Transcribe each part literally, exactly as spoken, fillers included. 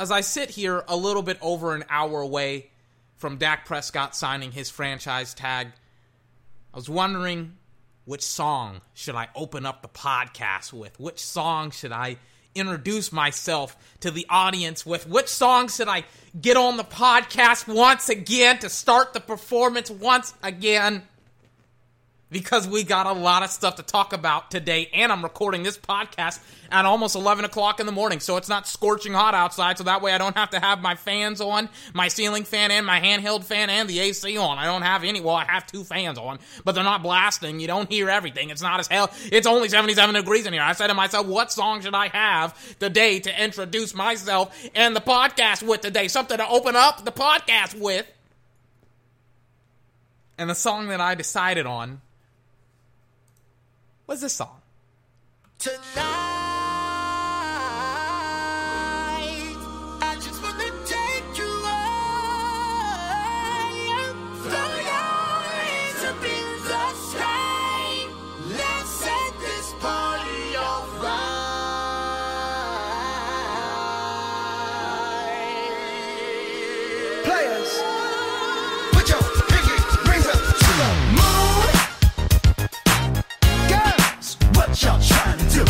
as I sit here a little bit over an hour away from Dak Prescott signing his franchise tag, I was wondering, which song should I open up the podcast with? Which song should I introduce myself to the audience with? Which song should I get on the podcast once again to start the performance once again? Because we got a lot of stuff to talk about today, and I'm recording this podcast at almost eleven o'clock in the morning, so it's not scorching hot outside, so that way I don't have to have my fans on, my ceiling fan and my handheld fan and the A C on. I don't have any, well, I have two fans on, but they're not blasting. You don't hear everything. It's not as hell. It's only seventy-seven degrees in here. I said to myself, what song should I have today to introduce myself and the podcast with today? Something to open up the podcast with. And the song that I decided on was this song. Tonight, I just want to take you away. Throw your hands up in the sky. Let's set this party off right. Players, put your pinky rings up to the moon. What y'all trying to do?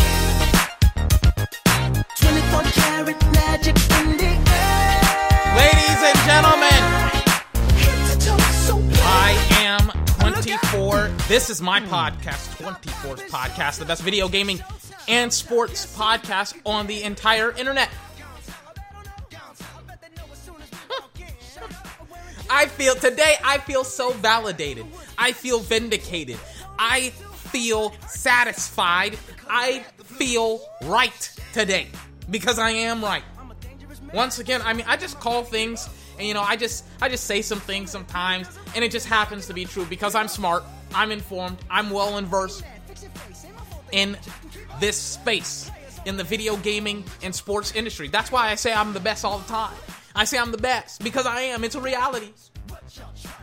twenty-four karat magic in the air. Ladies and gentlemen, I am twenty-four. This is my podcast, twenty-fourth podcast, the best video gaming and sports podcast on the entire internet. I feel, today I feel so validated. I feel vindicated. I feel satisfied. I feel right today because I am right. Once again, I mean, I just call things, and you know, I just I just say some things sometimes, and it just happens to be true because I'm smart, I'm informed, I'm well versed in this space, in the video gaming and sports industry. That's why I say I'm the best all the time. I say I'm the best because I am. It's a reality.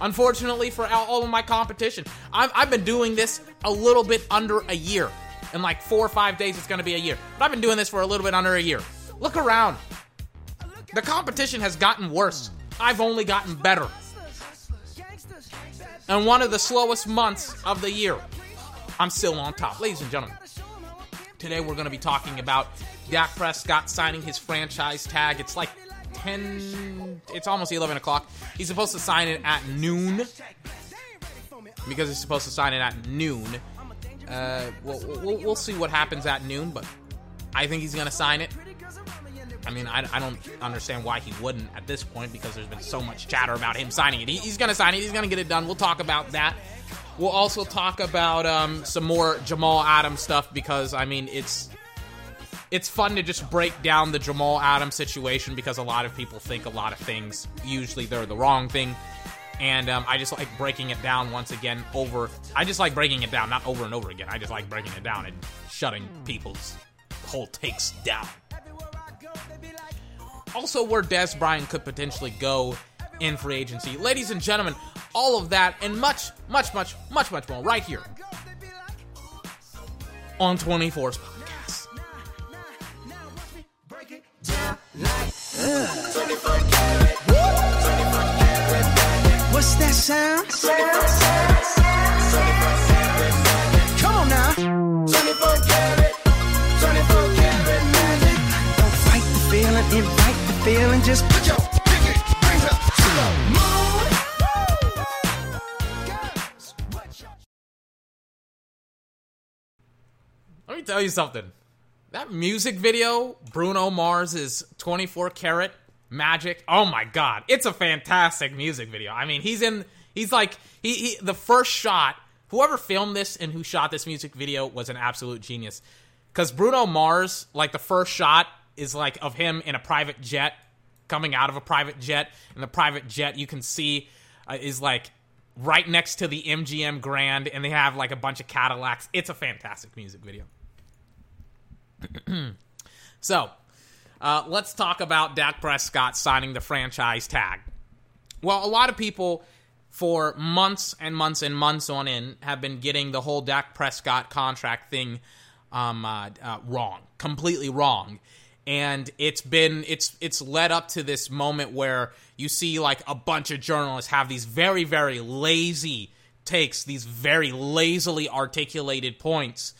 Unfortunately for all of my competition, I've, I've been doing this a little bit under a year. In like four or five days, it's going to be a year. But I've been doing this for a little bit under a year. Look around. The competition has gotten worse. I've only gotten better. And one of the slowest months of the year, I'm still on top. Ladies and gentlemen, today we're going to be talking about Dak Prescott signing his franchise tag. It's like ten, it's almost eleven o'clock. He's supposed to sign it at noon. Because he's supposed to sign it at noon. Uh, we'll, we'll, we'll see what happens at noon, but I think he's going to sign it. I mean, I, I don't understand why he wouldn't at this point because there's been so much chatter about him signing it. He, he's going to sign it. He's going to get it done. We'll talk about that. We'll also talk about um, some more Jamal Adams stuff because, I mean, it's... It's fun to just break down the Jamal Adams situation because a lot of people think a lot of things. Usually they're the wrong thing. And um, I just like breaking it down once again over... I just like breaking it down, not over and over again. I just like breaking it down and shutting people's whole takes down. Also, where Dez Bryant could potentially go in free agency. Ladies and gentlemen, all of that and much, much, much, much, much more right here on twenty-four's Like, twenty-four karat, twenty-four karat magic. What's that sound? twenty-four karat, twenty-four karat magic. Come on now. twenty-four karat, twenty-four karat magic. Don't fight the feeling, invite the feeling. Just put your pinky rings up to the moon. Let me tell you something. That music video, Bruno Mars's twenty-four karat magic. Oh my God, it's a fantastic music video. I mean, he's in, he's like, he, he the first shot, whoever filmed this and who shot this music video was an absolute genius. Because Bruno Mars, like the first shot is like of him in a private jet, coming out of a private jet. And the private jet you can see uh, is like right next to the M G M Grand and they have like a bunch of Cadillacs. It's a fantastic music video. So, uh, let's talk about Dak Prescott signing the franchise tag. Well, a lot of people for months and months and months on end have been getting the whole Dak Prescott contract thing um, uh, uh, wrong, completely wrong. And it's been it's it's led up to this moment where you see like a bunch of journalists have these very, very lazy takes, these very lazily articulated points.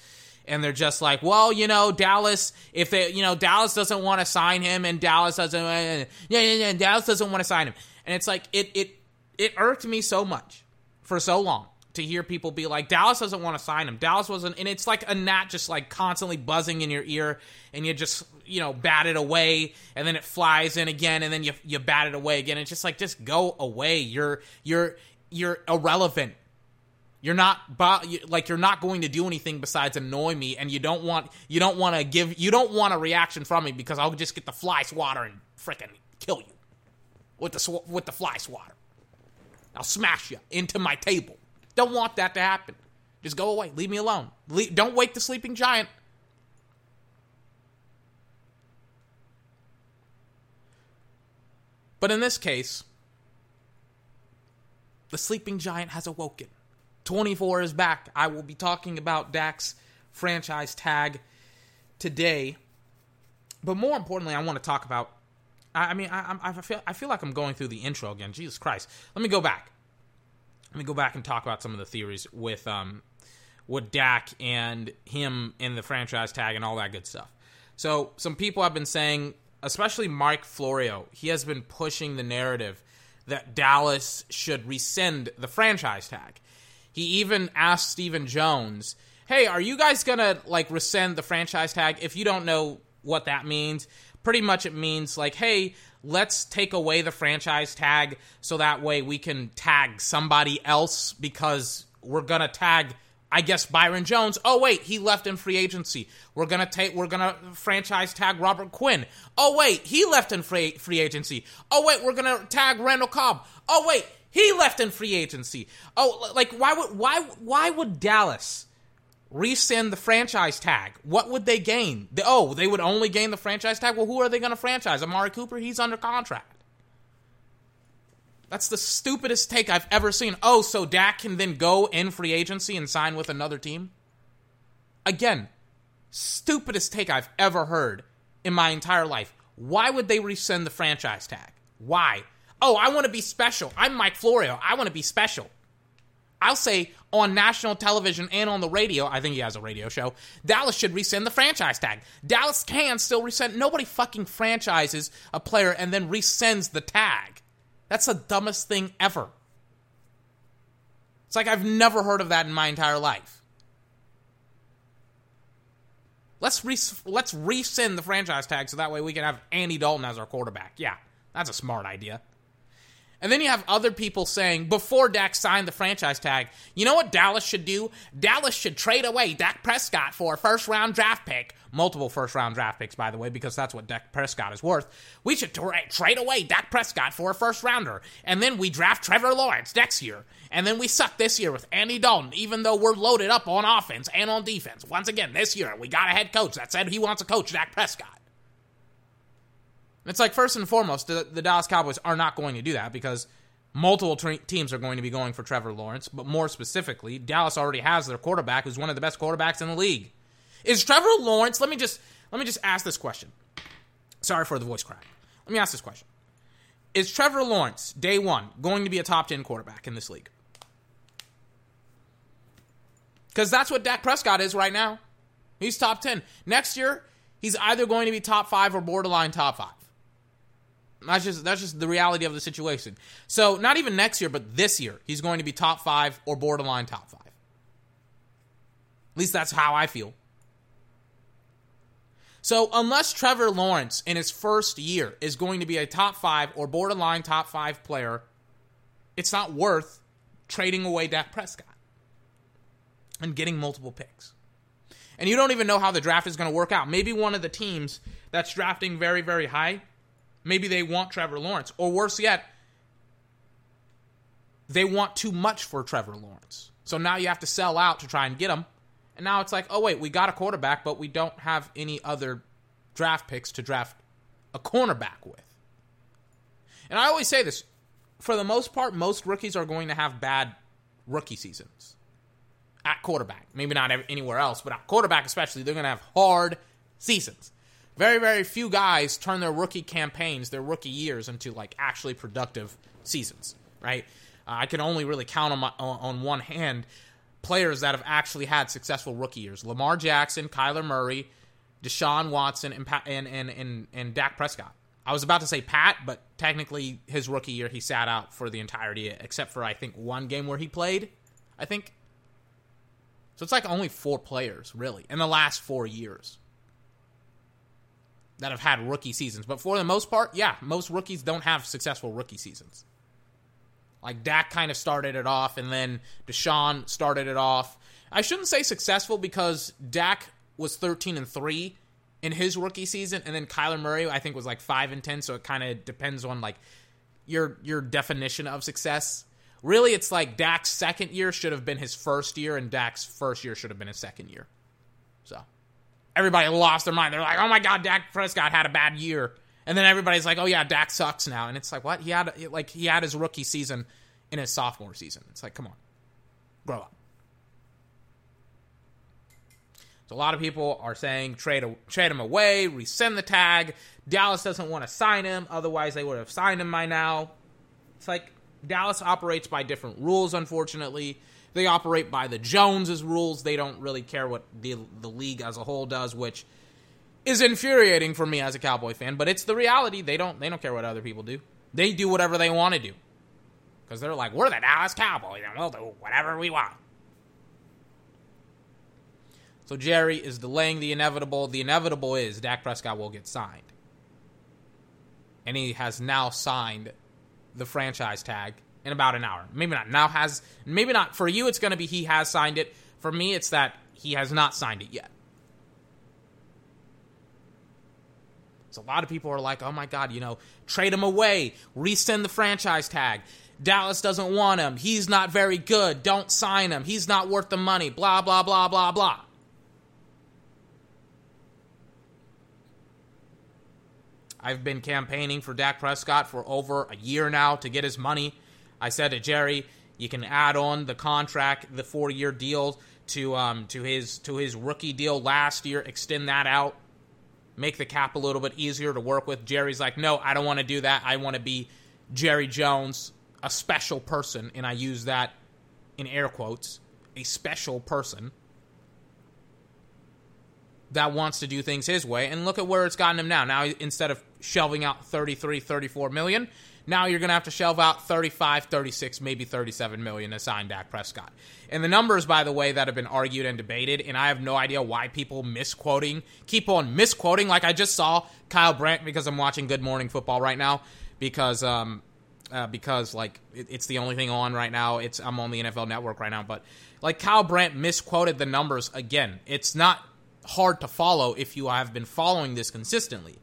And they're just like, well, you know, Dallas, if they, you know, Dallas doesn't want to sign him and Dallas doesn't, yeah, yeah, yeah, Dallas doesn't want to sign him. And it's like, it, it, it irked me so much for so long to hear people be like, Dallas doesn't want to sign him. Dallas wasn't, and it's like a gnat just like constantly buzzing in your ear and you just, you know, bat it away and then it flies in again and then you, you bat it away again. It's just like, just go away. You're, you're, you're irrelevant. You're not like you're not going to do anything besides annoy me, and you don't want you don't want to give you don't want a reaction from me because I'll just get the fly swatter and frickin' kill you with the sw- with the fly swatter. I'll smash you into my table. Don't want that to happen. Just go away. Leave me alone. Le- don't wake the sleeping giant. But in this case, the sleeping giant has awoken. twenty-four is back. I will be talking about Dak's franchise tag today, but more importantly, I want to talk about. I, I mean, I, I feel I feel like I'm going through the intro again. Jesus Christ! Let me go back. Let me go back and talk about some of the theories with um with Dak and him and the franchise tag and all that good stuff. So some people have been saying, especially Mike Florio, he has been pushing the narrative that Dallas should rescind the franchise tag. He even asked Stephen Jones, hey, are you guys going to, like, rescind the franchise tag? If you don't know what that means, pretty much it means, like, hey, let's take away the franchise tag so that way we can tag somebody else because we're going to tag, I guess, Byron Jones. Oh, wait, he left in free agency. We're going to take, we're going to franchise tag Robert Quinn. Oh, wait, he left in free, free agency. Oh, wait, we're going to tag Randall Cobb. Oh, wait. He left in free agency. Oh, like, why would why why would Dallas rescind the franchise tag? What would they gain? They, oh, they would only gain the franchise tag? Well, who are they going to franchise? Amari Cooper? He's under contract. That's the stupidest take I've ever seen. Oh, so Dak can then go in free agency and sign with another team? Again, stupidest take I've ever heard in my entire life. Why would they rescind the franchise tag? Why? Oh, I want to be special. I'm Mike Florio. I want to be special. I'll say on national television and on the radio, I think he has a radio show, Dallas should rescind the franchise tag. Dallas can still rescind. Nobody fucking franchises a player and then rescinds the tag. That's the dumbest thing ever. It's like I've never heard of that in my entire life. Let's res- let's rescind the franchise tag so that way we can have Andy Dalton as our quarterback. Yeah, that's a smart idea. And then you have other people saying, before Dak signed the franchise tag, you know what Dallas should do? Dallas should trade away Dak Prescott for a first-round draft pick. Multiple first-round draft picks, by the way, because that's what Dak Prescott is worth. We should tra- trade away Dak Prescott for a first-rounder. And then we draft Trevor Lawrence next year. And then we suck this year with Andy Dalton, even though we're loaded up on offense and on defense. Once again, this year, we got a head coach that said he wants to coach Dak Prescott. It's like, first and foremost, the, the Dallas Cowboys are not going to do that because multiple tre- teams are going to be going for Trevor Lawrence, but more specifically, Dallas already has their quarterback who's one of the best quarterbacks in the league. Is Trevor Lawrence... Let me just let me just ask this question. Sorry for the voice crack. Let me ask this question. Is Trevor Lawrence, day one, going to be a top ten quarterback in this league? Because that's what Dak Prescott is right now. He's top ten. Next year, he's either going to be top five or borderline top five. That's just that's just the reality of the situation. So not even next year, but this year, he's going to be top five or borderline top five. At least that's how I feel. So unless Trevor Lawrence in his first year is going to be a top five or borderline top five player, it's not worth trading away Dak Prescott and getting multiple picks. And you don't even know how the draft is going to work out. Maybe one of the teams that's drafting very, very high, maybe they want Trevor Lawrence. Or worse yet, they want too much for Trevor Lawrence. So now you have to sell out to try and get him. And now it's like, oh, wait, we got a quarterback, but we don't have any other draft picks to draft a cornerback with. And I always say this. For the most part, most rookies are going to have bad rookie seasons at quarterback. Maybe not anywhere else, but at quarterback especially, they're going to have hard seasons. Very, very few guys turn their rookie campaigns, their rookie years, into, like, actually productive seasons, right? Uh, I can only really count on, my, on on one hand players that have actually had successful rookie years. Lamar Jackson, Kyler Murray, Deshaun Watson, and, and, and, and, and Dak Prescott. I was about to say Pat, but technically his rookie year, he sat out for the entirety, except for, I think, one game where he played, I think. So it's like only four players, really, in the last four years that have had rookie seasons. But for the most part, yeah, most rookies don't have successful rookie seasons. Like, Dak kind of started it off, and then Deshaun started it off. I shouldn't say successful because Dak was thirteen and three in his rookie season, and then Kyler Murray, I think, was like five and ten, so it kind of depends on, like, your your definition of success. Really, it's like Dak's second year should have been his first year, and Dak's first year should have been his second year. So everybody lost their mind. They're like, oh my God, Dak Prescott had a bad year. And then everybody's like, oh yeah, Dak sucks now. And it's like, what? He had like he had his rookie season in his sophomore season. It's like, come on. Grow up. So a lot of people are saying trade trade him away, resend the tag. Dallas doesn't want to sign him. Otherwise, they would have signed him by now. It's like Dallas operates by different rules, unfortunately. They operate by the Joneses' rules. They don't really care what the, the league as a whole does, which is infuriating for me as a Cowboy fan, but it's the reality. They don't they don't care what other people do. They do whatever they want to do. Because they're like, we're the Dallas Cowboys, and we'll do whatever we want. So Jerry is delaying the inevitable. The inevitable is Dak Prescott will get signed. And he has now signed the franchise tag in about an hour. Maybe not now has, maybe not for you. It's going to be, he has signed it. For me, it's that he has not signed it yet. So a lot of people are like, oh my God, you know, trade him away, resend the franchise tag. Dallas doesn't want him. He's not very good. Don't sign him. He's not worth the money. Blah, blah, blah, blah, blah. I've been campaigning for Dak Prescott for over a year now to get his money. I said to Jerry, you can add on the contract, the four-year deal to um to his to his rookie deal last year, extend that out, make the cap a little bit easier to work with. Jerry's like, no, I don't want to do that. I want to be Jerry Jones, a special person, and I use that in air quotes, a special person that wants to do things his way. And look at where it's gotten him now. Now, instead of shelving out thirty-three, thirty-four million, now you're going to have to shelve out thirty-five, thirty-six, maybe thirty-seven million to sign Dak Prescott. And the numbers, by the way, that have been argued and debated, and I have no idea why people misquoting, keep on misquoting. Like, I just saw Kyle Brandt, because I'm watching Good Morning Football right now, because, um, uh, because like, it, it's the only thing on right now. It's I'm on the N F L Network right now. But, like, Kyle Brandt misquoted the numbers again. It's not hard to follow if you have been following this consistently.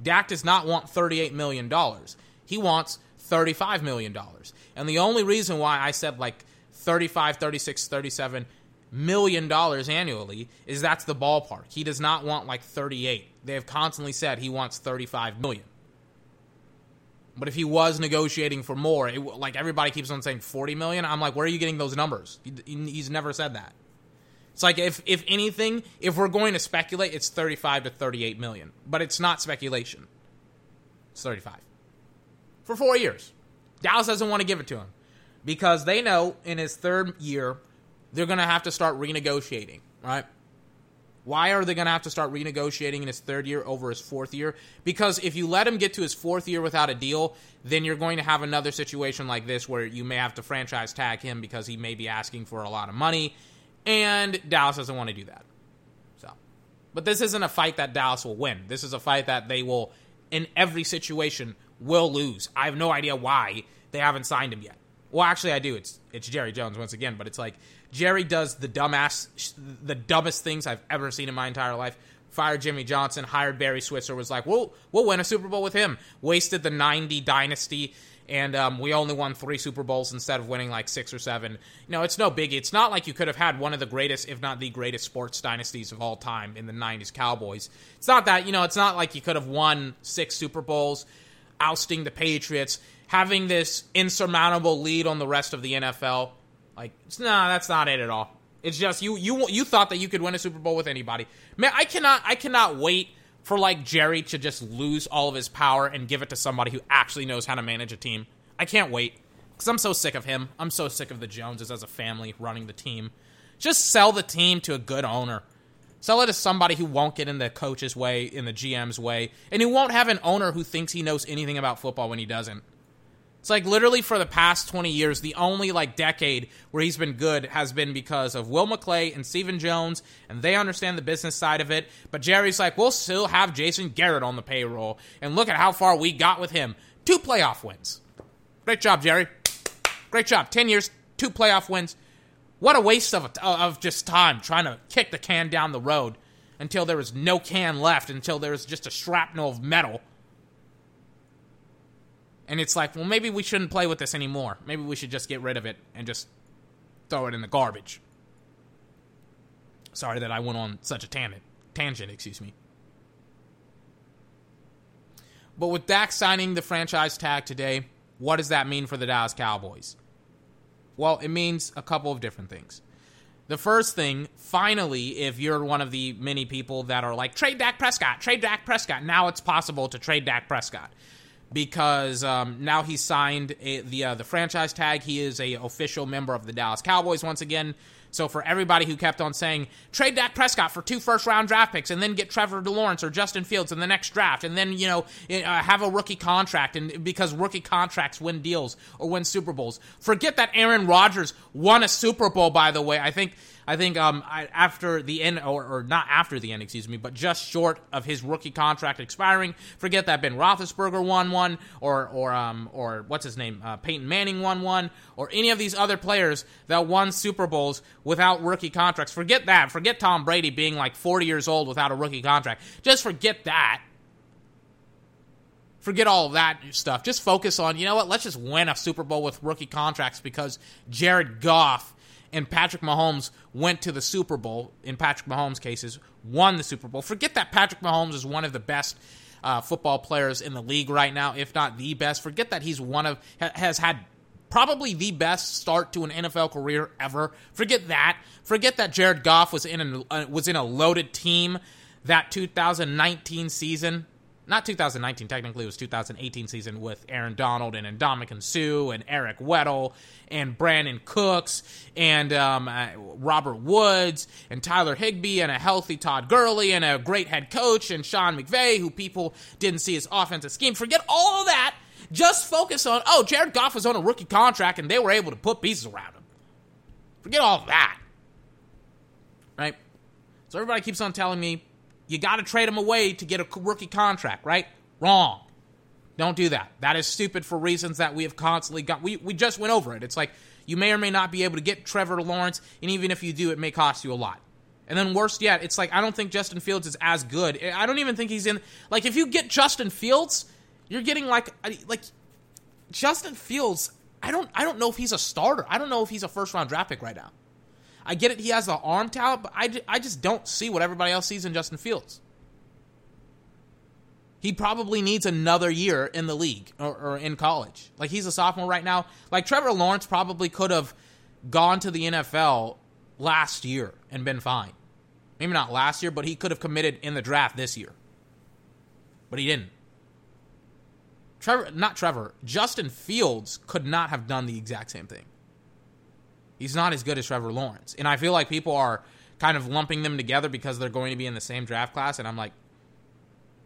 Dak does not want thirty-eight million dollars. He wants thirty-five million dollars. And the only reason why I said like thirty-five, thirty-six, thirty-seven million dollars annually is that's the ballpark. He does not want like thirty-eight. They have constantly said he wants thirty-five million dollars. But if he was negotiating for more, it, like everybody keeps on saying forty million dollars. I'm like, where are you getting those numbers? He, he's never said that. It's like, if if anything, if we're going to speculate, it's thirty-five to thirty-eight million. But it's not speculation. It's thirty-five. For four years. Dallas doesn't want to give it to him. Because they know in his third year, they're going to have to start renegotiating, right? Why are they going to have to start renegotiating in his third year over his fourth year? Because if you let him get to his fourth year without a deal, then you're going to have another situation like this where you may have to franchise tag him because he may be asking for a lot of money. And Dallas doesn't want to do that. So, but this isn't a fight that Dallas will win. This is a fight that they will, in every situation, will lose. I have no idea why they haven't signed him yet. Well, actually, I do. It's it's Jerry Jones once again, but it's like Jerry does the dumbass, the dumbest things I've ever seen in my entire life. Fired Jimmy Johnson, hired Barry Switzer, was like, we'll, we'll win a Super Bowl with him. Wasted the ninety dynasty, and um, we only won three Super Bowls instead of winning like six or seven. No, it's no biggie. It's not like you could have had one of the greatest, if not the greatest, sports dynasties of all time in the nineties Cowboys. It's not that, you know, it's not like you could have won six Super Bowls, ousting the Patriots, having this insurmountable lead on the rest of the N F L. Like, no, nah, that's not it at all. It's just you you you thought that you could win a Super Bowl with anybody. Man, I cannot I cannot wait for, like, Jerry to just lose all of his power and give it to somebody who actually knows how to manage a team. I can't wait, because I'm so sick of him. I'm so sick of the Joneses as a family running the team. Just sell the team to a good owner. Sell it to somebody who won't get in the coach's way, in the G M's way, and who won't have an owner who thinks he knows anything about football when he doesn't. It's like literally for the past twenty years, the only like decade where he's been good has been because of Will McClay and Stephen Jones, and they understand the business side of it, but Jerry's like, we'll still have Jason Garrett on the payroll, and look at how far we got with him. Two playoff wins. Great job, Jerry. Great job. ten years, two playoff wins. What a waste of of just time trying to kick the can down the road until there was no can left, until there was just a shrapnel of metal. And it's like, well, maybe we shouldn't play with this anymore. Maybe we should just get rid of it and just throw it in the garbage. Sorry that I went on such a tangent, tangent, excuse me. But with Dak signing the franchise tag today, what does that mean for the Dallas Cowboys? Well, it means a couple of different things. The first thing, finally, if you're one of the many people that are like, trade Dak Prescott, trade Dak Prescott, now it's possible to trade Dak Prescott. Because um, now he's signed a, the uh, the franchise tag. He is an official member of the Dallas Cowboys once again. So for everybody who kept on saying, trade Dak Prescott for two first-round draft picks and then get Trevor Lawrence or Justin Fields in the next draft and then, you know, uh, have a rookie contract, and because rookie contracts win deals or win Super Bowls. Forget that Aaron Rodgers won a Super Bowl, by the way. I think I think um, I, after the end, or, or not after the end, excuse me, but just short of his rookie contract expiring. Forget that Ben Roethlisberger won one or or um, or what's his name, uh, Peyton Manning won one, or any of these other players that won Super Bowls without rookie contracts. Forget that. Forget Tom Brady being like forty years old without a rookie contract. Just forget that. Forget all of that stuff. Just focus on, you know what, let's just win a Super Bowl with rookie contracts because Jared Goff and Patrick Mahomes went to the Super Bowl, in Patrick Mahomes' cases, won the Super Bowl. Forget that Patrick Mahomes is one of the best uh, football players in the league right now, if not the best. Forget that he's one of, ha- has had probably the best start to an N F L career ever. Forget that. Forget that Jared Goff was in a, was in a loaded team that two thousand nineteen season. Not two thousand nineteen, technically it was two thousand eighteen season with Aaron Donald and Ndamukong Suh and Eric Weddle and Brandon Cooks and um, uh, Robert Woods and Tyler Higbee and a healthy Todd Gurley and a great head coach and Sean McVay, who people didn't see his offensive scheme. Forget all of that. Just focus on, oh, Jared Goff was on a rookie contract and they were able to put pieces around him. Forget all that. Right? So everybody keeps on telling me, you got to trade him away to get a rookie contract, right? Wrong. Don't do that. That is stupid for reasons that we have constantly got. We, we just went over it. It's like, you may or may not be able to get Trevor Lawrence, and even if you do, it may cost you a lot. And then worse yet, it's like, I don't think Justin Fields is as good. I don't even think he's in, like, if you get Justin Fields, you're getting like, like Justin Fields, I don't I don't know if he's a starter. I don't know if he's a first-round draft pick right now. I get it, he has the arm talent, but I, I just don't see what everybody else sees in Justin Fields. He probably needs another year in the league or, or in college. Like, he's a sophomore right now. Like, Trevor Lawrence probably could have gone to the N F L last year and been fine. Maybe not last year, but he could have committed in the draft this year. But he didn't. Trevor, not Trevor, Justin Fields could not have done the exact same thing. He's not as good as Trevor Lawrence. And I feel like people are kind of lumping them together because they're going to be in the same draft class. And I'm like,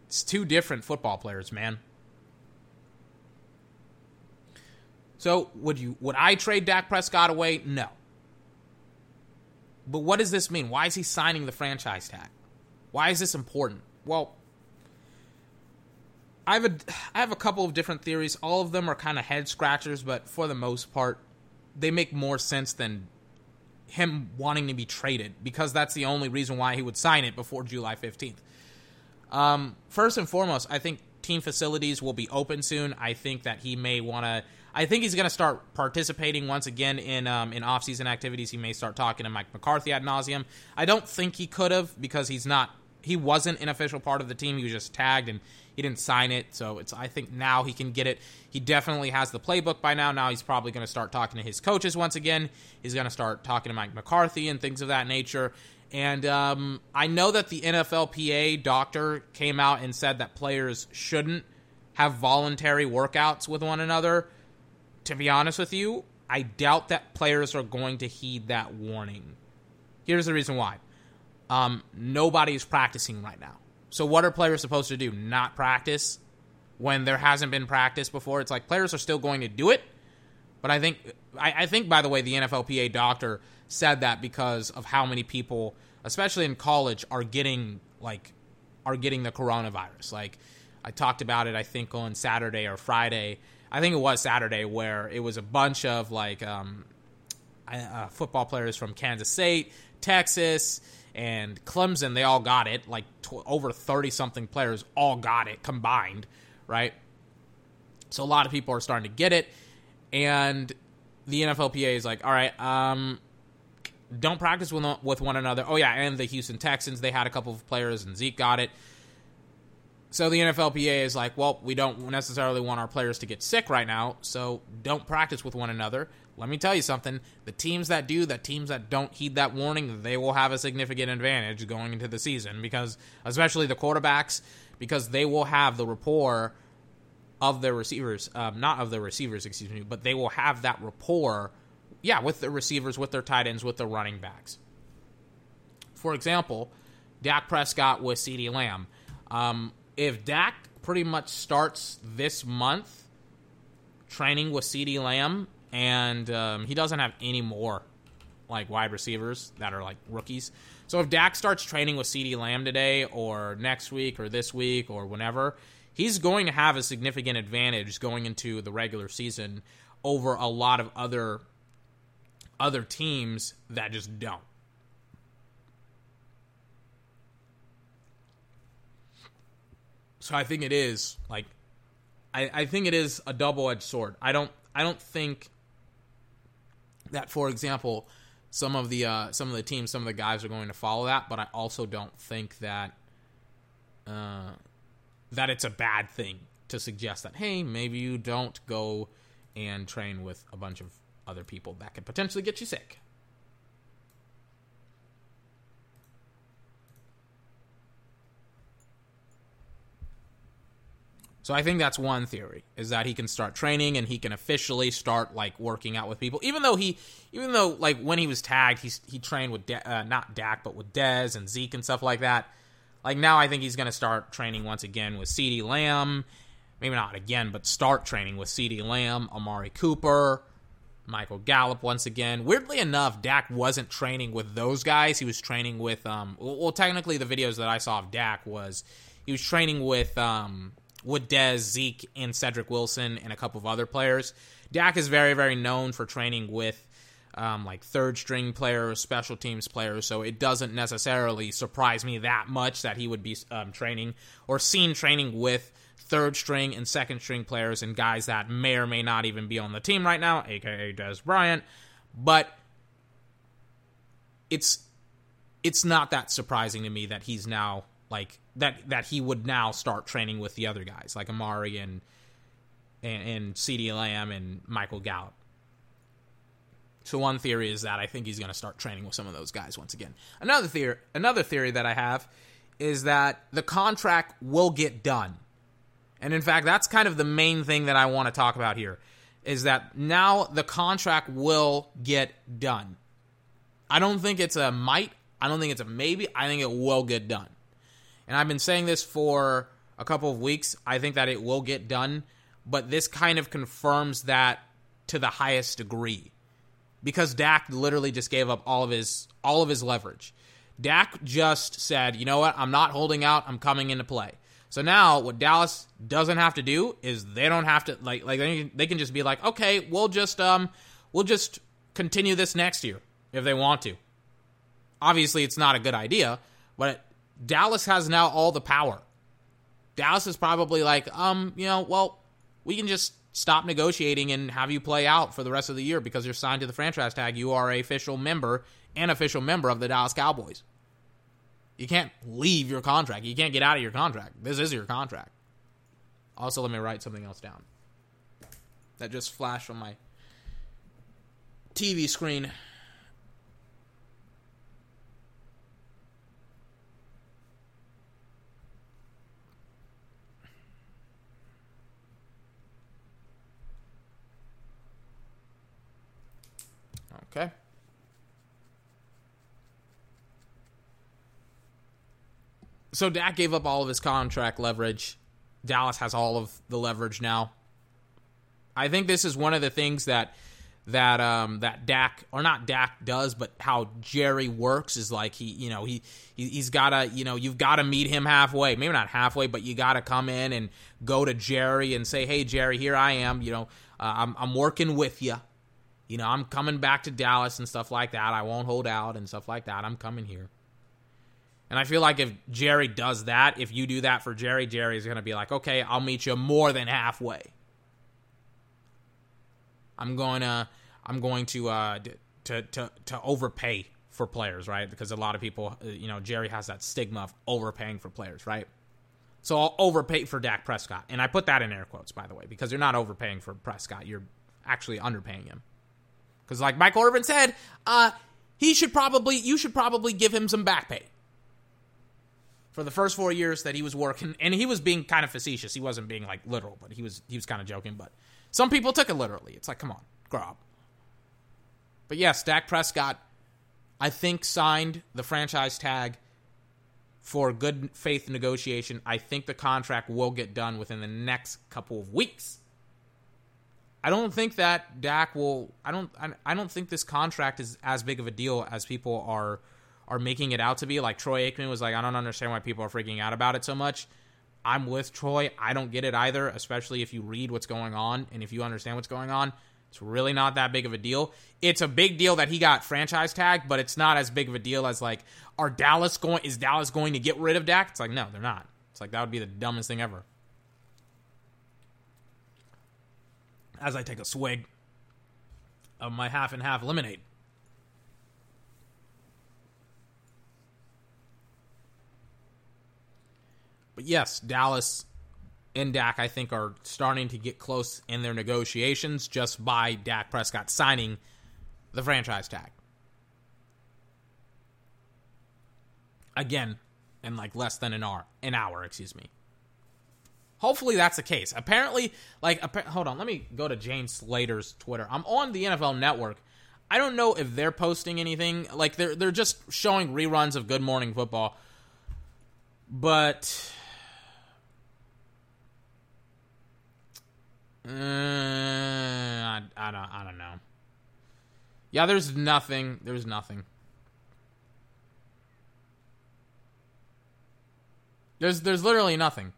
it's two different football players, man. So would you? Would I trade Dak Prescott away? No. But what does this mean? Why is he signing the franchise tag? Why is this important? Well, I have a, I have a couple of different theories. All of them are kind of head scratchers, but for the most part, they make more sense than him wanting to be traded, because that's the only reason why he would sign it before July fifteenth. Um, first and foremost, I think team facilities will be open soon. I think that he may want to, I think he's going to start participating once again in um, in off-season activities. He may start talking to Mike McCarthy ad nauseum. I don't think he could have, because he's not, he wasn't an official part of the team. He was just tagged and he didn't sign it, so it's. I think now he can get it. He definitely has the playbook by now. Now he's probably going to start talking to his coaches once again. He's going to start talking to Mike McCarthy and things of that nature. And um, I know that the N F L P A doctor came out and said that players shouldn't have voluntary workouts with one another. To be honest with you, I doubt that players are going to heed that warning. Here's the reason why. Um, nobody's practicing right now. So what are players supposed to do? Not practice when there hasn't been practice before? It's like players are still going to do it. But I think, I, I think, by the way, the N F L P A doctor said that because of how many people, especially in college, are getting like are getting the coronavirus. Like I talked about it, I think on Saturday or Friday. I think it was Saturday, where it was a bunch of like um, uh, football players from Kansas State, Texas, and Clemson. They all got it. Like tw- over thirty something players all got it combined, right? So a lot of people are starting to get it, and the N F L P A is like, all right, um. Don't practice with, with one another. Oh, yeah, and the Houston Texans, they had a couple of players, and Zeke got it. So the N F L P A is like, well, we don't necessarily want our players to get sick right now, so don't practice with one another. Let me tell you something. The teams that do, the teams that don't heed that warning, they will have a significant advantage going into the season, because especially the quarterbacks, because they will have the rapport of their receivers. Um, not of their receivers, excuse me, but they will have that rapport Yeah, with the receivers, with their tight ends, with their running backs. For example, Dak Prescott with CeeDee Lamb. Um, if Dak pretty much starts this month training with CeeDee Lamb, and um, he doesn't have any more like wide receivers that are like rookies. So if Dak starts training with CeeDee Lamb today or next week or this week or whenever, he's going to have a significant advantage going into the regular season over a lot of other other teams that just don't. So I think it is like, I, I think it is a double-edged sword. I don't, I don't think that, for example, some of the, uh, some of the teams, some of the guys are going to follow that, but I also don't think that, uh, that it's a bad thing to suggest that, hey, maybe you don't go and train with a bunch of other people that could potentially get you sick. So I think that's one theory, is that he can start training and he can officially start like working out with people. Even though he, even though like when he was tagged, he he trained with De- uh, not Dak but with Dez and Zeke and stuff like that. Like now, I think he's going to start training once again with CeeDee Lamb. Maybe not again, but start training with CeeDee Lamb, Amari Cooper, Michael Gallup once again. Weirdly enough, Dak wasn't training with those guys. He was training with, um, well, technically the videos that I saw of Dak was, he was training with, um, with Dez, Zeke, and Cedric Wilson, and a couple of other players. Dak is very, very known for training with, um, like third string players, special teams players. So it doesn't necessarily surprise me that much that he would be, um, training or seen training with third string and second string players and guys that may or may not even be on the team right now, aka Dez Bryant. But it's it's not that surprising to me that he's now like that that he would now start training with the other guys like Amari and and, and CeeDee Lamb and Michael Gallup. So one theory is that I think he's going to start training with some of those guys once again. Another theory, another theory that I have is that the contract will get done. And in fact, that's kind of the main thing that I want to talk about here, is that now the contract will get done. I don't think it's a might. I don't think it's a maybe. I think it will get done. And I've been saying this for a couple of weeks. I think that it will get done, but this kind of confirms that to the highest degree, because Dak literally just gave up all of his, all of his leverage. Dak just said, you know what? I'm not holding out. I'm coming into play. So now what Dallas doesn't have to do is they don't have to like like they, they can just be like, okay, we'll just um we'll just continue this next year if they want to. Obviously, it's not a good idea, but Dallas has now all the power. Dallas is probably like, um, you know, well, we can just stop negotiating and have you play out for the rest of the year because you're signed to the franchise tag. You are an official member, an official member of the Dallas Cowboys. You can't leave your contract. You can't get out of your contract. This is your contract. Also, let me write something else down that just flashed on my T V screen. Okay. So Dak gave up all of his contract leverage. Dallas has all of the leverage now. I think this is one of the things that that um, that Dak, or not Dak does, but how Jerry works is like he, you know, he, he he's gotta, you know, you've gotta meet him halfway. Maybe not halfway, but you gotta come in and go to Jerry and say, "Hey, Jerry, here I am. You know, uh, I'm I'm working with you. You know, I'm coming back to Dallas and stuff like that. I won't hold out and stuff like that. I'm coming here." And I feel like if Jerry does that, if you do that for Jerry, Jerry's going to be like, okay, I'll meet you more than halfway. I'm going to, I'm going to, uh, to, to, to overpay for players, right? Because a lot of people, you know, Jerry has that stigma of overpaying for players, right? So I'll overpay for Dak Prescott. And I put that in air quotes, by the way, because you're not overpaying for Prescott. You're actually underpaying him. Because like Michael Irvin said, uh, he should probably, you should probably give him some back pay. For the first four years that he was working, and he was being kind of facetious. He wasn't being like literal, but he was he was kind of joking. But some people took it literally. It's like, come on, grow up. But yes, Dak Prescott, I think, signed the franchise tag for good faith negotiation. I think the contract will get done within the next couple of weeks. I don't think that Dak will. I don't. I don't think this contract is as big of a deal as people are. are making it out to be. Like Troy Aikman was like, I don't understand why people are freaking out about it so much. I'm with Troy. I don't get it either, especially if you read what's going on and if you understand what's going on. It's really not that big of a deal. It's a big deal that he got franchise tagged, but it's not as big of a deal as like, are Dallas going, is Dallas going to get rid of Dak? It's like, no, they're not. It's like, that would be the dumbest thing ever. As I take a swig of my half and half lemonade. But yes, Dallas and Dak, I think, are starting to get close in their negotiations just by Dak Prescott signing the franchise tag. Again, in like less than an hour, an hour, excuse me. Hopefully that's the case. Apparently, like, appa- hold on, let me go to Jane Slater's Twitter. I'm on the N F L Network. I don't know if they're posting anything. Like, they're they're just showing reruns of Good Morning Football. But... Uh, I, I don't I don't know. Yeah, there's nothing. There's nothing. There's there's literally nothing.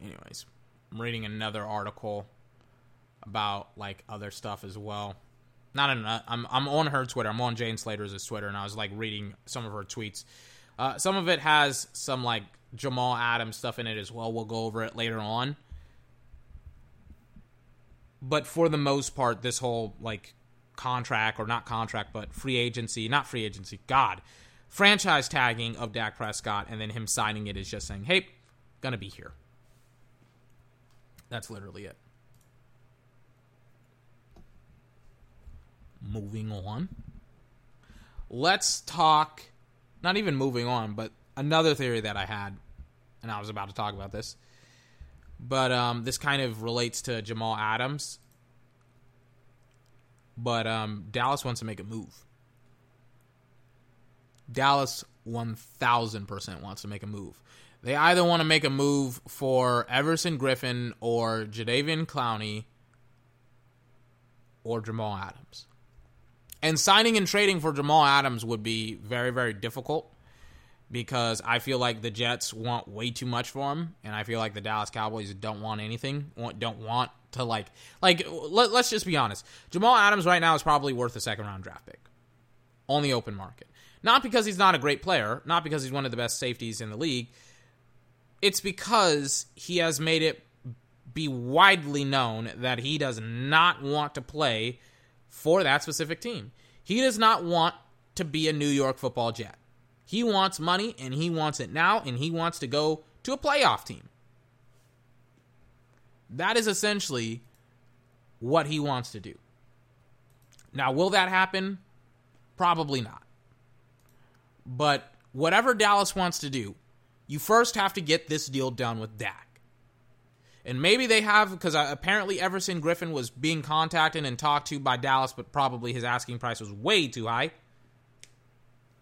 Anyways, I'm reading another article about like other stuff as well. Not enough. I'm I'm on her Twitter. I'm on Jane Slater's Twitter, and I was like reading some of her tweets. Uh, some of it has some like Jamal Adams stuff in it as well. We'll go over it later on. But for the most part, this whole like contract or not contract, but free agency, not free agency, God, franchise tagging of Dak Prescott, and then him signing it is just saying, "Hey, gonna be here." That's literally it. Moving on. Let's talk, not even moving on, but another theory that I had, and I was about to talk about this, but um, this kind of relates to Jamal Adams, but um, Dallas wants to make a move. Dallas one thousand percent wants to make a move. They either want to make a move for Everson Griffen or Jadeveon Clowney or Jamal Adams. And signing and trading for Jamal Adams would be very, very difficult because I feel like the Jets want way too much for him, and I feel like the Dallas Cowboys don't want anything, don't want to like... like let, let's just be honest. Jamal Adams right now is probably worth a second-round draft pick on the open market. Not because he's not a great player, not because he's one of the best safeties in the league. It's because he has made it be widely known that he does not want to play for that specific team. He does not want to be a New York Football Jet. He wants money, and he wants it now, and he wants to go to a playoff team. That is essentially what he wants to do. Now, will that happen? Probably not. But whatever Dallas wants to do, you first have to get this deal done with Dak. And maybe they have, because apparently Everson Griffen was being contacted and talked to by Dallas, but probably his asking price was way too high.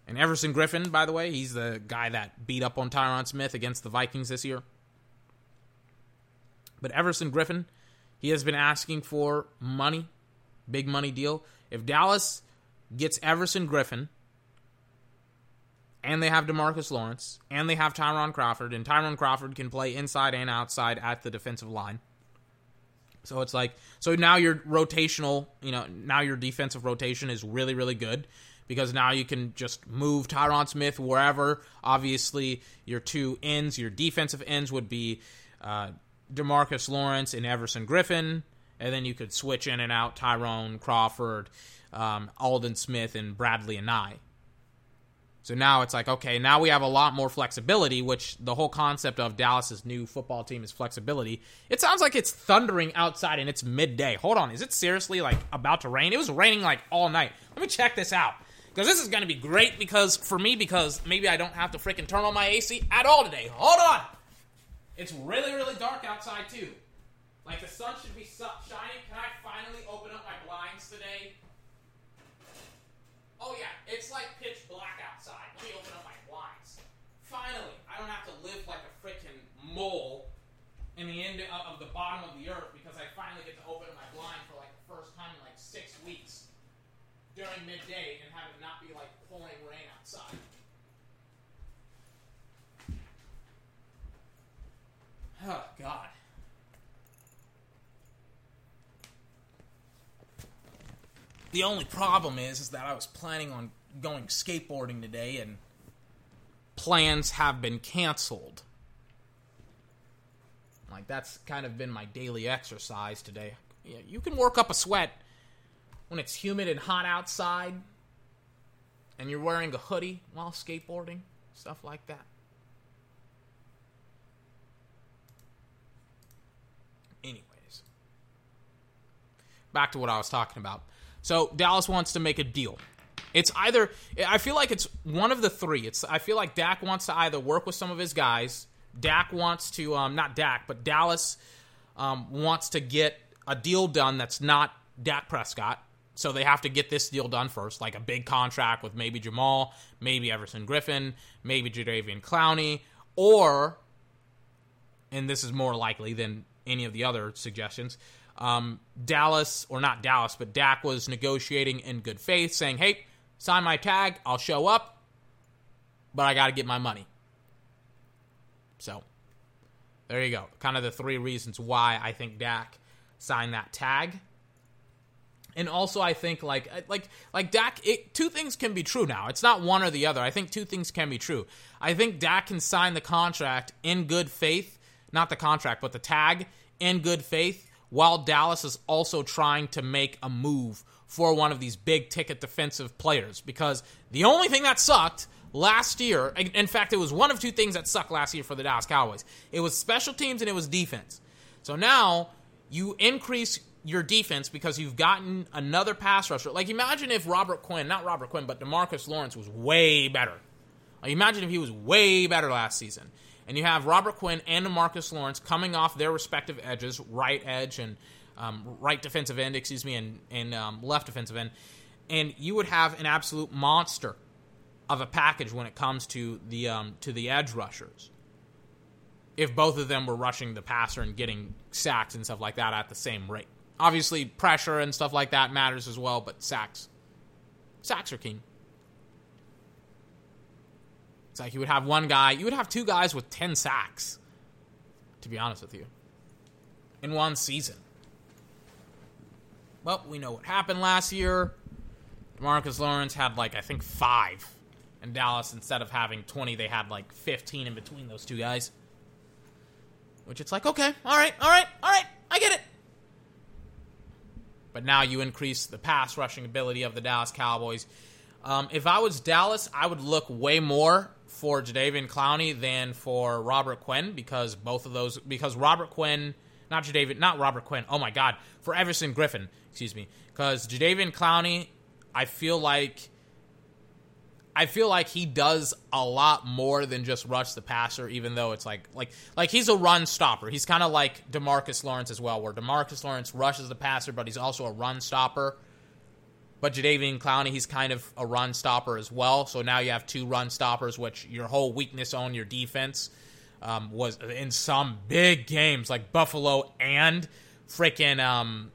And Everson Griffen, by the way, he's the guy that beat up on Tyron Smith against the Vikings this year. But Everson Griffen, he has been asking for money, big money deal. If Dallas gets Everson Griffen, and they have DeMarcus Lawrence, and they have Tyron Crawford, and Tyron Crawford can play inside and outside at the defensive line. So it's like, so now your rotational, you know, now your defensive rotation is really, really good, because now you can just move Tyron Smith wherever. Obviously, your two ends, your defensive ends would be uh, DeMarcus Lawrence and Everson Griffen, and then you could switch in and out Tyron Crawford, um, Alden Smith, and Bradley Anae. So now it's like, okay, now we have a lot more flexibility, which the whole concept of Dallas's new football team is flexibility. It sounds like it's thundering outside and it's midday. Hold on, is it seriously like about to rain? It was raining like all night. Let me check this out, because this is going to be great because for me, because maybe I don't have to freaking turn on my A C at all today. Hold on. It's really, really dark outside too. Like the sun should be shining. Can I finally open up my blinds today? Oh yeah, it's like pitch black outside. Let me open up my blinds. Finally, I don't have to live like a freaking mole in the end of the bottom of the earth because I finally get to open my blind for like the first time in like six weeks during midday and have it not be like pouring rain outside. Oh God. The only problem is, is that I was planning on going skateboarding today, and plans have been canceled. Like, that's kind of been my daily exercise today. You can work up a sweat when it's humid and hot outside, and you're wearing a hoodie while skateboarding, stuff like that. Anyways, back to what I was talking about. So Dallas wants to make a deal. It's either, I feel like it's one of the three. It's I feel like Dak wants to either work with some of his guys. Dak wants to, um, not Dak, but Dallas um, wants to get a deal done that's not Dak Prescott. So they have to get this deal done first, like a big contract with maybe Jamal, maybe Everson Griffen, maybe Jadeveon Clowney, or, and this is more likely than any of the other suggestions, Um, Dallas, or not Dallas, but Dak was negotiating in good faith, saying, hey, sign my tag, I'll show up, but I got to get my money. So, there you go. Kind of the three reasons why I think Dak signed that tag. And also, I think, like, like, like Dak, it, two things can be true now. It's not one or the other. I think two things can be true. I think Dak can sign the contract in good faith, not the contract, but the tag in good faith, while Dallas is also trying to make a move for one of these big-ticket defensive players. Because the only thing that sucked last year, in fact, it was one of two things that sucked last year for the Dallas Cowboys. It was special teams and it was defense. So now you increase your defense because you've gotten another pass rusher. Like, imagine if Robert Quinn, not Robert Quinn, but DeMarcus Lawrence was way better. Like, imagine if he was way better last season. And you have Robert Quinn and DeMarcus Lawrence coming off their respective edges, right edge and um, right defensive end, excuse me, and, and um, left defensive end. And you would have an absolute monster of a package when it comes to the um, to the edge rushers. If both of them were rushing the passer and getting sacks and stuff like that at the same rate. Obviously, pressure and stuff like that matters as well, but sacks, sacks are king. It's like you would have one guy, you would have two guys with ten sacks, to be honest with you, in one season. Well, we know what happened last year. DeMarcus Lawrence had like, I think, five. And Dallas, instead of having twenty, they had like fifteen in between those two guys. Which it's like, okay, all right, all right, all right, I get it. But now you increase the pass rushing ability of the Dallas Cowboys. Um, if I was Dallas, I would look way more for Jadeveon Clowney than for Robert Quinn because both of those, because Robert Quinn Not Jadeveon, not Robert Quinn. Oh, my God. For Everson Griffen, excuse me. Because Jadeveon Clowney, I feel like... I feel like he does a lot more than just rush the passer, even though it's like, like, like he's a run stopper. He's kind of like DeMarcus Lawrence as well, where DeMarcus Lawrence rushes the passer, but he's also a run stopper. But Jadeveon Clowney, he's kind of a run stopper as well. So now you have two run stoppers, which your whole weakness on your defense um, was in some big games like Buffalo and freaking um,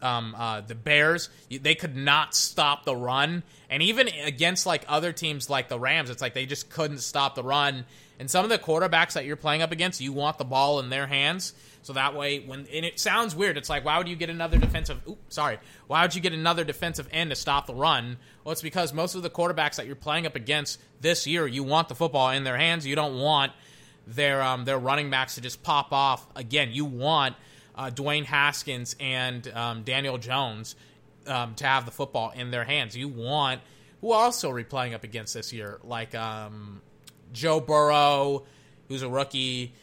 um, uh, the Bears. They could not stop the run. And even against, like, other teams like the Rams, it's like they just couldn't stop the run. And some of the quarterbacks that you're playing up against, you want the ball in their hands. So that way, when and it sounds weird. It's like, why would you get another defensive... Oops, sorry. Why would you get another defensive end to stop the run? Well, it's because most of the quarterbacks that you're playing up against this year, you want the football in their hands. You don't want their, um, their running backs to just pop off. Again, you want uh, Dwayne Haskins and um, Daniel Jones... Um, to have the football in their hands. You want, who also are playing up against this year, like um, Joe Burrow, who's a rookie,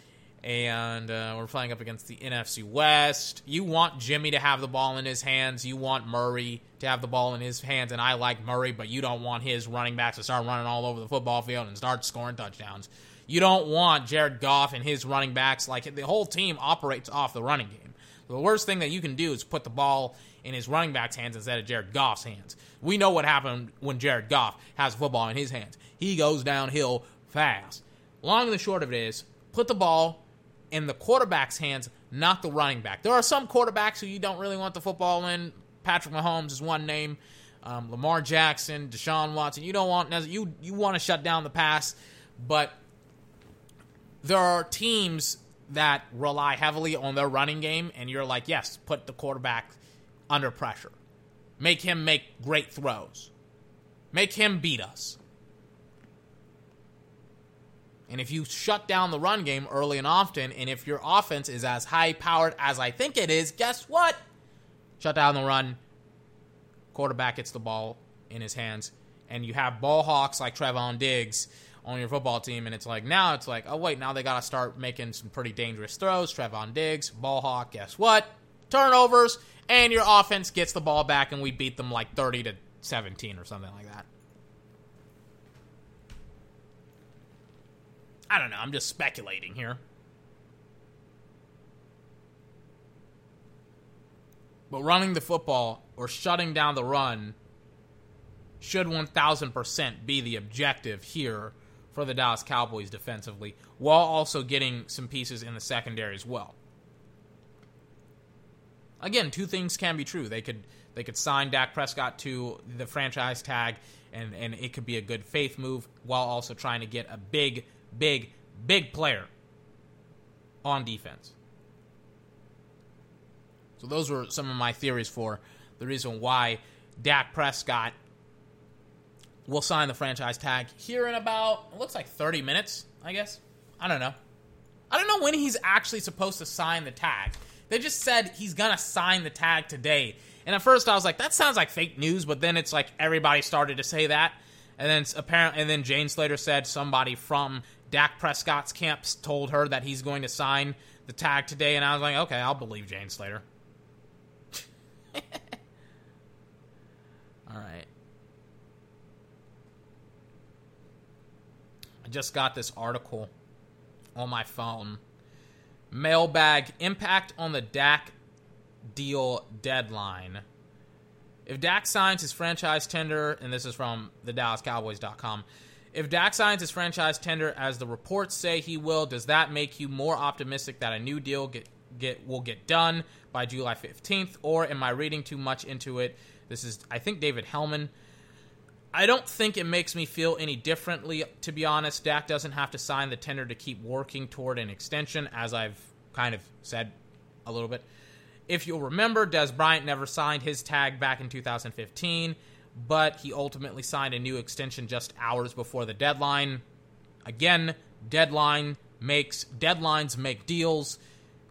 and uh, we're playing up against the N F C West. You want Jimmy to have the ball in his hands. You want Murray to have the ball in his hands, and I like Murray, but you don't want his running backs to start running all over the football field and start scoring touchdowns. You don't want Jared Goff and his running backs. Like, the whole team operates off the running game. The worst thing that you can do is put the ball in his running back's hands instead of Jared Goff's hands. We know what happened when Jared Goff has the football in his hands. He goes downhill fast. Long and the short of it is, put the ball in the quarterback's hands, not the running back. There are some quarterbacks who you don't really want the football in. Patrick Mahomes is one name. Um, Lamar Jackson, Deshaun Watson. You don't want you you want to shut down the pass, but there are teams that rely heavily on their running game, and you're like, yes, put the quarterback under pressure. Make him make great throws. Make him beat us. And if you shut down the run game early and often, and if your offense is as high-powered as I think it is, guess what? Shut down the run. Quarterback gets the ball in his hands, and you have ball hawks like Trevon Diggs on your football team, and it's like, now it's like, oh, wait, now they got to start making some pretty dangerous throws. Trevon Diggs, ball hawk, guess what? Turnovers, and your offense gets the ball back, and we beat them like thirty to seventeen or something like that. I don't know. I'm just speculating here. But running the football or shutting down the run should one thousand percent be the objective here for the Dallas Cowboys defensively, while also getting some pieces in the secondary as well. Again, two things can be true. They could they could sign Dak Prescott to the franchise tag, and, and it could be a good faith move, while also trying to get a big, big, big player on defense. So those were some of my theories for the reason why Dak Prescott will sign the franchise tag here in about, it looks like thirty minutes, I guess. I don't know. I don't know when he's actually supposed to sign the tag. They just said he's going to sign the tag today. And at first I was like, that sounds like fake news, but then it's like everybody started to say that. And then apparently, and then Jane Slater said somebody from Dak Prescott's camp told her that he's going to sign the tag today. And I was like, okay, I'll believe Jane Slater. All right. I just got this article on my phone. Mailbag, impact on the Dak deal deadline. If Dak signs his franchise tender, and this is from the Dallas Cowboys dot com. If Dak signs his franchise tender, as the reports say he will, does that make you more optimistic that a new deal get, get will get done by July fifteenth? Or am I reading too much into it? This is, I think, David Hellman. I don't think it makes me feel any differently, to be honest. Dak doesn't have to sign the tender to keep working toward an extension, as I've kind of said a little bit. If you'll remember, Dez Bryant never signed his tag back in two thousand fifteen, but he ultimately signed a new extension just hours before the deadline. Again, deadline makes deadlines make deals.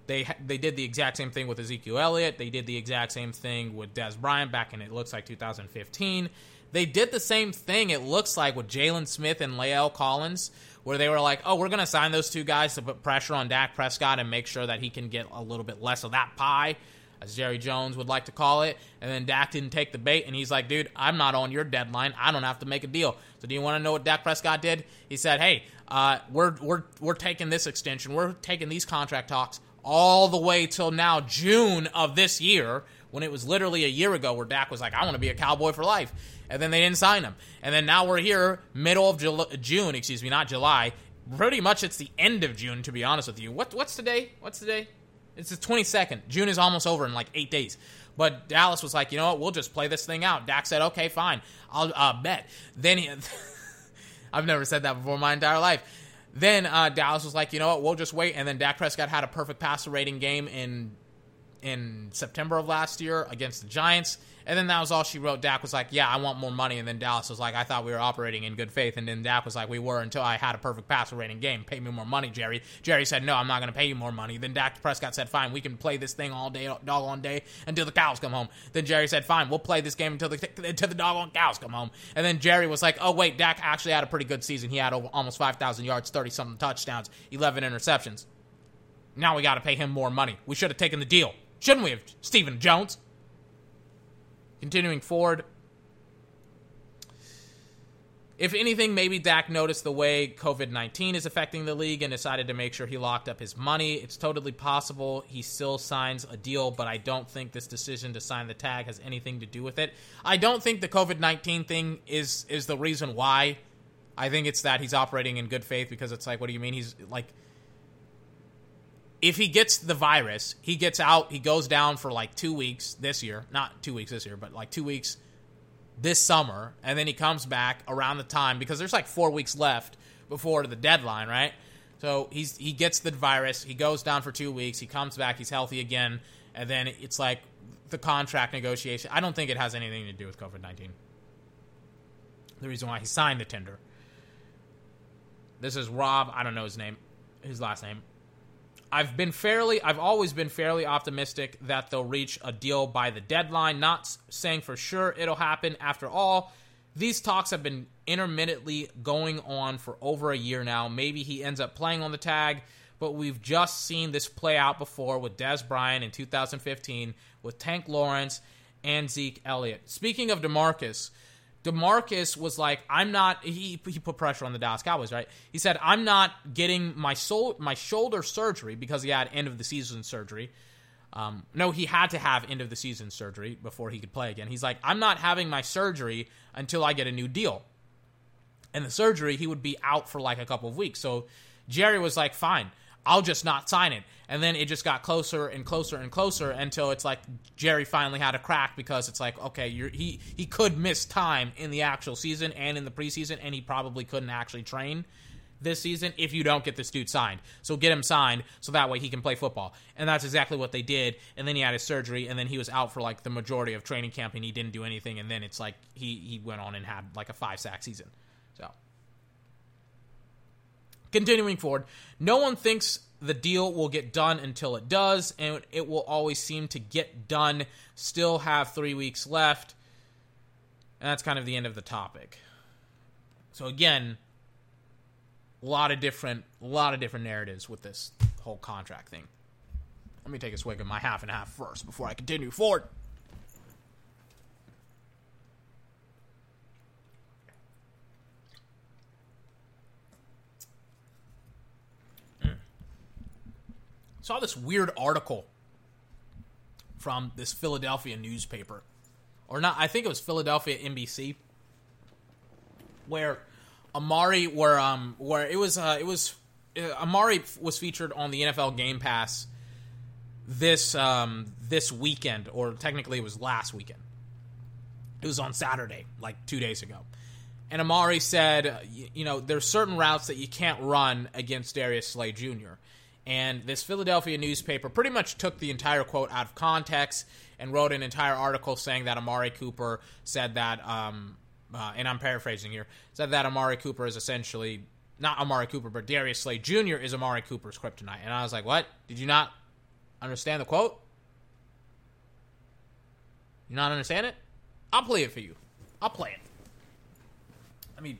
They they did the exact same thing with Ezekiel Elliott. They did the exact same thing with Dez Bryant back in, it looks like, two thousand fifteen. They did the same thing, it looks like, with Jalen Smith and Lael Collins, where they were like, oh, we're going to sign those two guys to put pressure on Dak Prescott and make sure that he can get a little bit less of that pie, as Jerry Jones would like to call it. And then Dak didn't take the bait, and he's like, dude, I'm not on your deadline. I don't have to make a deal. So do you want to know what Dak Prescott did? He said, hey, uh, we're we're we're taking this extension. We're taking these contract talks all the way till now June of this year, when it was literally a year ago where Dak was like, I want to be a Cowboy for life. And then they didn't sign him. And then now we're here, middle of Jul- June, excuse me, not July. Pretty much it's the end of June, to be honest with you. What What's today? What's today? It's the twenty-second. June is almost over in like eight days. But Dallas was like, you know what? We'll just play this thing out. Dak said, okay, fine. I'll uh, bet. Then he, I've never said that before in my entire life. Then uh, Dallas was like, you know what? We'll just wait. And then Dak Prescott had a perfect passer rating game in in September of last year against the Giants. And then that was all she wrote. Dak was like, yeah, I want more money. And then Dallas was like, I thought we were operating in good faith. And then Dak was like, we were until I had a perfect passer rating game. Pay me more money, Jerry. Jerry said, no, I'm not going to pay you more money. Then Dak Prescott said, fine, we can play this thing all day, doggone day, until the cows come home. Then Jerry said, fine, we'll play this game until the until the doggone cows come home. And then Jerry was like, oh, wait, Dak actually had a pretty good season. He had over, almost five thousand yards, thirty-something touchdowns, eleven interceptions. Now we got to pay him more money. We should have taken the deal. Shouldn't we have, Stephen Jones? Continuing forward, if anything, maybe Dak noticed the way covid nineteen is affecting the league and decided to make sure he locked up his money. It's totally possible he still signs a deal, but I don't think this decision to sign the tag has anything to do with it. I don't think the covid nineteen thing is, is the reason why. I think it's that he's operating in good faith, because it's like, what do you mean? He's like, if he gets the virus, he gets out, he goes down for like two weeks this year, not two weeks this year, but like two weeks this summer, and then he comes back around the time, because there's like four weeks left before the deadline, right? So he's he gets the virus, he goes down for two weeks, he comes back, he's healthy again, and then it's like the contract negotiation. I don't think it has anything to do with covid nineteen. The reason why he signed the tender. This is Rob, I don't know his name, his last name. I've been fairly, I've always been fairly optimistic that they'll reach a deal by the deadline, not saying for sure it'll happen. After all, these talks have been intermittently going on for over a year now. Maybe he ends up playing on the tag, but we've just seen this play out before with Dez Bryant in two thousand fifteen, with Tank Lawrence and Zeke Elliott. Speaking of DeMarcus, DeMarcus was like, I'm not, he he put pressure on the Dallas Cowboys, right? He said, I'm not getting my soul, my shoulder surgery, because he had end-of-the-season surgery. Um, no, he had to have end-of-the-season surgery before he could play again. He's like, I'm not having my surgery until I get a new deal. And the surgery, he would be out for like a couple of weeks. So Jerry was like, fine, I'll just not sign it. And then it just got closer and closer and closer until it's like Jerry finally had a crack, because it's like, okay, you're, he, he could miss time in the actual season and in the preseason, and he probably couldn't actually train this season if you don't get this dude signed. So get him signed so that way he can play football. And that's exactly what they did. And then he had his surgery, and then he was out for like the majority of training camp, and he didn't do anything. And then it's like he, he went on and had like a five-sack season. So continuing forward, no one thinks the deal will get done until it does, and it will always seem to get done. Still have three weeks left, and that's kind of the end of the topic. So again, a lot of different, a lot of different narratives with this whole contract thing. Let me take a swig of my half and half first before I continue forward. Saw this weird article from this Philadelphia newspaper, or not, I think it was Philadelphia N B C, where Amari, where um, where it was, uh, it was uh, Amari was featured on the N F L Game Pass this um this weekend, or technically it was last weekend. It was on Saturday, like two days ago, and Amari said, you, you know, there's certain routes that you can't run against Darius Slay Junior And this Philadelphia newspaper pretty much took the entire quote out of context and wrote an entire article saying that Amari Cooper said that, um, uh, and I'm paraphrasing here, said that Amari Cooper is essentially, not Amari Cooper, but Darius Slay Junior is Amari Cooper's kryptonite. And I was like, what? Did you not understand the quote? You not understand it? I'll play it for you. I'll play it. Let me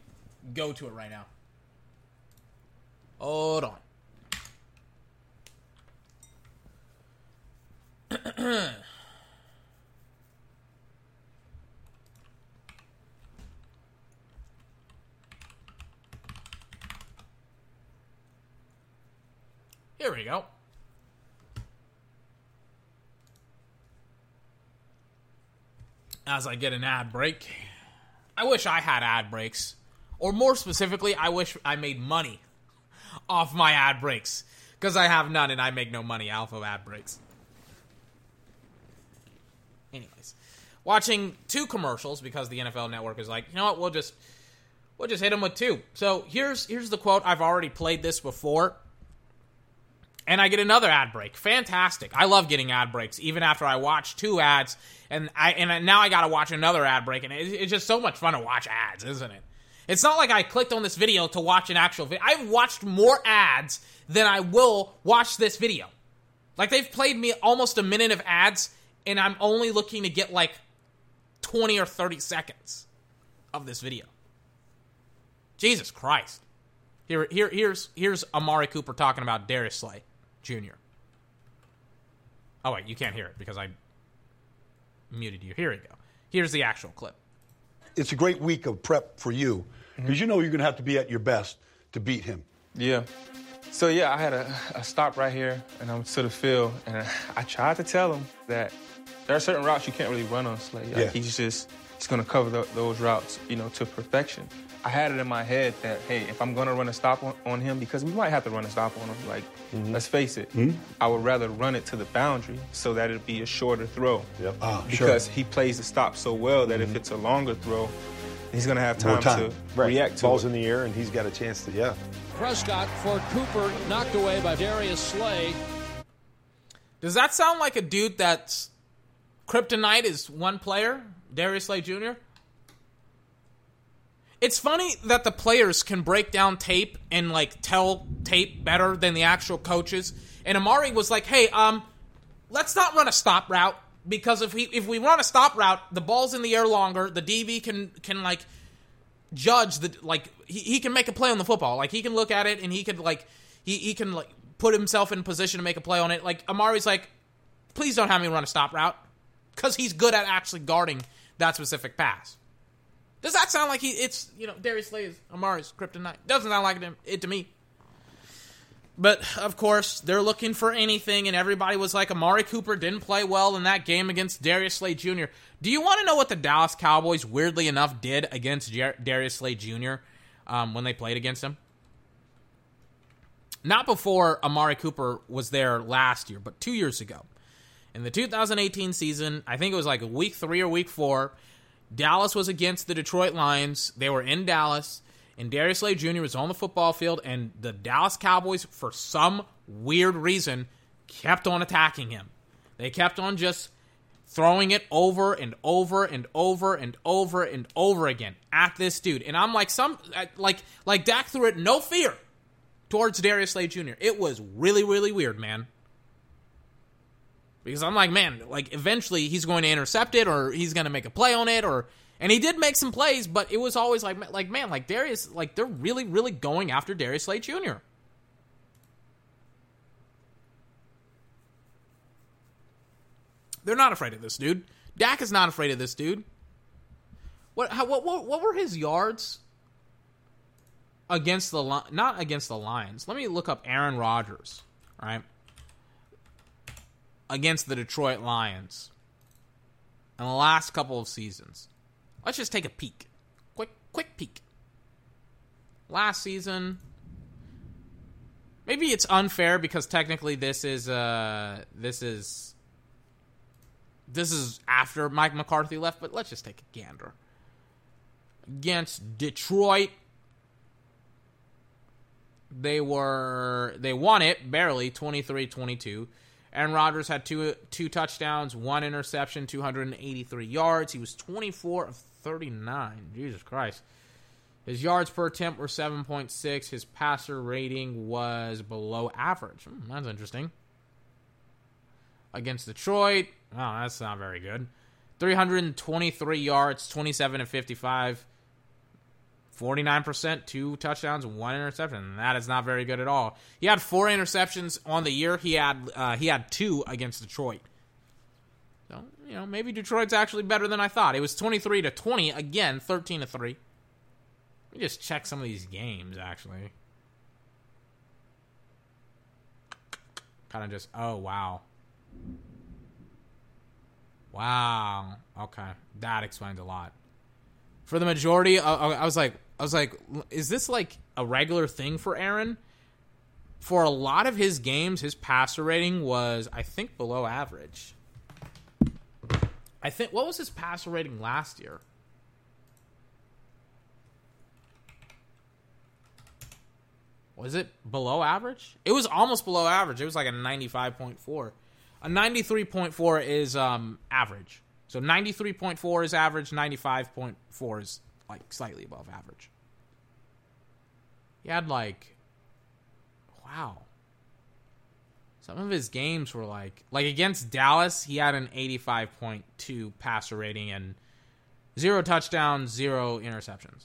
go to it right now. Hold on. Here we go. As I get an ad break. I wish I had ad breaks. Or more specifically, I wish I made money off my ad breaks. Because I have none and I make no money off of ad breaks. Anyways. Watching two commercials because the N F L Network is like, you know what, we'll just, we'll just hit them with two. So here's, here's the quote. I've already played this before. And I get another ad break. Fantastic. I love getting ad breaks, even after I watch two ads. And I and now I got to watch another ad break. And it, it's just so much fun to watch ads, isn't it? It's not like I clicked on this video to watch an actual video. I've watched more ads than I will watch this video. Like, they've played me almost a minute of ads, and I'm only looking to get, like, twenty or thirty seconds of this video. Jesus Christ. Here, here, here's, here's Amari Cooper talking about Darius Slay Junior Oh, wait, you can't hear it because I muted you. Here we go. Here's the actual clip. It's a great week of prep for you because mm-hmm. you know you're going to have to be at your best to beat him. Yeah. So, yeah, I had a, a stop right here, and I'm to the field, and I tried to tell him that there are certain routes you can't really run on Slay. Like, yeah. He's just he's going to cover the, those routes, you know, to perfection. I had it in my head that, hey, if I'm going to run a stop on, on him, because we might have to run a stop on him, like, mm-hmm. let's face it, mm-hmm. I would rather run it to the boundary so that it'd be a shorter throw. Yep. Oh, because sure. he plays the stop so well that mm-hmm. if it's a longer throw, he's going to have time, time. to right. react to Ball's it. in the air, and he's got a chance to, yeah. Prescott for Cooper, knocked away by Darius Slay. Does that sound like a dude that's kryptonite is one player, Darius Slay Junior? It's funny that the players can break down tape and, like, tell tape better than the actual coaches. And Amari was like, hey, um, let's not run a stop route because if we if we run a stop route, the ball's in the air longer. The D B can, can like, judge the, like, he, he can make a play on the football. Like, he can look at it and he can, like, he, he can, like, put himself in position to make a play on it. Like, Amari's like, please don't have me run a stop route because he's good at actually guarding that specific pass. Does that sound like he, it's, you know, Darius Slay is Amari's kryptonite? Doesn't sound like it to me. But, of course, they're looking for anything, and everybody was like, Amari Cooper didn't play well in that game against Darius Slay Junior Do you want to know what the Dallas Cowboys, weirdly enough, did against Jer- Darius Slay Junior Um, when they played against him? Not before Amari Cooper was there last year, but two years ago. In the two thousand eighteen season, I think it was like week three or week four, Dallas was against the Detroit Lions. They were in Dallas, and Darius Slay Junior was on the football field, and the Dallas Cowboys, for some weird reason, kept on attacking him. They kept on just throwing it over and over and over and over and over again at this dude. And I'm like, some like like Dak threw it no fear towards Darius Slay Junior It was really, really weird, man. Because I'm like, man, like, eventually he's going to intercept it or he's going to make a play on it. or And he did make some plays, but it was always like, like man, like, Darius, like, they're really, really going after Darius Slay Junior They're not afraid of this dude. Dak is not afraid of this dude. What how, what, what, what were his yards against the Lions? Not against the Lions. Let me look up Aaron Rodgers, all right? Against the Detroit Lions in the last couple of seasons. Let's just take a peek. Quick, quick peek. Last season. Maybe it's unfair because technically this is uh this is this is after Mike McCarthy left, but let's just take a gander. Against Detroit. They were they won it barely twenty-three twenty-two. Aaron Rodgers had two two touchdowns, one interception, two hundred eighty-three yards. He was twenty-four of thirty-nine. Jesus Christ. His yards per attempt were seven point six. His passer rating was below average. Hmm, that's interesting. Against Detroit. Oh, that's not very good. three hundred twenty-three yards, twenty-seven of fifty-five. forty-nine percent, two touchdowns, one interception. And that is not very good at all. He had four interceptions on the year. He had uh, he had two against Detroit. So, you know, maybe Detroit's actually better than I thought. It was twenty-three to twenty, again, thirteen to three. Let me just check some of these games, actually. Kind of just, oh, wow. Wow. Okay. That explains a lot. For the majority, I, I was like, I was like, is this like a regular thing for Aaron? For a lot of his games, his passer rating was, I think, below average. I think, what was his passer rating last year? Was it below average? It was almost below average. It was like a ninety-five point four. A ninety-three point four is um, average. So ninety-three point four is average, ninety-five point four is like slightly above average. He had like, wow. Some of his games were like, like against Dallas, he had an eighty-five point two passer rating and zero touchdowns, zero interceptions.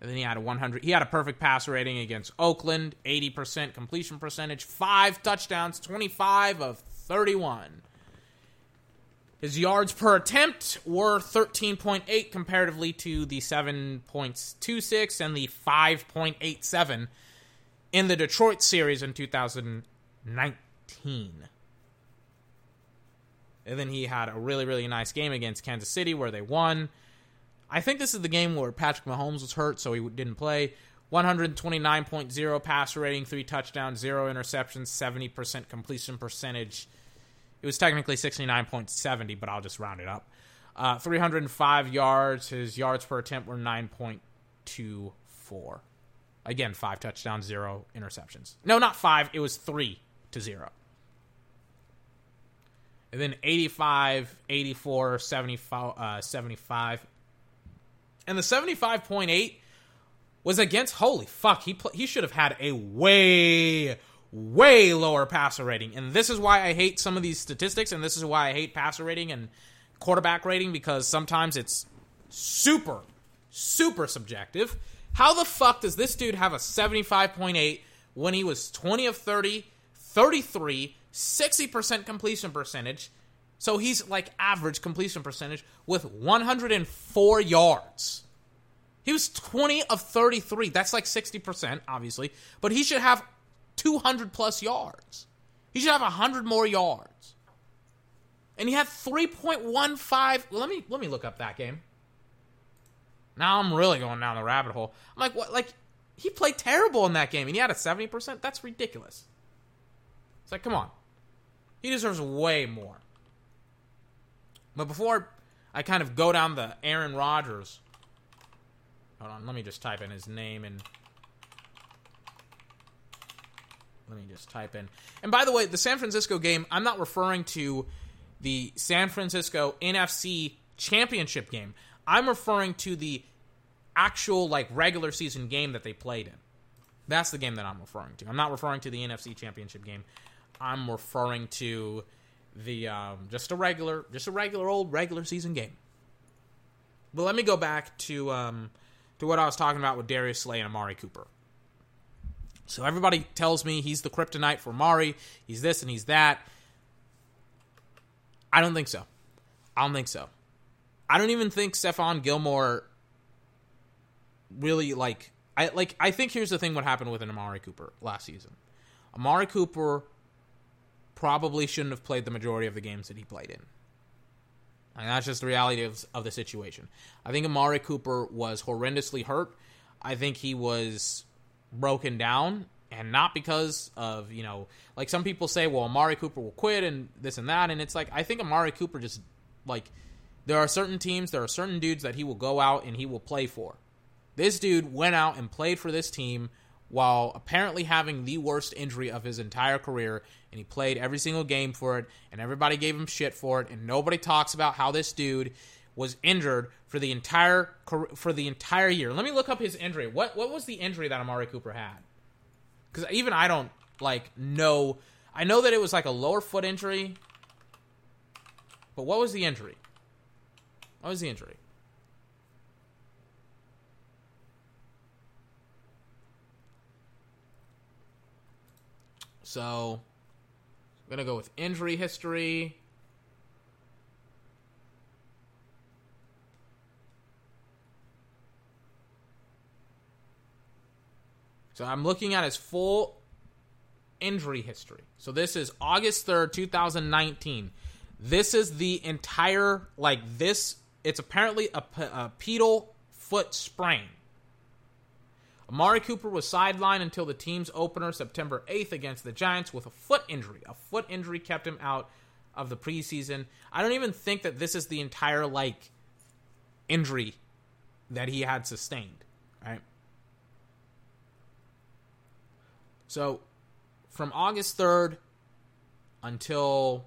And then he had a one hundred, he had a perfect passer rating against Oakland, eighty percent completion percentage, five touchdowns, twenty-five of thirty-one. His yards per attempt were thirteen point eight comparatively to the seven point two six and the five point eight seven in the Detroit series in two thousand nineteen. And then he had a really, really nice game against Kansas City where they won. I think this is the game where Patrick Mahomes was hurt, so he didn't play. one twenty-nine point oh passer rating, three touchdowns, zero interceptions, seventy percent completion percentage. It was technically sixty-nine point seven oh, but I'll just round it up. Uh, three hundred five yards. His yards per attempt were nine point two four. Again, five touchdowns, zero interceptions. No, not five. It was three to zero. And then eighty-five, eighty-four, seventy-five. And the seventy-five point eight was against, holy fuck, he pl- he should have had a way... way lower passer rating. And this is why I hate some of these statistics, and this is why I hate passer rating and quarterback rating, because sometimes it's super, super subjective. How the fuck does this dude have a seventy-five point eight when he was twenty of thirty, thirty-three, sixty percent completion percentage? So he's like average completion percentage with one hundred four yards. He was twenty of thirty-three. That's like sixty percent, obviously. But he should have two hundred plus yards. He should have one hundred more yards. And he had three point one five. Let me let me look up that game. Now I'm really going down the rabbit hole. I'm like, what? Like, he played terrible in that game and he had a seventy percent? That's ridiculous. It's like, come on. He deserves way more. But before I kind of go down the Aaron Rodgers, hold on, let me just type in his name and Let me just type in. And by the way, the San Francisco game, I'm not referring to the San Francisco N F C Championship game. I'm referring to the actual, like, regular season game that they played in. That's the game that I'm referring to. I'm not referring to the N F C Championship game. I'm referring to the, um, just a regular, just a regular old regular season game. But let me go back to, um, to what I was talking about with Darius Slay and Amari Cooper. So everybody tells me he's the kryptonite for Mari. He's this and he's that. I don't think so. I don't think so. I don't even think Stephon Gilmore really, like... I like. I think here's the thing what happened with an Amari Cooper last season. Amari Cooper probably shouldn't have played the majority of the games that he played in. And that's just the reality of, of the situation. I think Amari Cooper was horrendously hurt. I think he was... broken down, and not because of, you know, like some people say, well, Amari Cooper will quit and this and that, and it's like, I think Amari Cooper just, like, there are certain teams, there are certain dudes that he will go out and he will play for. This dude went out and played for this team while apparently having the worst injury of his entire career, and he played every single game for it, and everybody gave him shit for it, and nobody talks about how this dude was injured for the entire for the entire year. Let me look up his injury. What what was the injury that Amari Cooper had? Because even I don't, like, know. I know that it was like a lower foot injury. But what was the injury? What was the injury? So I'm going to go with injury history. So I'm looking at his full injury history. So this is August third, twenty nineteen. This is the entire, like this, it's apparently a, a pedal foot sprain. Amari Cooper was sidelined until the team's opener September eighth against the Giants with a foot injury. A foot injury kept him out of the preseason. I don't even think that this is the entire, like, injury that he had sustained, right? So, from August third until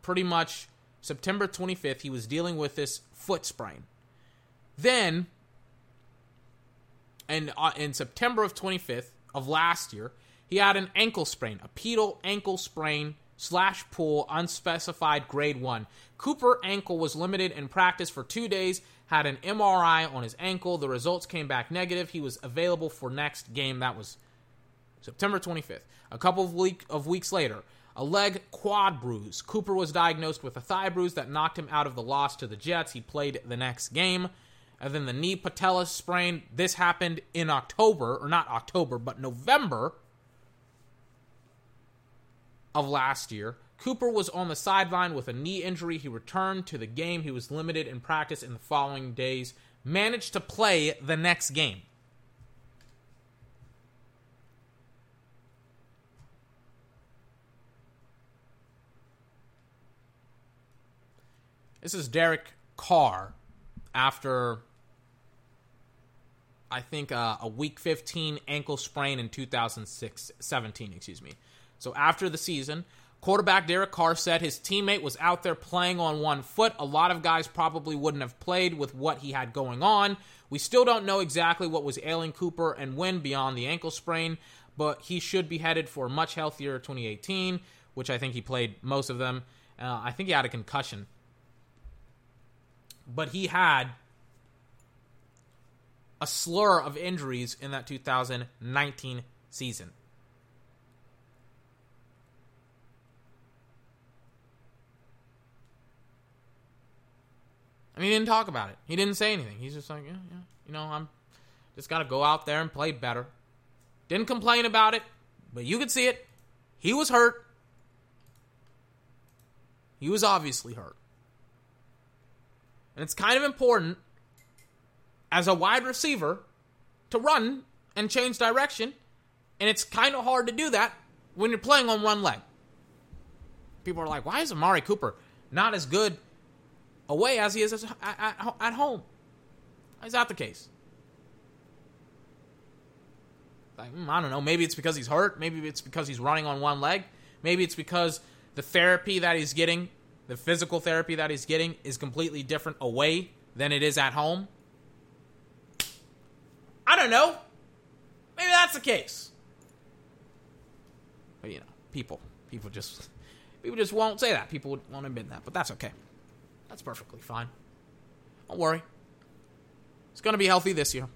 pretty much September twenty-fifth, he was dealing with this foot sprain. Then, and in September of twenty-fifth of last year, he had an ankle sprain, a pedal ankle sprain slash pull, unspecified grade one. Cooper ankle was limited in practice for two days, had an M R I on his ankle. The results came back negative. He was available for next game. That was September twenty-fifth. A couple of, week, of weeks later, a leg quad bruise. Cooper was diagnosed with a thigh bruise that knocked him out of the loss to the Jets. He played the next game. And then the knee patella sprain. This happened in October, or not October, but November of last year. Cooper was on the sideline with a knee injury. He returned to the game. He was limited in practice in the following days. Managed to play the next game. This is Derek Carr after, I think, uh, a week fifteen ankle sprain in two thousand seventeen, excuse me. So after the season, quarterback Derek Carr said his teammate was out there playing on one foot. A lot of guys probably wouldn't have played with what he had going on. We still don't know exactly what was ailing Cooper and when beyond the ankle sprain, but he should be headed for a much healthier twenty eighteen, which I think he played most of them. Uh, I think he had a concussion. But he had a slur of injuries in that two thousand nineteen season. And he didn't talk about it. He didn't say anything. He's just like, yeah, yeah, you know, I'm just got to go out there and play better. Didn't complain about it, but you could see it. He was hurt. He was obviously hurt. And it's kind of important as a wide receiver to run and change direction. And it's kind of hard to do that when you're playing on one leg. People are like, why is Amari Cooper not as good away as he is as, at, at home? Is that the case? Like, mm, I don't know. Maybe it's because he's hurt. Maybe it's because he's running on one leg. Maybe it's because the therapy that he's getting, the physical therapy that he's getting, is completely different away than it is at home. I don't know. Maybe that's the case. But, you know, people. People just people just won't say that. People won't admit that. But that's okay. That's perfectly fine. Don't worry. He's going to be healthy this year.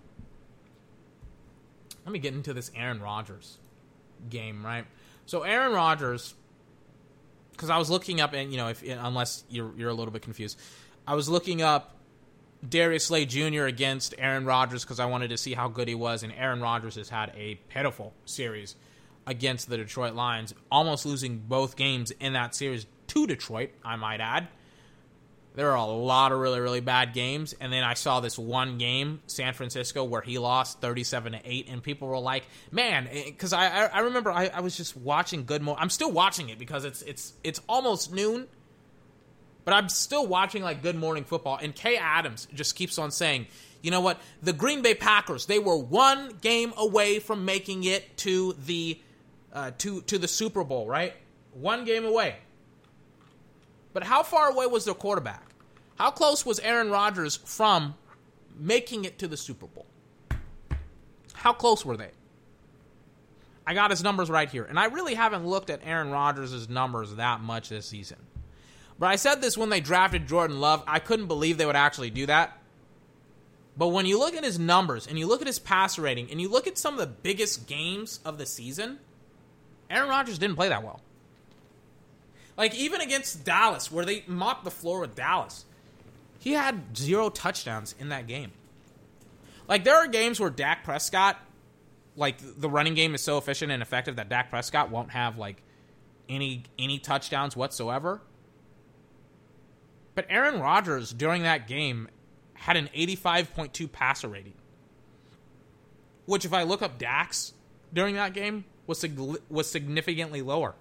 Let me get into this Aaron Rodgers game, right? So, Aaron Rodgers... Because I was looking up, and you know, if unless you're you're a little bit confused, I was looking up Darius Slay Junior against Aaron Rodgers because I wanted to see how good he was, and Aaron Rodgers has had a pitiful series against the Detroit Lions, almost losing both games in that series to Detroit, I might add. There are a lot of really, really bad games, and then I saw this one game, San Francisco, where he lost thirty-seven to eight, and people were like, man, because I, I I remember I, I was just watching Good Morning. I'm still watching it because it's it's it's almost noon, but I'm still watching, like, Good Morning Football, and Kay Adams just keeps on saying, you know what, the Green Bay Packers, they were one game away from making it to the uh, to to the Super Bowl, right? One game away. But how far away was their quarterback? How close was Aaron Rodgers from making it to the Super Bowl? How close were they? I got his numbers right here. And I really haven't looked at Aaron Rodgers' numbers that much this season. But I said this when they drafted Jordan Love. I couldn't believe they would actually do that. But when you look at his numbers and you look at his passer rating and you look at some of the biggest games of the season, Aaron Rodgers didn't play that well. Like, even against Dallas, where they mopped the floor with Dallas, he had zero touchdowns in that game. Like, there are games where Dak Prescott, like, the running game is so efficient and effective that Dak Prescott won't have, like, any any touchdowns whatsoever. But Aaron Rodgers, during that game, had an eighty-five point two passer rating. Which, if I look up Dak's during that game, was sig- was significantly lower.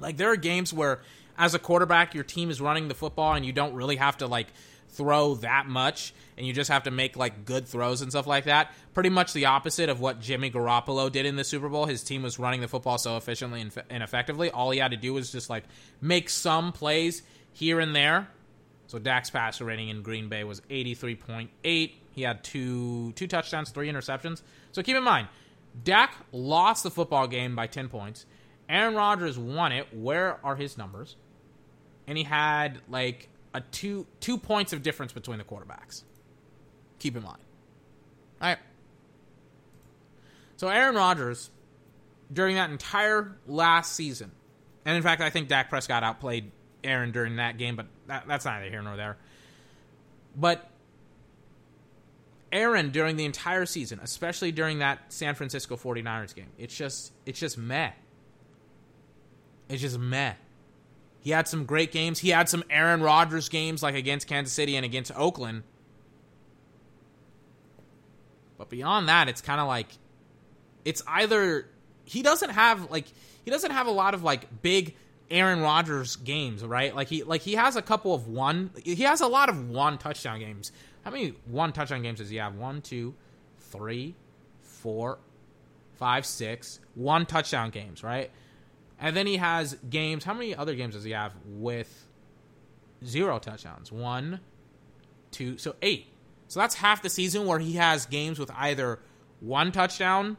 Like, there are games where, as a quarterback, your team is running the football and you don't really have to, like, throw that much, and you just have to make, like, good throws and stuff like that. Pretty much the opposite of what Jimmy Garoppolo did in the Super Bowl. His team was running the football so efficiently and, and effectively. All he had to do was just, like, make some plays here and there. So Dak's passer rating in Green Bay was eighty-three point eight. He had two two touchdowns, three interceptions. So keep in mind, Dak lost the football game by ten points. Aaron Rodgers won it. Where are his numbers? And he had, like, a two two points of difference between the quarterbacks. Keep in mind. All right. So Aaron Rodgers, during that entire last season, and in fact, I think Dak Prescott outplayed Aaron during that game, but that, that's neither here nor there. But Aaron, during the entire season, especially during that San Francisco 49ers game, it's just, it's just meh. It's just meh. He had some great games. He had some Aaron Rodgers games, like against Kansas City and against Oakland. But beyond that, it's kind of like, it's either, he doesn't have, like, he doesn't have a lot of, like, big Aaron Rodgers games, right? Like, he like he has a couple of one, he has a lot of one touchdown games. How many one touchdown games does he have? One, two, three, four, five, six. One touchdown games, right? And then he has games. How many other games does he have with zero touchdowns? One, two, so eight. So that's half the season where he has games with either one touchdown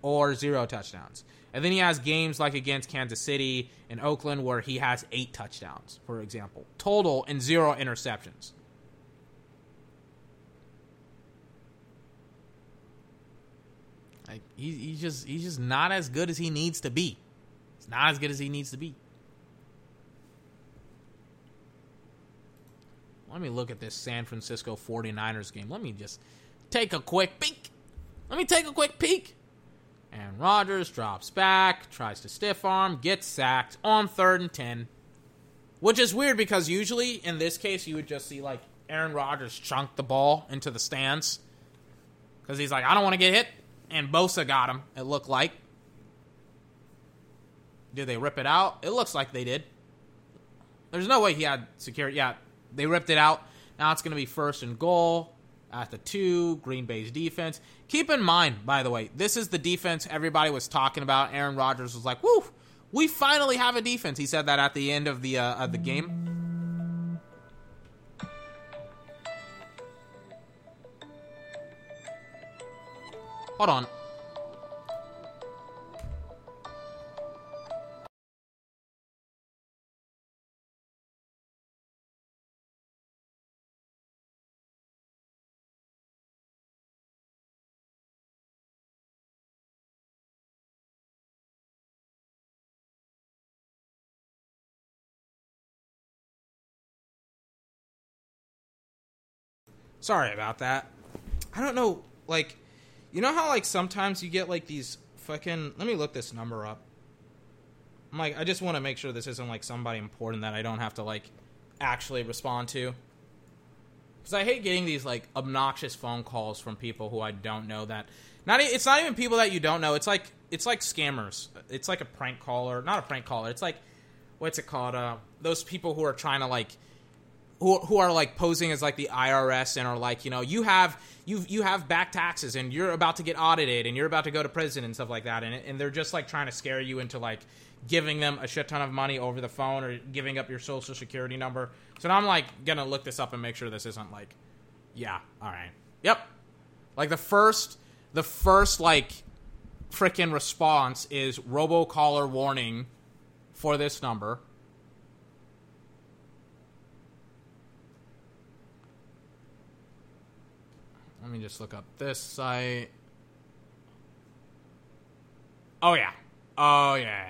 or zero touchdowns. And then he has games like against Kansas City and Oakland where he has eight touchdowns, for example. Total and zero interceptions. Like, he, he's just he's just not as good as he needs to be. Not as good as he needs to be. Let me look at this San Francisco 49ers game. Let me just take a quick peek. Let me take a quick peek. And Rodgers drops back, tries to stiff arm, gets sacked on third and ten. Which is weird because usually in this case you would just see, like, Aaron Rodgers chunk the ball into the stands. Because he's like, I don't want to get hit. And Bosa got him, it looked like. Did they rip it out? It looks like they did. There's no way he had security. Yeah, they ripped it out. Now it's going to be first and goal at the two. Green Bay's defense. Keep in mind, by the way, this is the defense everybody was talking about. Aaron Rodgers was like, woo, we finally have a defense. He said that at the end of the uh, of the game. Hold on. Sorry about that. I don't know, like, you know how, like, sometimes you get, like, these fucking... Let me look this number up. I'm like, I just want to make sure this isn't, like, somebody important that I don't have to, like, actually respond to. Because I hate getting these, like, obnoxious phone calls from people who I don't know that... Not It's not even people that you don't know. It's like it's like scammers. It's like a prank caller. Not a prank caller. It's like, what's it called? Uh, those people who are trying to, like... Who, who are, like, posing as, like, the I R S and are like, you know, you have you you have back taxes and you're about to get audited and you're about to go to prison and stuff like that. And, and they're just, like, trying to scare you into, like, giving them a shit ton of money over the phone or giving up your social security number. So now I'm, like, going to look this up and make sure this isn't, like, yeah, all right. Yep. Like, the first, the first like, frickin' response is robocaller warning for this number. Let me just look up this site. Oh, yeah. Oh, yeah.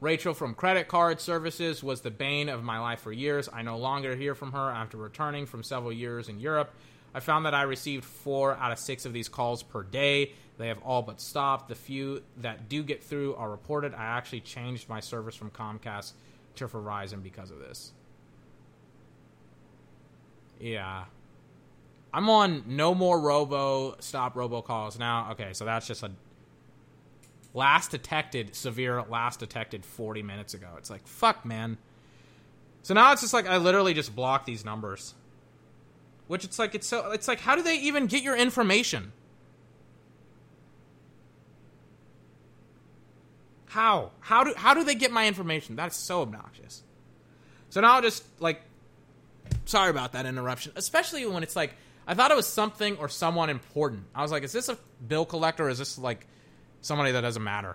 Rachel from Credit Card Services was the bane of my life for years. I no longer hear from her after returning from several years in Europe. I found that I received four out of six of these calls per day. They have all but stopped. The few that do get through are reported. I actually changed my service from Comcast to Verizon because of this. Yeah. I'm on no more robo, stop robocalls now. Okay, so that's just a last detected, severe last detected forty minutes ago. It's like, fuck, man. So now it's just like I literally just block these numbers. Which it's like, it's so, it's like, how do they even get your information? How? How do, how do they get my information? That's so obnoxious. So now I'll just, like, sorry about that interruption. Especially when it's like, I thought it was something or someone important. I was like, is this a bill collector or is this, like, somebody that doesn't matter?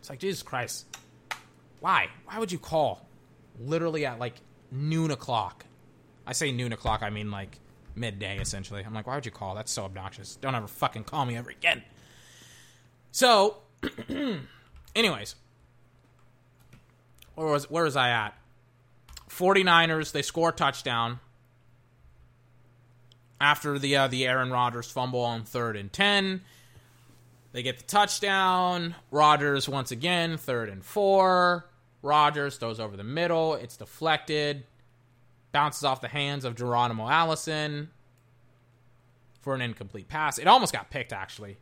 It's like, Jesus Christ. Why? Why would you call literally at, like, noon o'clock? I say noon o'clock, I mean, like, midday, essentially. I'm like, why would you call? That's so obnoxious. Don't ever fucking call me ever again. So, anyways. Where was, where was I at? 49ers, they score a touchdown after the, uh, the Aaron Rodgers fumble on third and ten. They get the touchdown. Rodgers, once again, third and four. Rodgers throws over the middle. It's deflected. Bounces off the hands of Geronimo Allison for an incomplete pass. It almost got picked, actually.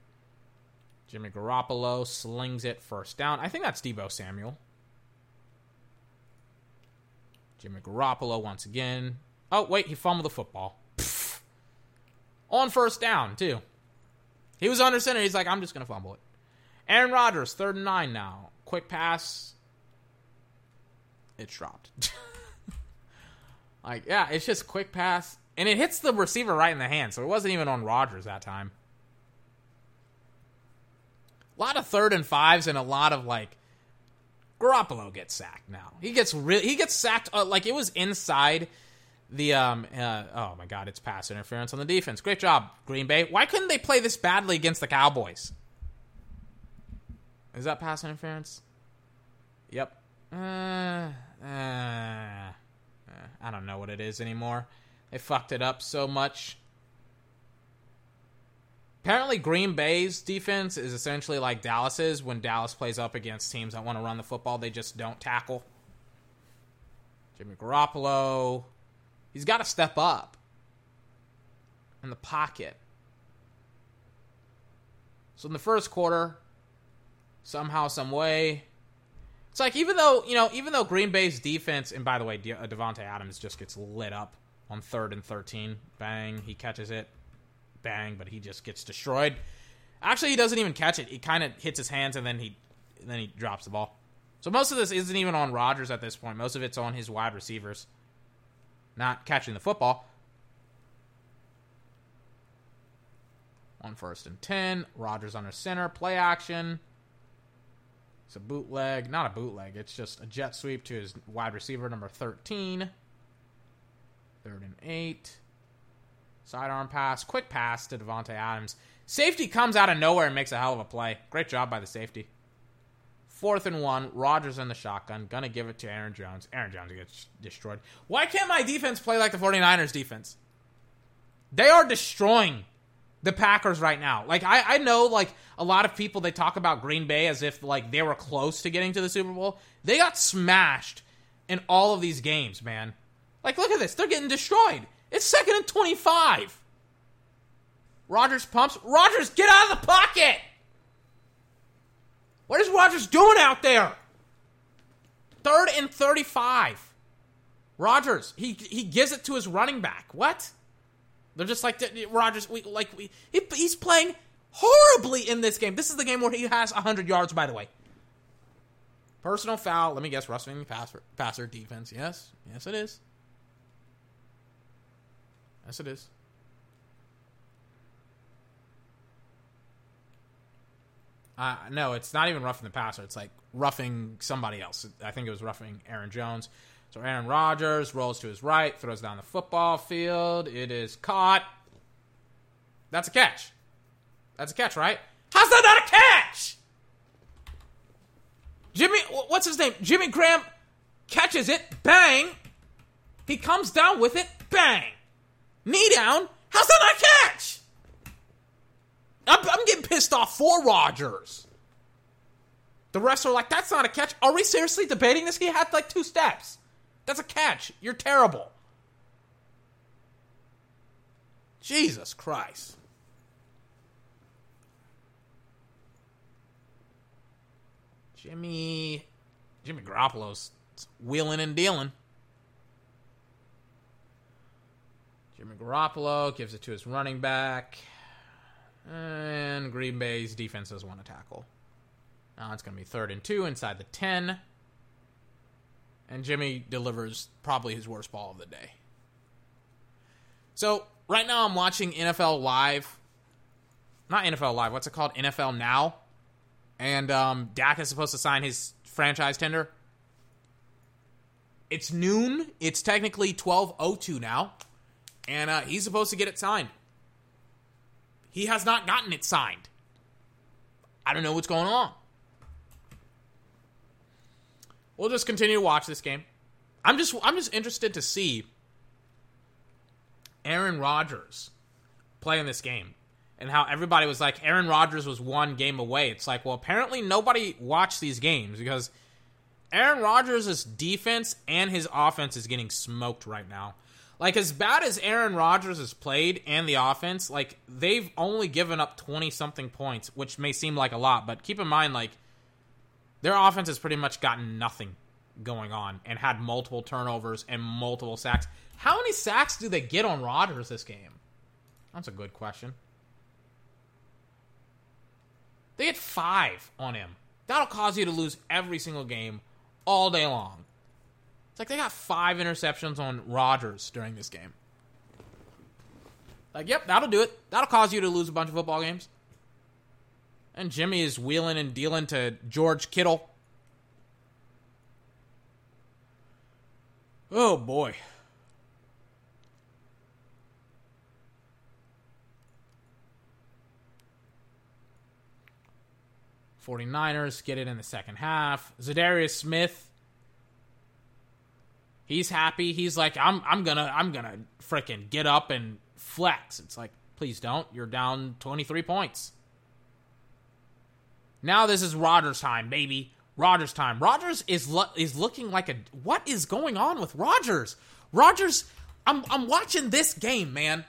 Jimmy Garoppolo slings it first down. I think that's Deebo Samuel. Jimmy Garoppolo once again. Oh, wait, he fumbled the football. Pfft. On first down, too. He was under center. He's like, I'm just going to fumble it. Aaron Rodgers, third and nine now. Quick pass. It's dropped. Like, yeah, it's just quick pass. And it hits the receiver right in the hand, so it wasn't even on Rodgers that time. A lot of third and fives and a lot of, like, Garoppolo gets sacked now. He gets re- he gets sacked, uh, like, it was inside the, um, uh, oh, my God, it's pass interference on the defense. Great job, Green Bay. Why couldn't they play this badly against the Cowboys? Is that pass interference? Yep. Uh, uh... I don't know what it is anymore. They fucked it up so much. Apparently, Green Bay's defense is essentially like Dallas's. When Dallas plays up against teams that want to run the football, they just don't tackle. Jimmy Garoppolo, he's got to step up in the pocket. So in the first quarter, somehow, some way, it's like, even though, you know, even though Green Bay's defense, and by the way, De- Davante Adams just gets lit up on third and thirteen. Bang, he catches it. Bang, but he just gets destroyed. Actually, he doesn't even catch it. He kind of hits his hands, and then he and then he drops the ball. So most of this isn't even on Rodgers at this point. Most of it's on his wide receivers not catching the football. On first and ten, Rodgers under center, play action. It's a bootleg. Not a bootleg. It's just a jet sweep to his wide receiver, number thirteen. Third and eight. Sidearm pass. Quick pass to Davante Adams. Safety comes out of nowhere and makes a hell of a play. Great job by the safety. Fourth and one. Rodgers in the shotgun. Gonna give it to Aaron Jones. Aaron Jones gets destroyed. Why can't my defense play like the 49ers defense? They are destroying the Packers right now. Like, I, I know, like, a lot of people, they talk about Green Bay as if, like, they were close to getting to the Super Bowl. They got smashed in all of these games, man. Like, look at this. They're getting destroyed. It's second and twenty-five. Rodgers pumps. Rodgers, get out of the pocket! What is Rodgers doing out there? Third and thirty-five. Rodgers, he, he gives it to his running back. What? They're just like, Rodgers, we, like, we, he, he's playing horribly in this game. This is the game where he has one hundred yards, by the way. Personal foul. Let me guess, rushing the passer, passer defense. Yes. Yes, it is. Yes, it is. Uh, no, it's not even roughing the passer. It's like roughing somebody else. I think it was roughing Aaron Jones. So Aaron Rodgers rolls to his right, throws down the football field. It is caught. That's a catch. That's a catch, right? How's that not a catch? Jimmy, what's his name? Jimmy Graham catches it. Bang. He comes down with it. Bang. Knee down. How's that not a catch? I'm, I'm getting pissed off for Rodgers. The refs are like, that's not a catch. Are we seriously debating this? He had like two steps. That's a catch. You're terrible. Jesus Christ. Jimmy, Jimmy Garoppolo's wheeling and dealing. Jimmy Garoppolo gives it to his running back. And Green Bay's defense doesn't want to tackle. Now it's going to be third and two inside the ten. And Jimmy delivers probably his worst ball of the day. So right now I'm watching N F L Live. Not N F L Live. What's it called? N F L Now. And um, Dak is supposed to sign his franchise tender. It's noon. It's technically twelve oh two now. And uh, he's supposed to get it signed. He has not gotten it signed. I don't know what's going on. We'll just continue to watch this game. I'm just I'm just interested to see Aaron Rodgers play in this game. And how everybody was like, Aaron Rodgers was one game away. It's like, well, apparently nobody watched these games because Aaron Rodgers' defense and his offense is getting smoked right now. Like, as bad as Aaron Rodgers has played and the offense, like, they've only given up twenty-something points, which may seem like a lot, but keep in mind, like, their offense has pretty much gotten nothing going on and had multiple turnovers and multiple sacks. How many sacks do they get on Rodgers this game? That's a good question. They get five on him. That'll cause you to lose every single game all day long. It's like they got five interceptions on Rodgers during this game. Like, yep, that'll do it. That'll cause you to lose a bunch of football games. And Jimmy is wheeling and dealing to George Kittle. Oh, boy. forty-niners get it in the second half. Zadarius Smith, he's happy. He's like, I'm I'm gonna I'm gonna freaking get up and flex. It's like, please don't. You're down twenty-three points. Now this is Rodgers time, baby. Rodgers time. Rodgers is lo- is looking like a what is going on with Rodgers? Rodgers, I'm I'm watching this game, man.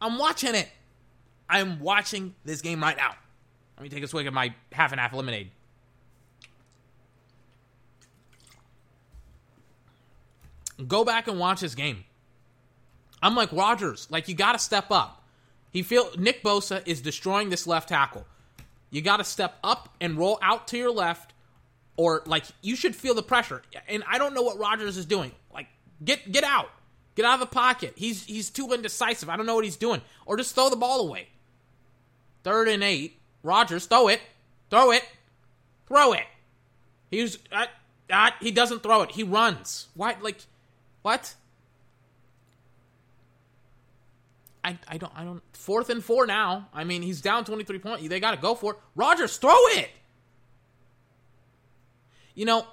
I'm watching it. I'm watching this game right now. Let me take a swig of my half and half lemonade. Go back and watch this game. I'm like, Rodgers, like, you got to step up. He feel Nick Bosa is destroying this left tackle. You got to step up and roll out to your left, or, like, you should feel the pressure. And I don't know what Rodgers is doing. Like, get get out. Get out of the pocket. He's he's too indecisive. I don't know what he's doing. Or just throw the ball away. Third and eight. Rodgers, throw it. Throw it. Throw it. He's, uh, uh, he doesn't throw it. He runs. Why, like... What? I I don't I don't fourth and four now. I mean, he's down twenty-three points. They gotta go for it. Rodgers, throw it. You know,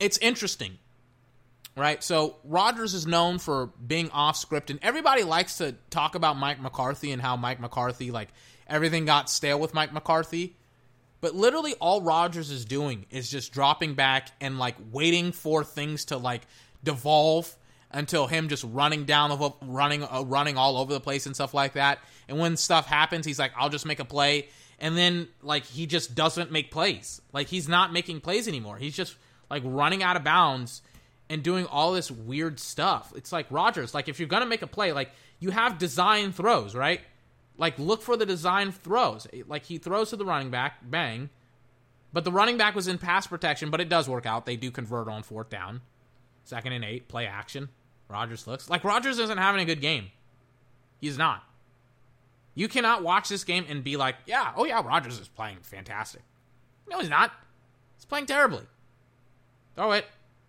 it's interesting. Right? So Rodgers is known for being off script, and everybody likes to talk about Mike McCarthy and how Mike McCarthy, like, everything got stale with Mike McCarthy. But literally all Rodgers is doing is just dropping back and, like, waiting for things to, like, devolve until him just running down, the running uh, running all over the place and stuff like that. And when stuff happens, he's like, I'll just make a play. And then, like, he just doesn't make plays. Like, he's not making plays anymore. He's just, like, running out of bounds and doing all this weird stuff. It's like, Rodgers, like, if you're going to make a play, like, you have design throws, right? Like, look for the design throws. Like, he throws to the running back. Bang. But the running back was in pass protection, but it does work out. They do convert on fourth down. Second and eight. Play action. Rodgers looks. Like, Rodgers isn't having a good game. He's not. You cannot watch this game and be like, yeah, oh yeah, Rodgers is playing fantastic. No, he's not. He's playing terribly. Throw it.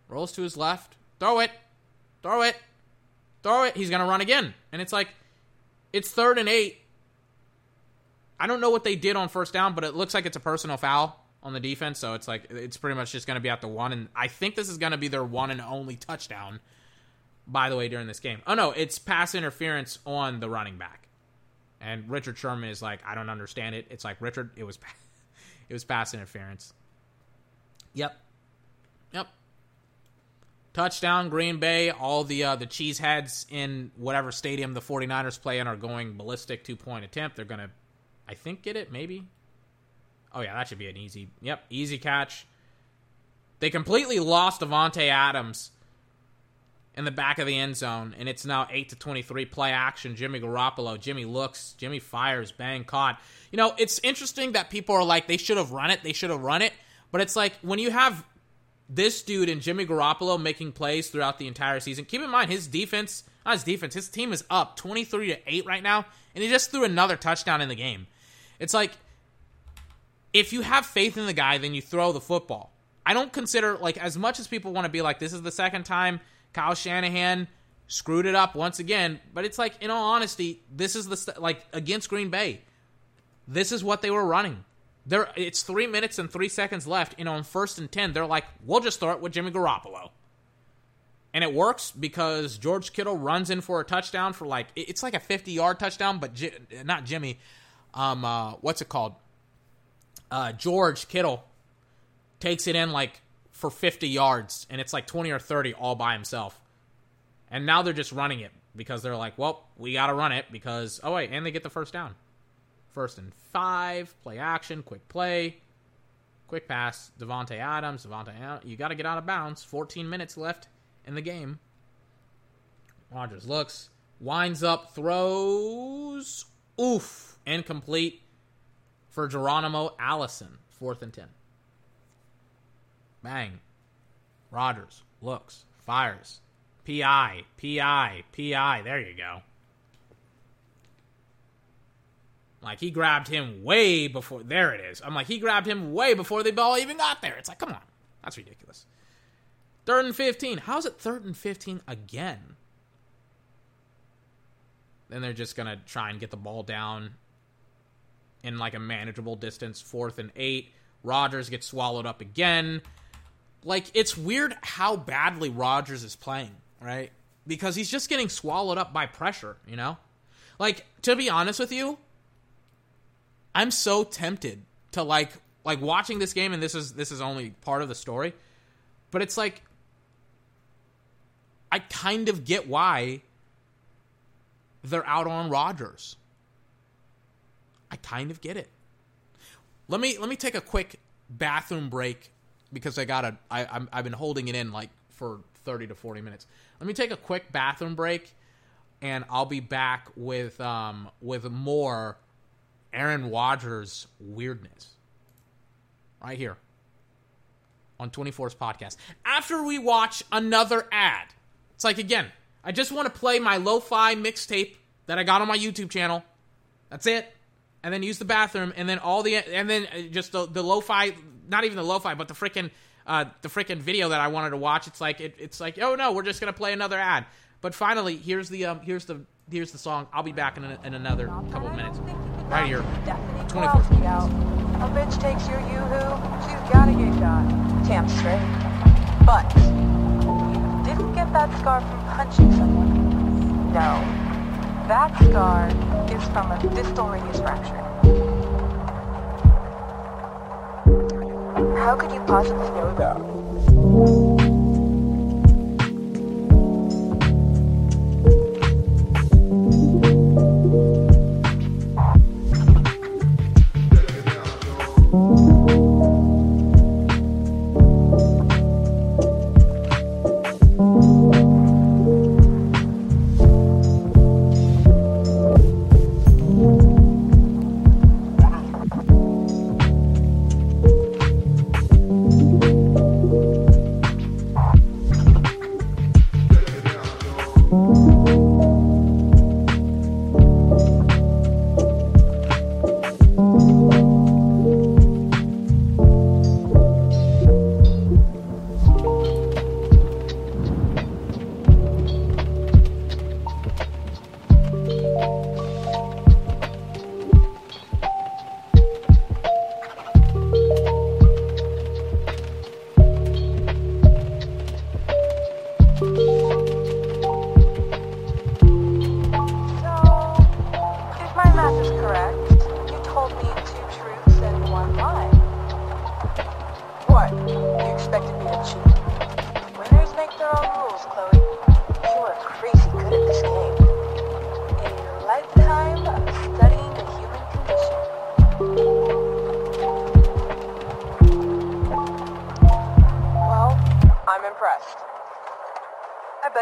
Rolls to his left. Throw it. Throw it. Throw it. He's going to run again. And it's like, It's third and eight. I don't know what they did on first down, but it looks like it's a personal foul on the defense, so it's like it's pretty much just going to be at the one, and I think this is going to be their one and only touchdown, by the way, during this game. Oh, no, it's pass interference on the running back. And Richard Sherman is like, I don't understand it. It's like, Richard, it was it was pass interference. Yep. Yep. Touchdown, Green Bay. All the uh, the cheeseheads in whatever stadium the 49ers play in are going ballistic. Two-point attempt. They're going to, I think, get it, maybe. Oh, yeah, that should be an easy, yep, easy catch. They completely lost Davante Adams in the back of the end zone, and it's now eight to twenty-three, play action, Jimmy Garoppolo, Jimmy looks, Jimmy fires, bang, caught. You know, it's interesting that people are like, they should have run it, they should have run it, but it's like, when you have this dude and Jimmy Garoppolo making plays throughout the entire season, keep in mind, his defense, not his defense, his team is up twenty-three to eight right now, and he just threw another touchdown in the game. It's like, if you have faith in the guy, then you throw the football. I don't consider, like, as much as people want to be like, this is the second time Kyle Shanahan screwed it up once again, but it's like, in all honesty, this is the, st- like, against Green Bay, this is what they were running. They're, it's three minutes and three seconds left, and on first and ten, they're like, we'll just throw it with Jimmy Garoppolo. And it works because George Kittle runs in for a touchdown for, like, it's like a fifty-yard touchdown, but J- not Jimmy, um, uh, what's it called? Uh, George Kittle takes it in like for fifty yards, and it's like twenty or thirty all by himself. And now they're just running it because they're like, well, we got to run it because, oh wait, and they get the first down. First and five, play action, quick play, quick pass, Davante Adams, Davante Adams, you got to get out of bounds. fourteen minutes left in the game. Rodgers looks, winds up, throws, oof, incomplete for Geronimo Allison, fourth and ten. Bang. Rodgers looks, fires. P I, P I, P I. There you go. Like, he grabbed him way before. There it is. I'm like, he grabbed him way before the ball even got there. It's like, come on. That's ridiculous. Third and fifteen. How's it third and fifteen again? Then they're just going to try and get the ball down in like a manageable distance. Fourth and eight. Rodgers gets swallowed up again. Like, it's weird how badly Rodgers is playing, right? Because he's just getting swallowed up by pressure, you know? Like, to be honest with you, I'm so tempted to, like, like watching this game, and this is this is only part of the story, but it's like, I kind of get why they're out on Rodgers. I kind of get it. Let me let me take a quick bathroom break because I gotta I I'm, I've been holding it in like for thirty to forty minutes. Let me take a quick bathroom break, and I'll be back with um with more Aaron Rodgers weirdness right here on twenty-four's podcast after we watch another ad. It's like, again, I just want to play my lo-fi mixtape that I got on my YouTube channel. That's it. And then use the bathroom, and then all the, and then just the, the lo-fi, not even the lo-fi, but the freaking, uh, the freaking video that I wanted to watch. It's like, it, it's like, oh no, we're just gonna play another ad. But finally, here's the, um, here's the, here's the song. I'll be back in, a, in another couple of minutes, right here. twenty-four. A bitch takes your yoo-hoo, she's gotta get got. Damn straight. But you didn't get that scar from punching someone. No. That scar is from a distal radius fracture. How could you possibly know that? Thank you.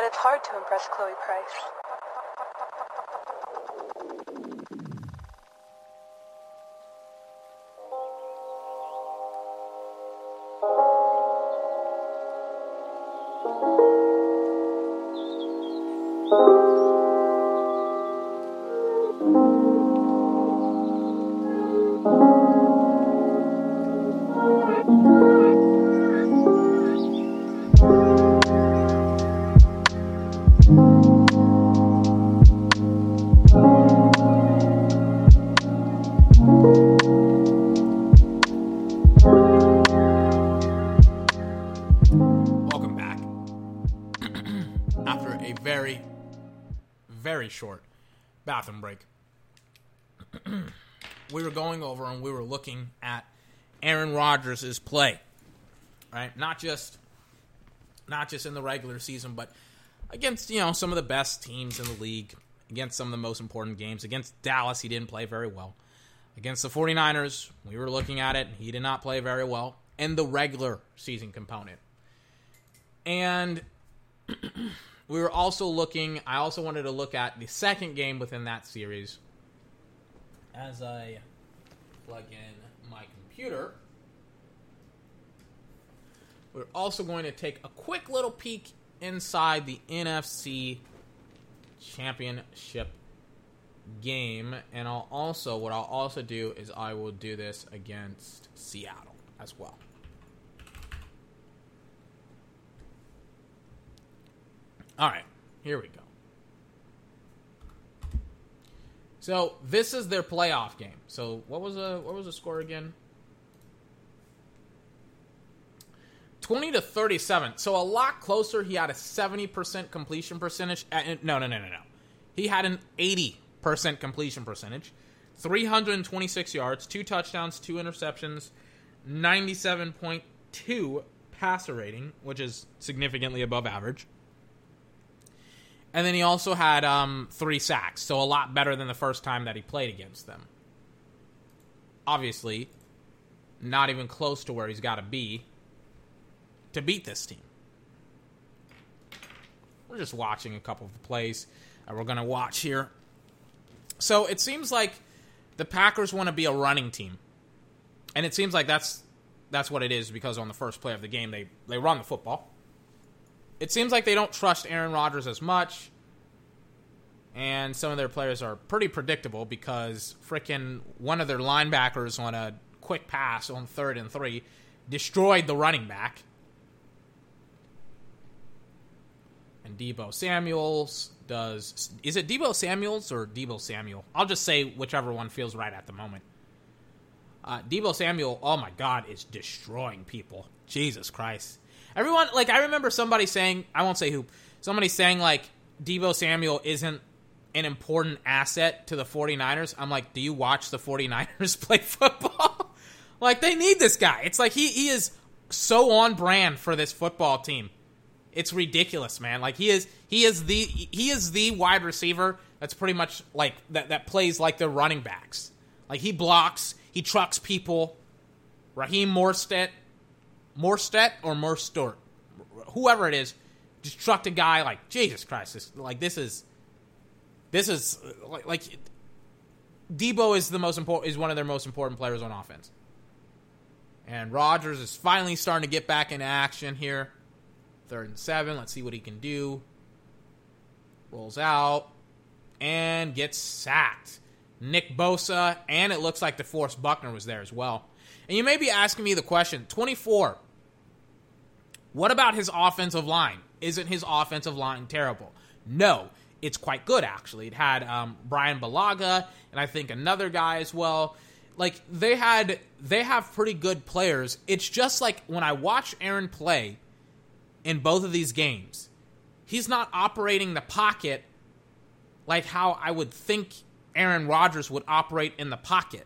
it's hard to impress Chloe Price. Short bathroom break. We were going over and we were looking at Aaron Rodgers' play, right? Not just, not just in the regular season, but against, you know, some of the best teams in the league, against some of the most important games. Against Dallas, he didn't play very well. Against the 49ers, we were looking at it, he did not play very well in the regular season component. And we were also looking, I also wanted to look at the second game within that series. As I plug in my computer, we're also going to take a quick little peek inside the N F C Championship game. And I'll also, what I'll also do is I will do this against Seattle as well. All right, here we go. So this is their playoff game. So what was a what was the score again? twenty to thirty-seven. So a lot closer. He had a seventy percent completion percentage. Uh, no, no, no, no, no. He had an eighty percent completion percentage. three hundred twenty-six yards, two touchdowns, two interceptions, ninety-seven point two passer rating, which is significantly above average. And then he also had um, three sacks, so a lot better than the first time that he played against them. Obviously, not even close to where he's got to be to beat this team. We're just watching a couple of the plays that we're going to watch here. So it seems like the Packers want to be a running team. And it seems like that's that's what it is, because on the first play of the game, they, they run the football. It seems like they don't trust Aaron Rodgers as much. And some of their players are pretty predictable, because frickin' one of their linebackers on a quick pass on third and three destroyed the running back. And Deebo Samuels does... Is it Deebo Samuels or Deebo Samuel? I'll just say whichever one feels right at the moment. Uh, Deebo Samuel, oh my God, is destroying people. Jesus Christ. Everyone, like, I remember somebody saying, I won't say who, somebody saying, like, Deebo Samuel isn't an important asset to the 49ers. I'm like, do you watch the 49ers play football? Like, they need this guy. It's like, he, he is so on brand for this football team. It's ridiculous, man. Like, he is, he is the, he is the wide receiver that's pretty much, like, that, that plays like the running backs. Like, he blocks, he trucks people. Raheem Mostert. Mostert or Mostert, whoever it is, just trucked a guy. Like, Jesus Christ, this, like this is, this is like, like Deebo is the most important, is one of their most important players on offense. And Rodgers is finally starting to get back into action here. Third and seven. Let's see what he can do. Rolls out and gets sacked. Nick Bosa, and it looks like DeForest Buckner was there as well. And you may be asking me the question, twenty-four, what about his offensive line? Isn't his offensive line terrible? No, it's quite good, actually. It had um, Brian Balaga and I think another guy as well. Like, they had, they have pretty good players. It's just like when I watch Aaron play in both of these games, he's not operating the pocket like how I would think Aaron Rodgers would operate in the pocket.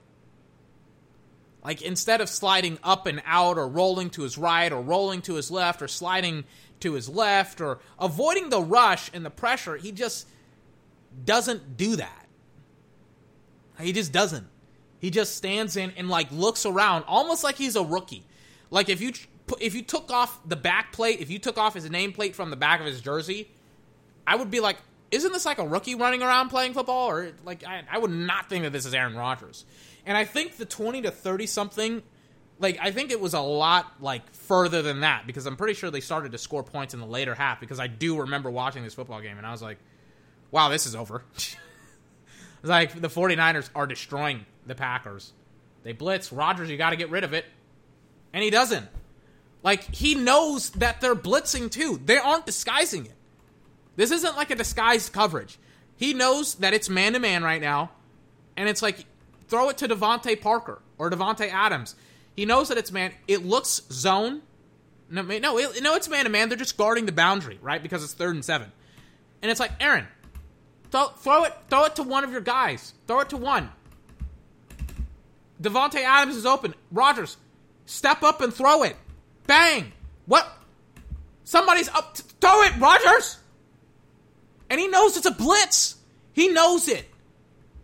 Like, instead of sliding up and out or rolling to his right or rolling to his left or sliding to his left or avoiding the rush and the pressure, he just doesn't do that. He just doesn't. He just stands in and, like, looks around almost like he's a rookie. Like, if you if you took off the back plate, if you took off his nameplate from the back of his jersey I would be like, isn't this like a rookie running around playing football? Or like, I, I would not think that this is Aaron Rodgers. And I think the twenty to thirty something, like, I think it was a lot, like, further than that, because I'm pretty sure they started to score points in the later half, because I do remember watching this football game and I was like, wow, this is over. It's like the 49ers are destroying the Packers. They blitz. Rodgers, you got to get rid of it. And he doesn't. Like, he knows that they're blitzing too. They aren't disguising it. This isn't like a disguised coverage. He knows that it's man-to-man right now, and it's like, throw it to Devontae Parker or Davante Adams. He knows that it's man. It looks zone. No, no, it, no, it's man-to-man. They're just guarding the boundary, right? Because it's third and seven. And it's like, Aaron, throw, throw it throw it to one of your guys. Throw it to one. Davante Adams is open. Rodgers, step up and throw it. Bang. What? Somebody's up. T- throw it, Rodgers. And he knows it's a blitz. He knows it.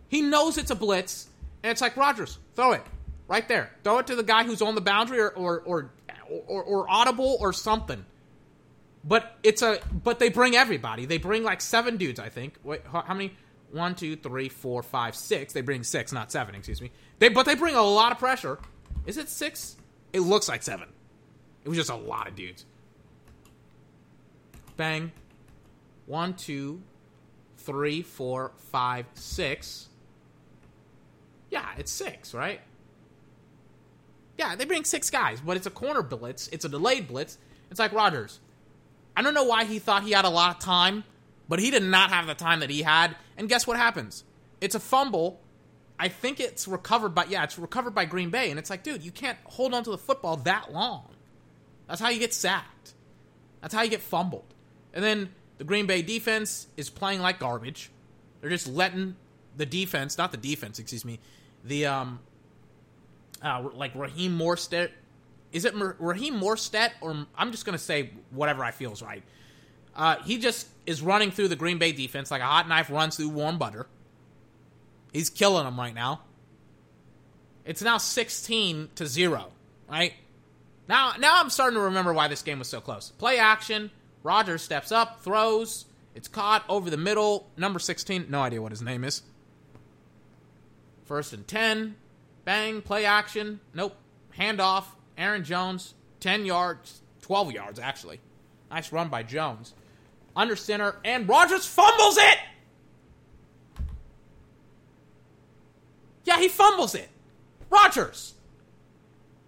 He knows it's a blitz. And it's like, Rodgers, throw it. Right there. Throw it to the guy who's on the boundary or or or, or, or audible or something. But it's a but they bring everybody. They bring like seven dudes, I think. Wait, how many? One, two, three, four, five, six. They bring six, not seven, excuse me. They but they bring a lot of pressure. Is it six? It looks like seven. It was just a lot of dudes. Bang. One, two, three, four, five, six. Yeah, it's six, right? Yeah, they bring six guys, but it's a corner blitz. It's a delayed blitz. It's like, Rodgers, I don't know why he thought he had a lot of time, but he did not have the time that he had. And guess what happens? It's a fumble. I think it's recovered by, yeah, it's recovered by Green Bay. And it's like, dude, you can't hold on to the football that long. That's how you get sacked. That's how you get fumbled. And then the Green Bay defense is playing like garbage. They're just letting the defense, not the defense, excuse me, the, um, uh, like Raheem Mostert. Is it Mer- Raheem Mostert? Or I'm just going to say whatever I feel is right. Uh, he just is running through the Green Bay defense like a hot knife runs through warm butter. He's killing them right now. It's now sixteen to zero, right? Now, now I'm starting to remember why this game was so close. Play action. Rodgers steps up, throws. It's caught over the middle. Number sixteen. No idea what his name is. First and ten. Bang. Play action. Nope. Handoff. Aaron Jones. ten yards. twelve yards, actually. Nice run by Jones. Under center. And Rodgers fumbles it! Yeah, he fumbles it. Rodgers!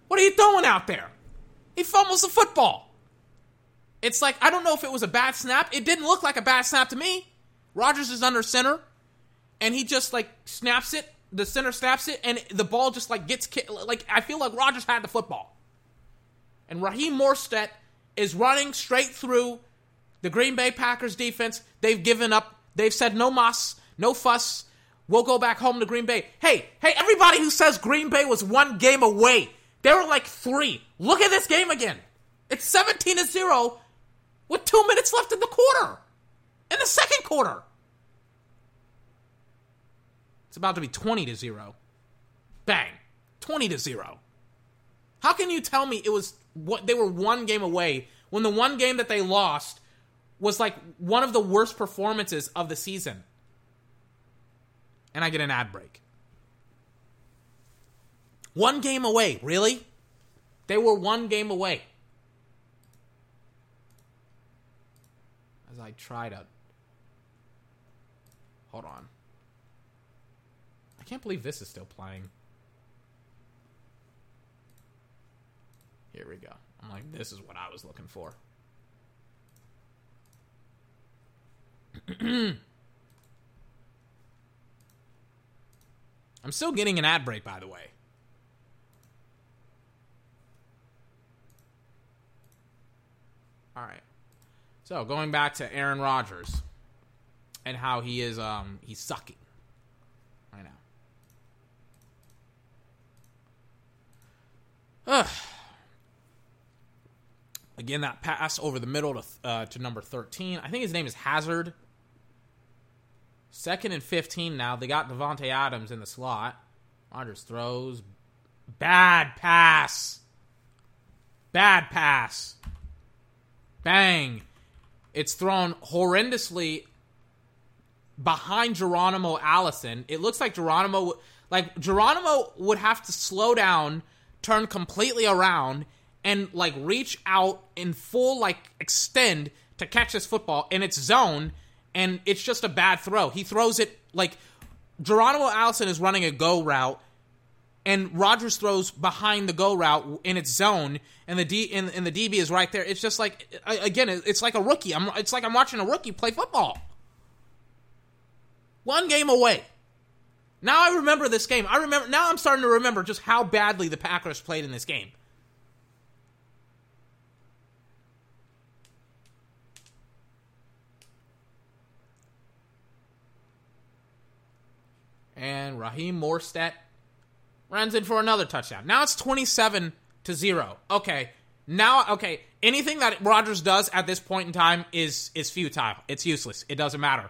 What are you doing out there? He fumbles the football. It's like, I don't know if it was a bad snap. It didn't look like a bad snap to me. Rodgers is under center, and he just, like, snaps it. The center snaps it, and the ball just, like, gets kicked. Like, I feel like Rodgers had the football. And Raheem Mostert is running straight through the Green Bay Packers defense. They've given up. They've said no muss, no fuss. We'll go back home to Green Bay. Hey, hey, everybody who says Green Bay was one game away, they were like three. Look at this game again. It's seventeen to zero. With two minutes left in the quarter. In the second quarter. It's about to be twenty to zero. Bang. twenty to zero. How can you tell me it was what they were one game away when the one game that they lost was like one of the worst performances of the season? And I get an ad break. One game away, really? They were one game away. As I try to... Hold on. I can't believe this is still playing. Here we go. I'm like, this is what I was looking for. I'm still getting an ad break, by the way. All right. So, going back to Aaron Rodgers and how he is, um, he's sucking right now. Ugh. Again, that pass over the middle to, uh, to number thirteen. I think his name is Hazard. Second and fifteen now. They got Davante Adams in the slot. Rodgers throws. Bad pass. Bad pass. Bang. It's thrown horrendously behind Geronimo Allison. It looks like Geronimo, like Geronimo would have to slow down, turn completely around, and like reach out in full, like extend to catch this football, and it's zone, and it's just a bad throw. He throws it like Geronimo Allison is running a go route, and Rodgers throws behind the go route in its zone, and the D and, and the D B is right there. It's just like, again, it's like a rookie. I'm, it's like I'm watching a rookie play football. One game away. Now I remember this game. I remember now. I'm starting to remember just how badly the Packers played in this game. And Raheem Mostert runs in for another touchdown. Now it's twenty-seven to zero. Okay. Now, okay. Anything that Rodgers does at this point in time is, is futile. It's useless. It doesn't matter.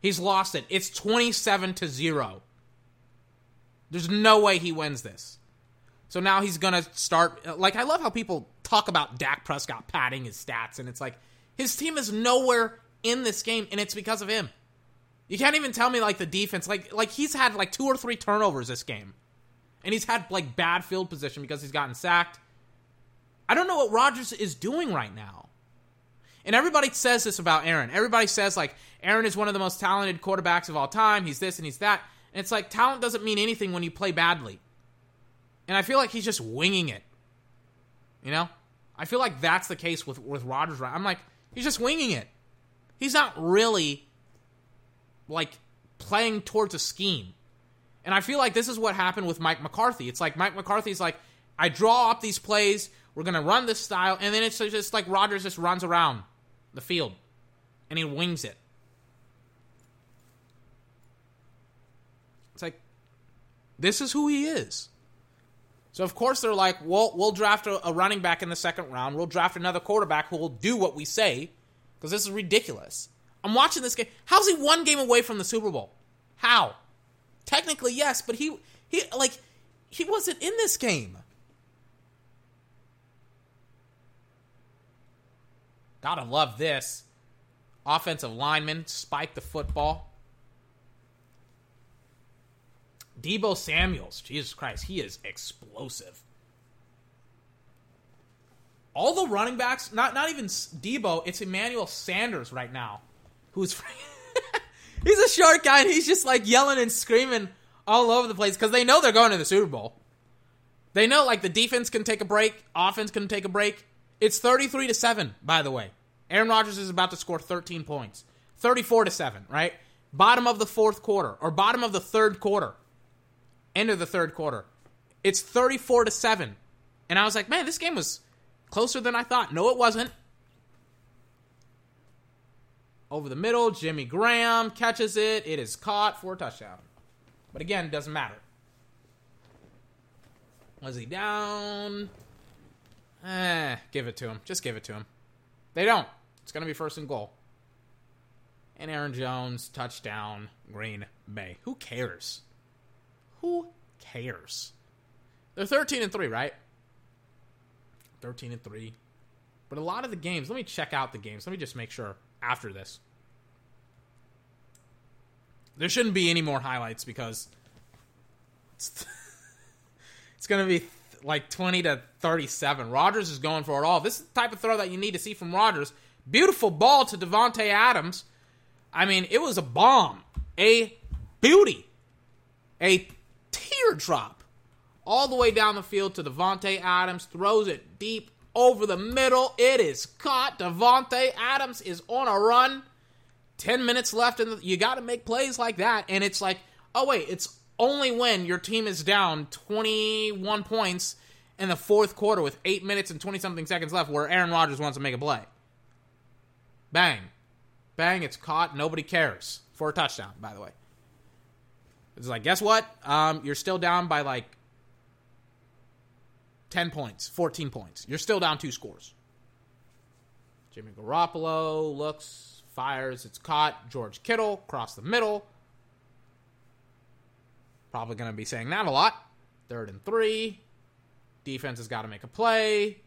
He's lost it. It's twenty-seven to zero. There's no way he wins this. So now he's going to start. Like, I love how people talk about Dak Prescott padding his stats. And it's like, his team is nowhere in this game. And it's because of him. You can't even tell me, like, the defense, like, like he's had, like, two or three turnovers this game. And he's had, like, bad field position because he's gotten sacked. I don't know what Rodgers is doing right now. And everybody says this about Aaron. Everybody says, like, Aaron is one of the most talented quarterbacks of all time. He's this and he's that. And it's like, talent doesn't mean anything when you play badly. And I feel like he's just winging it. You know? I feel like that's the case with, with Rodgers. I'm like, he's just winging it. He's not really... like, playing towards a scheme. And I feel like this is what happened with Mike McCarthy. It's like, Mike McCarthy's like, I draw up these plays, we're going to run this style, and then it's just like Rodgers just runs around the field, and he wings it. It's like, this is who he is. So, of course, they're like, well, we'll draft a, a running back in the second round, we'll draft another quarterback who will do what we say, because this is ridiculous. I'm watching this game. How's he one game away from the Super Bowl? How? Technically, yes, but he, he like, he wasn't in this game. Gotta love this. Offensive lineman, spike the football. Deebo Samuels, Jesus Christ, he is explosive. All the running backs, not, not even Deebo, it's Emmanuel Sanders right now. Who's he's a short guy, and he's just like yelling and screaming all over the place because they know they're going to the Super Bowl. They know, like, the defense can take a break, offense can take a break. It's thirty-three to seven, by the way. Aaron Rodgers is about to score thirteen points. thirty-four to seven, right? Bottom of the fourth quarter, or bottom of the third quarter. End of the third quarter. It's thirty-four to seven. And I was like, man, this game was closer than I thought. No, it wasn't. Over the middle, Jimmy Graham catches it. It is caught for a touchdown. But again, it doesn't matter. Was he down? Eh, give it to him. Just give it to him. They don't. It's going to be first and goal. And Aaron Jones, touchdown, Green Bay. Who cares? Who cares? They're thirteen and three, right? thirteen and three. But a lot of the games, let me check out the games. Let me just make sure. After this, there shouldn't be any more highlights because it's, it's going to be th- like twenty to thirty-seven. Rodgers is going for it all. This is the type of throw that you need to see from Rodgers. Beautiful ball to Davante Adams. I mean, it was a bomb, a beauty, a teardrop all the way down the field to Davante Adams. Throws it deep. Over the middle, it is caught. Davante Adams is on a run. Ten minutes left, and you got to make plays like that. And it's like, oh wait, it's only when your team is down twenty-one points in the fourth quarter with eight minutes and twenty-something seconds left, where Aaron Rodgers wants to make a play. Bang, bang! It's caught. Nobody cares for a touchdown. By the way, it's like, guess what? Um, you're still down by like ten points, fourteen points. You're still down two scores. Jimmy Garoppolo looks, fires, it's caught. George Kittle, across the middle. Probably going to be saying that a lot. Third and three. Defense has got to make a play.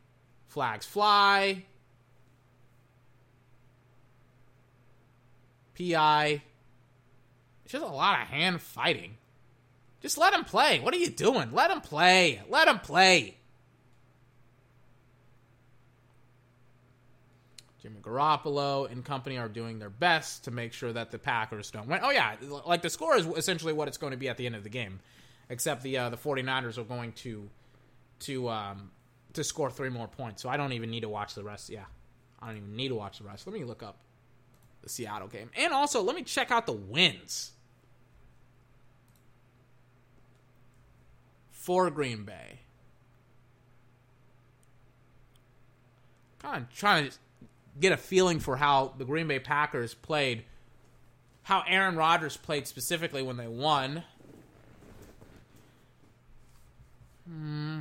Flags fly. P I. It's just a lot of hand fighting. Just let him play. What are you doing? Let him play. Let him play. Jimmy Garoppolo and company are doing their best to make sure that the Packers don't win. Oh, yeah. Like, the score is essentially what it's going to be at the end of the game. Except the uh, the 49ers are going to to um, to score three more points. So I don't even need to watch the rest. Yeah. I don't even need to watch the rest. Let me look up the Seattle game. And also, let me check out the wins for Green Bay. Kind of trying to get a feeling for how the Green Bay Packers played, how Aaron Rodgers played specifically when they won. Hmm.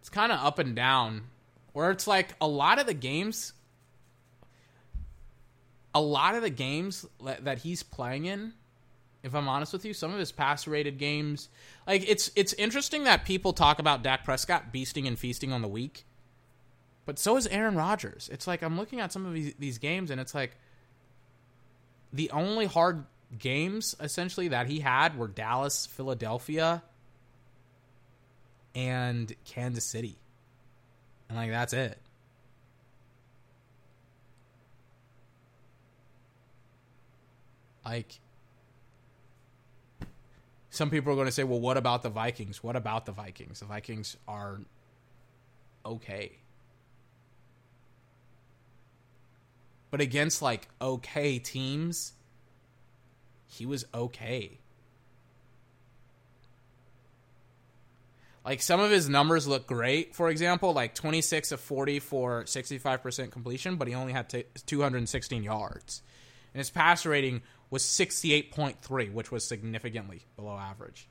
It's kind of up and down, where it's like a lot of the games, a lot of the games that he's playing in, if I'm honest with you, some of his pass-rated games, like it's it's interesting that people talk about Dak Prescott beasting and feasting on the week, but so is Aaron Rodgers. It's like I'm looking at some of these, these games, and it's like the only hard games, essentially, that he had were Dallas, Philadelphia, and Kansas City. And, like, that's it. Like, some people are going to say, well, what about the Vikings? What about the Vikings? The Vikings are okay. But against, like, okay teams, he was okay. Like, some of his numbers look great, for example, like twenty-six of forty for sixty-five percent completion, but he only had t- two hundred sixteen yards. And his pass rating was sixty-eight point three, which was significantly below average.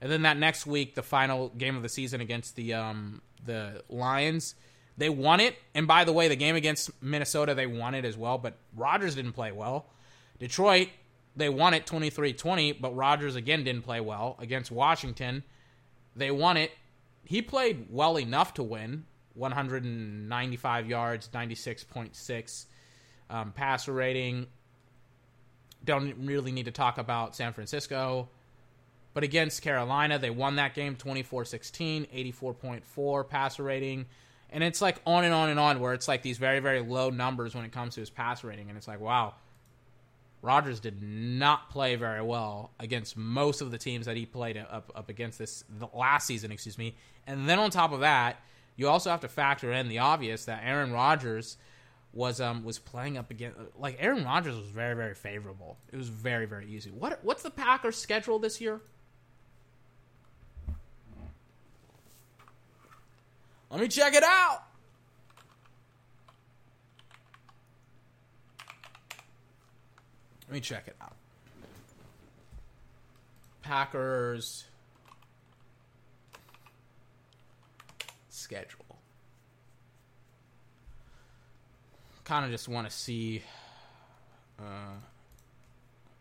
And then that next week, the final game of the season against the um, the Lions, they won it. And by the way, the game against Minnesota, they won it as well, but Rodgers didn't play well. Detroit, they won it twenty-three twenty, but Rodgers again didn't play well. Against Washington, they won it. He played well enough to win. one hundred ninety-five yards, ninety-six point six um, passer rating. Don't really need to talk about San Francisco. But against Carolina, they won that game twenty-four sixteen, eighty-four point four passer rating. And it's like on and on and on, where it's like these very, very low numbers when it comes to his passer rating. And it's like, wow, Rodgers did not play very well against most of the teams that he played up up against this the last season, excuse me. And then on top of that, you also have to factor in the obvious that Aaron Rodgers was um was playing up against, like, Aaron Rodgers was very, very favorable. It was very, very easy. What what's the Packers' schedule this year? Let me check it out. Let me check it out. Packers schedule. Kind of just want to see uh,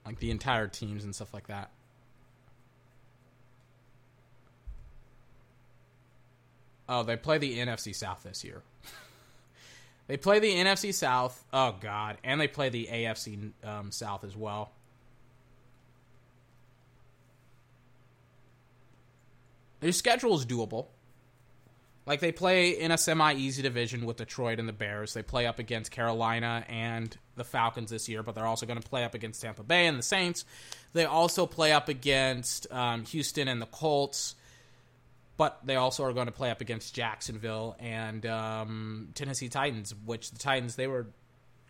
like the entire teams and stuff like that. Oh, they play the N F C South this year. They play the N F C South. Oh, God. And they play the A F C um, South as well. Their schedule is doable. Like, they play in a semi-easy division with Detroit and the Bears. They play up against Carolina and the Falcons this year, but they're also going to play up against Tampa Bay and the Saints. They also play up against um, Houston and the Colts. But they also are going to play up against Jacksonville and um, Tennessee Titans, which the Titans, they were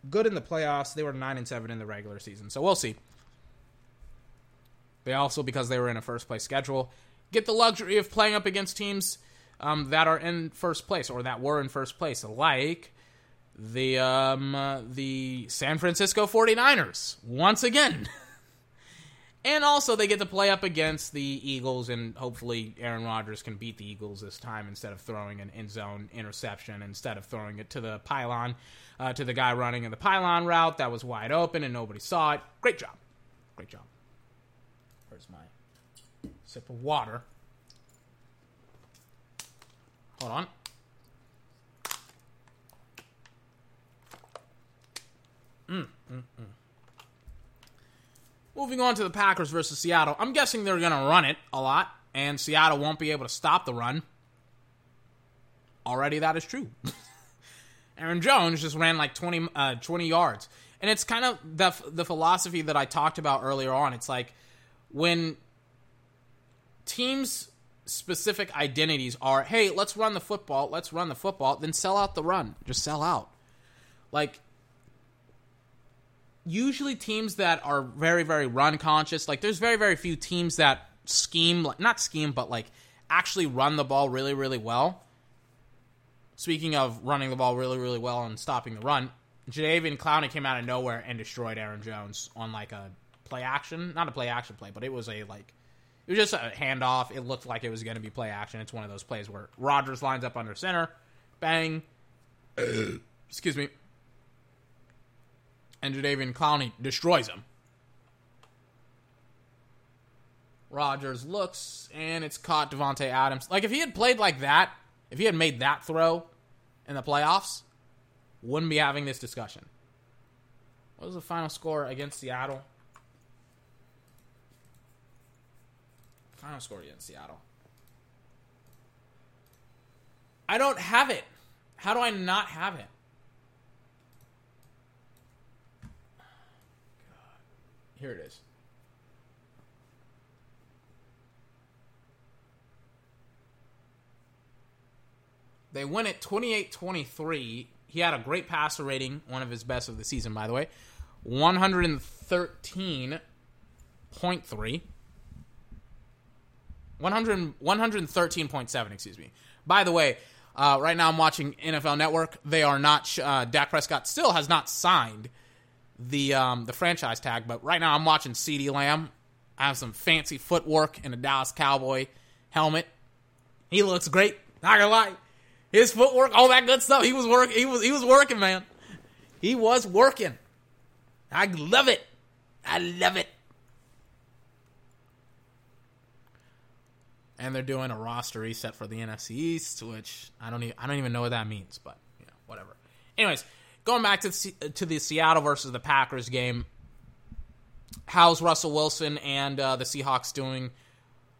good in the playoffs. They were nine and seven in the regular season. So we'll see. They also, because they were in a first-place schedule, get the luxury of playing up against teams um, that are in first place or that were in first place, like the, um, uh, the San Francisco 49ers, once again. And also, they get to play up against the Eagles, and hopefully Aaron Rodgers can beat the Eagles this time instead of throwing an end-zone interception, instead of throwing it to the pylon, uh, to the guy running in the pylon route that was wide open and nobody saw it. Great job. Great job. Where's my sip of water. Hold on. Mm, mm, mm. Moving on to the Packers versus Seattle. I'm guessing they're going to run it a lot, and Seattle won't be able to stop the run. Already that is true. Aaron Jones just ran like twenty, uh, twenty yards. And it's kind of the the philosophy that I talked about earlier on. It's like when teams' specific identities are, hey, let's run the football, let's run the football, then sell out the run. Just sell out. Like, usually teams that are very, very run conscious, like there's very, very few teams that scheme, not scheme, but like actually run the ball really, really well. Speaking of running the ball really, really well and stopping the run, Jadeveon Clowney came out of nowhere and destroyed Aaron Jones on like a play action, not a play action play, but it was a like, it was just a handoff. It looked like it was going to be play action. It's one of those plays where Rodgers lines up under center, bang, excuse me, and Jadeveon Clowney destroys him. Rodgers looks, and it's caught Davante Adams. Like, if he had played like that, if he had made that throw in the playoffs, wouldn't be having this discussion. What was the final score against Seattle? Final score against Seattle. I don't have it. How do I not have it? Here it is. They win it twenty-eight twenty-three. He had a great passer rating, one of his best of the season, by the way. one thirteen point three. one hundred, one thirteen point seven, excuse me. By the way, uh, right now I'm watching N F L Network. They are not... Uh, Dak Prescott still has not signed the um, the franchise tag, but right now I'm watching CeeDee Lamb. I have some fancy footwork in a Dallas Cowboy helmet. He looks great. Not gonna lie. His footwork, all that good stuff. He was working. He was he was working, man. He was working. I love it. I love it. And they're doing a roster reset for the N F C East, which I don't even I don't even know what that means, but you know, whatever. Anyways, going back to the, to the Seattle versus the Packers game. How's Russell Wilson and uh, the Seahawks doing?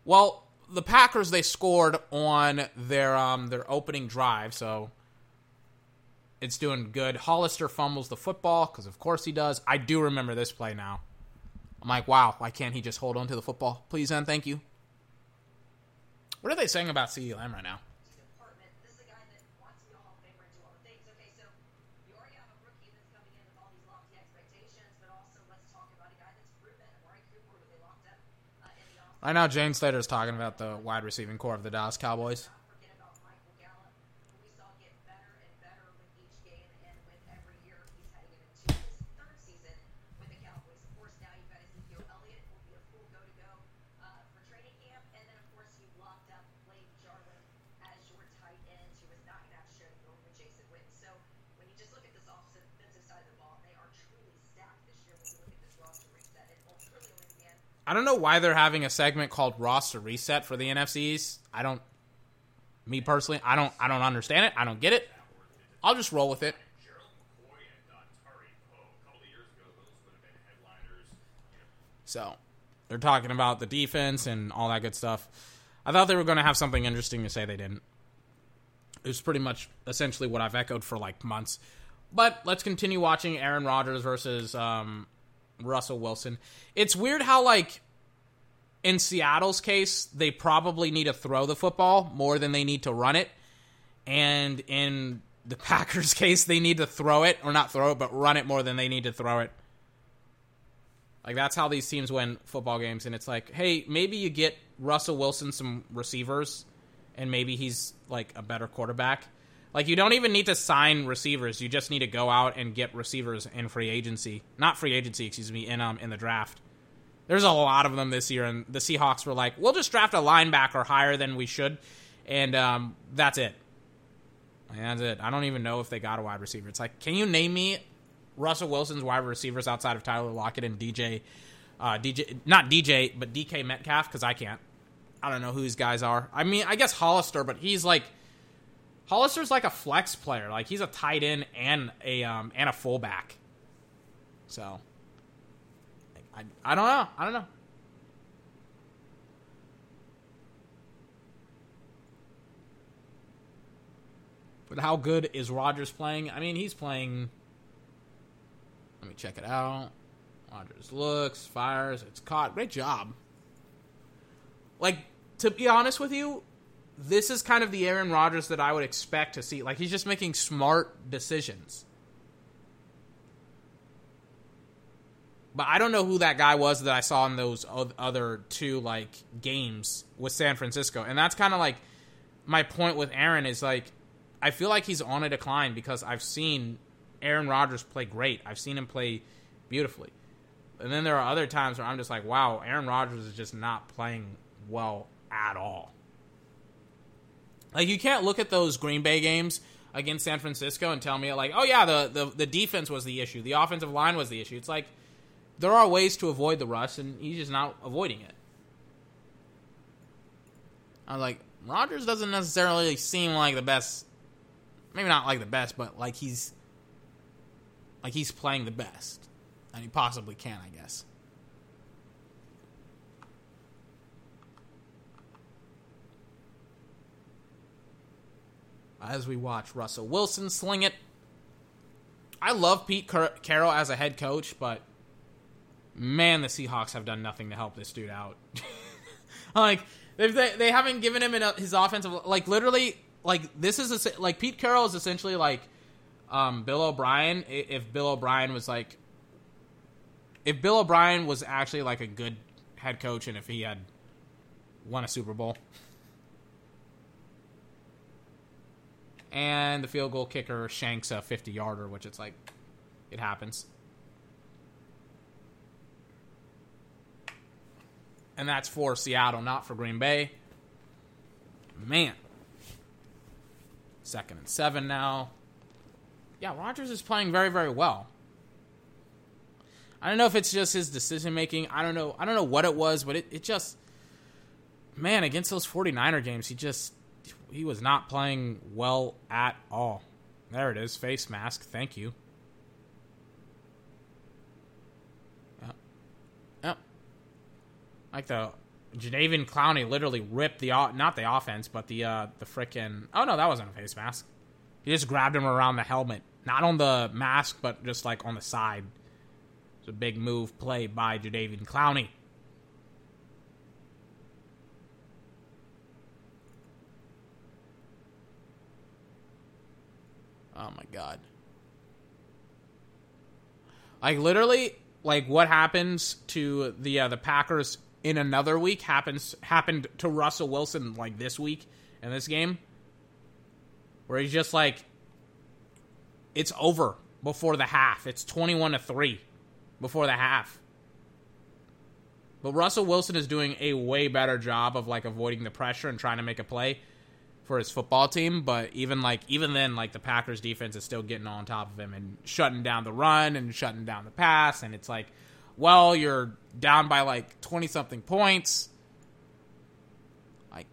Well, the Packers, they scored on their um, their opening drive, so it's doing good. Hollister fumbles the football, because of course he does. I do remember this play now. I'm like, wow, why can't he just hold on to the football? Please and thank you. What are they saying about CeeDee Lamb right now? Right now, James Slater is talking about the wide receiving core of the Dallas Cowboys. Forget about Michael Gallup, who we saw get better and better with each game and with every year. He's heading into his third season with the Cowboys. Of course, now you've got Ezekiel Elliott, who will be a full go-to-go uh, for training camp. And then, of course, you locked up Blake Jarwin as your tight end, who is not going to have to share the role with Jason Witten. So when you just look at this offensive side of the ball, they are truly stacked this year when you look at this roster reset. It will truly only be end. I don't know why they're having a segment called Roster Reset for the N F Cs. I don't, me personally, I don't I don't understand it. I don't get it. I'll just roll with it. So, they're talking about the defense and all that good stuff. I thought they were going to have something interesting to say. They didn't. It was pretty much essentially what I've echoed for like months. But let's continue watching Aaron Rodgers versus... Um, Russell Wilson. It's weird how, like, in Seattle's case, they probably need to throw the football more than they need to run it. And in the Packers' case, they need to throw it, or not throw it, but run it more than they need to throw it. Like, that's how these teams win football games. And it's like, hey, maybe you get Russell Wilson some receivers, and maybe he's, like, a better quarterback. Like, you don't even need to sign receivers. You just need to go out and get receivers in free agency. Not free agency, excuse me, in um in the draft. There's a lot of them this year, and the Seahawks were like, we'll just draft a linebacker higher than we should, and um that's it. And that's it. I don't even know if they got a wide receiver. It's like, can you name me Russell Wilson's wide receivers outside of Tyler Lockett and D J, uh, D J, not D J, but D K Metcalf, because I can't. I don't know who these guys are. I mean, I guess Hollister, but he's like, Hollister's like a flex player. Like, he's a tight end and a um, and a fullback. So, I, I don't know. I don't know. But how good is Rodgers playing? I mean, he's playing... Let me check it out. Rodgers looks, fires, it's caught. Great job. Like, to be honest with you, this is kind of the Aaron Rodgers that I would expect to see. Like, he's just making smart decisions. But I don't know who that guy was that I saw in those other two, like, games with San Francisco. And that's kind of, like, my point with Aaron is, like, I feel like he's on a decline because I've seen Aaron Rodgers play great. I've seen him play beautifully. And then there are other times where I'm just like, wow, Aaron Rodgers is just not playing well at all. Like, you can't look at those Green Bay games against San Francisco and tell me, like, oh, yeah, the, the, the defense was the issue. The offensive line was the issue. It's like, there are ways to avoid the rust, and he's just not avoiding it. I was like, Rodgers doesn't necessarily seem like the best. Maybe not like the best, but like he's... Like, he's playing the best. And he possibly can, I guess. As we watch Russell Wilson sling it. I love Pete Car- Carroll as a head coach, but... Man, the Seahawks have done nothing to help this dude out. Like, they they haven't given him an, his offensive... Like, literally... Like, this is... A, like, Pete Carroll is essentially, like... Um, Bill O'Brien, if Bill O'Brien was like, if Bill O'Brien was actually like a good head coach and if he had won a Super Bowl. And the field goal kicker shanks a fifty-yarder, which it's like, it happens. And that's for Seattle, not for Green Bay. Man. Second and seven now. Yeah, Rodgers is playing very, very well. I don't know if it's just his decision-making. I don't know. I don't know what it was, but it, it just... Man, against those 49er games, he just... He was not playing well at all. There it is. Face mask. Thank you. Yep. Yep. Like the... Jadeveon Clowney literally ripped the... Not the offense, but the, uh, the frickin'... Oh, no, that wasn't a face mask. He just grabbed him around the helmet. Not on the mask, but just, like, on the side. It's a big move play by Jadeveon Clowney. Oh, my God. Like, literally, like, what happens to the uh, the Packers in another week happens happened to Russell Wilson, like, this week in this game. Where he's just like, it's over before the half. It's twenty-one to three before the half. But Russell Wilson is doing a way better job of like avoiding the pressure and trying to make a play for his football team. But even like even then, like the Packers defense is still getting on top of him and shutting down the run and shutting down the pass. And it's like, well, you're down by like twenty-something points. Like,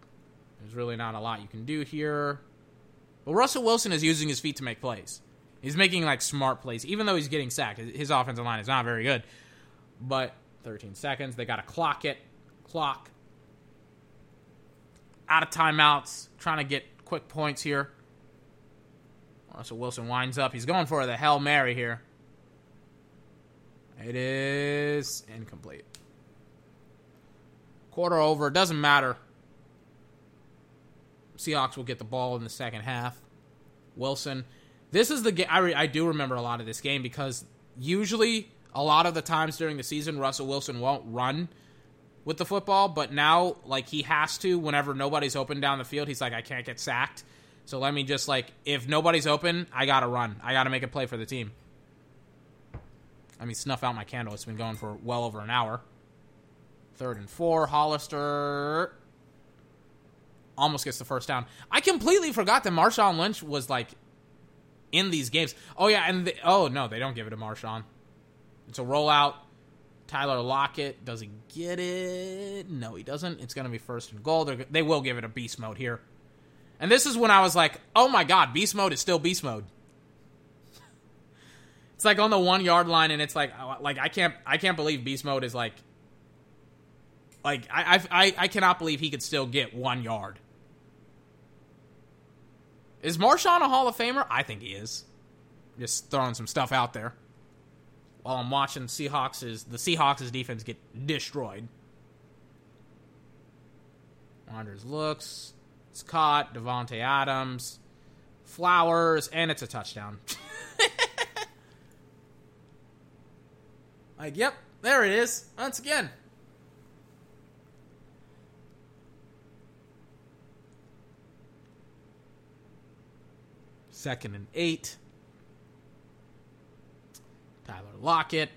there's really not a lot you can do here. But Russell Wilson is using his feet to make plays. He's making, like, smart plays, even though he's getting sacked. His offensive line is not very good. But thirteen seconds. They got to clock it. Clock. Out of timeouts. Trying to get quick points here. Russell Wilson winds up. He's going for the Hail Mary here. It is incomplete. Quarter over. Doesn't matter. Seahawks will get the ball in the second half. Wilson. This is the game. I, re- I do remember a lot of this game because usually a lot of the times during the season, Russell Wilson won't run with the football. But now, like, he has to whenever nobody's open down the field. He's like, I can't get sacked. So let me just, like, if nobody's open, I got to run. I got to make a play for the team. I mean, snuff out my candle. It's been going for well over an hour. Third and four. Hollister... Almost gets the first down. I completely forgot that Marshawn Lynch was, like, in these games. Oh, yeah, and... They, oh, no, they don't give it to Marshawn. It's a rollout. Tyler Lockett, does he get it? No, he doesn't. It's going to be first and goal. They're, they will give it a beast mode here. And this is when I was like, oh my God, beast mode is still beast mode. It's like on the one yard line, and it's like, like I can't, I can't believe beast mode is like, like I, I, I cannot believe he could still get one yard. Is Marshawn a Hall of Famer? I think he is. Just throwing some stuff out there. While I'm watching Seahawks' the Seahawks' defense get destroyed. Wanders looks, it's caught. Davante Adams, Flowers, and it's a touchdown. Like, yep, there it is, once again. Second and eight. Tyler Lockett.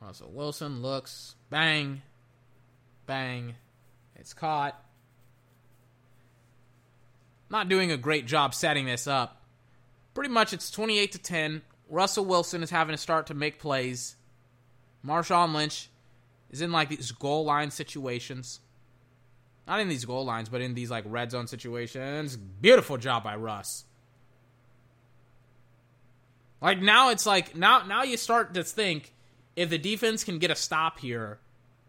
Russell Wilson looks. Bang. Bang. It's caught. Not doing a great job setting this up. Pretty much it's twenty-eight to ten. Russell Wilson is having to start to make plays. Marshawn Lynch is in like these goal line situations. Not in these goal lines, but in these like red zone situations. Beautiful job by Russ. Like now it's like, now, now you start to think if the defense can get a stop here,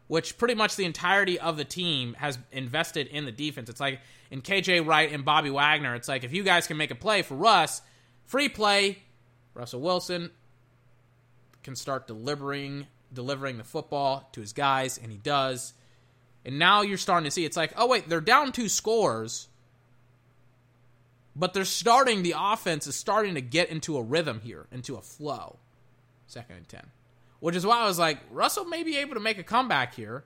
which pretty much the entirety of the team has invested in the defense. It's like in K J Wright and Bobby Wagner, it's like if you guys can make a play for Russ, free play, Russell Wilson can start delivering delivering the football to his guys, and he does. And now you're starting to see, it's like, oh wait, they're down two scores, but they're starting, the offense is starting to get into a rhythm here, into a flow. Second and ten. Which is why I was like, Russell may be able to make a comeback here,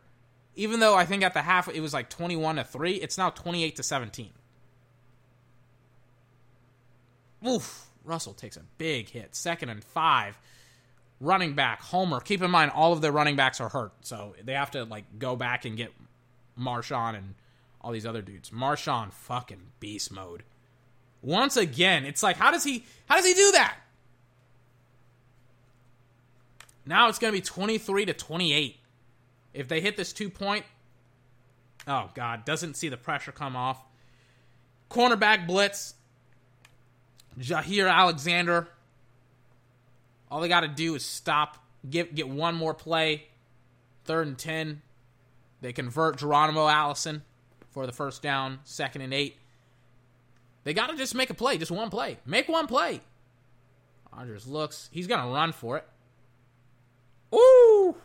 even though I think at the half it was like twenty-one to three, it's now twenty-eight to seventeen. Oof. Russell takes a big hit. Second and five. Running back, Homer. Keep in mind, all of their running backs are hurt, so they have to, like, go back and get Marshawn and all these other dudes. Marshawn fucking beast mode. Once again, it's like, how does he, how does he do that? Now it's going to be twenty-three to twenty-eight. If they hit this two-point, oh, God, doesn't see the pressure come off. Cornerback blitz. Jaire Alexander. All they got to do is stop, get get one more play. Third and ten. They convert Geronimo Allison for the first down. Second and eight. They got to just make a play, just one play. Make one play. Rodgers looks. He's going to run for it. Ooh!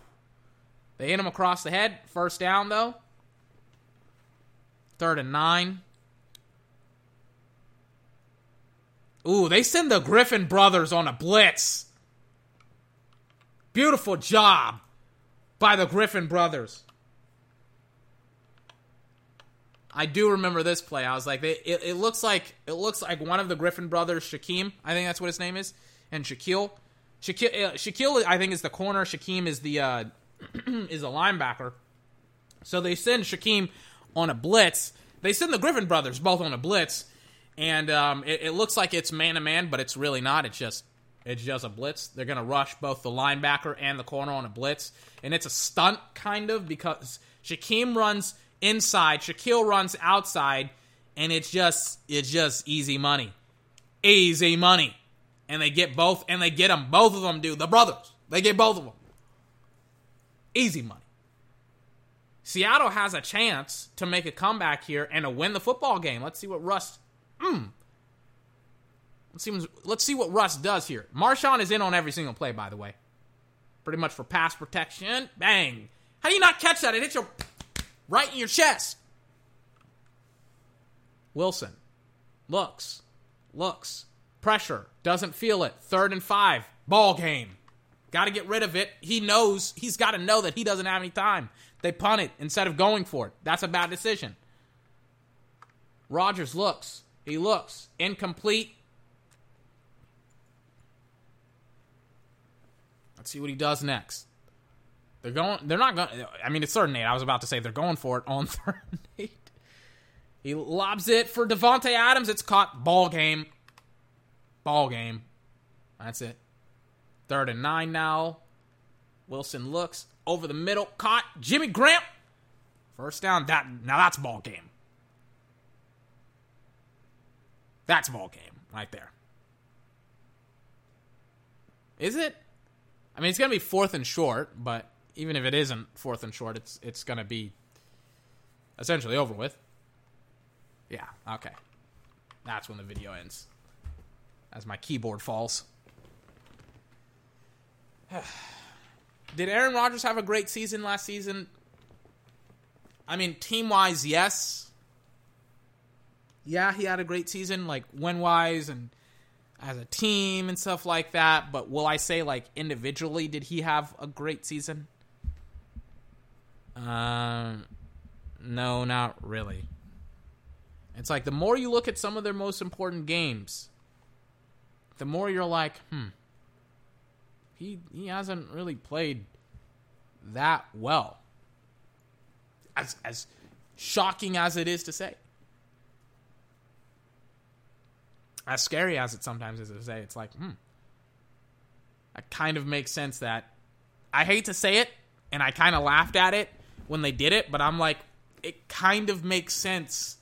They hit him across the head. First down, though. Third and nine. Ooh, they send the Griffin brothers on a blitz. Beautiful job by the Griffin brothers. I do remember this play. I was like, they, it, it looks like it looks like one of the Griffin brothers, Shaquem, I think that's what his name is, and Shaquille. Shaquille, uh, Shaquille I think, is the corner. Shaquem is the uh, is a linebacker. So they send Shaquem on a blitz. They send the Griffin brothers both on a blitz. And um, it, it looks like it's man-to-man, but it's really not. It's just it's just a blitz. They're going to rush both the linebacker and the corner on a blitz. And it's a stunt, kind of, because Shaquem runs inside, Shaquille runs outside, and it's just it's just easy money. Easy money. And they get both, and they get them. Both of them, dude. The brothers. They get both of them. Easy money. Seattle has a chance to make a comeback here and to win the football game. Let's see what Russ... Mm. Let's see, let's see what Russ does here. Marshawn is in on every single play, by the way. Pretty much for pass protection. Bang. How do you not catch that? It hit you right in your chest. Wilson. Looks. Looks. Pressure. Doesn't feel it. Third and five. Ball game. Got to get rid of it. He knows. He's got to know that he doesn't have any time. They punt it instead of going for it. That's a bad decision. Rodgers looks. He looks. Incomplete. Let's see what he does next. They're going... They're not going... I mean, it's third and eight. I was about to say they're going for it on third and eight. He lobs it for Davante Adams. It's caught. Ball game. Ball game. That's it. Third and nine now. Wilson looks over the middle. Caught. Jimmy Graham. First down. That, now that's ball game. That's ball game right there. Is it? I mean, it's going to be fourth and short, but even if it isn't fourth and short, it's it's going to be essentially over with. Yeah, okay. That's when the video ends. As my keyboard falls. Did Aaron Rodgers have a great season last season? I mean, team-wise, yes. Yeah, he had a great season, like, win-wise and as a team and stuff like that. But will I say, like, individually, did he have a great season? Um, no, not really. It's like the more you look at some of their most important games, the more you're like, hmm, he he hasn't really played that well. As, as shocking as it is to say. As scary as it sometimes is to say, it's like, hmm. It kind of makes sense that I hate to say it, and I kind of laughed at it when they did it, but I'm like, it kind of makes sense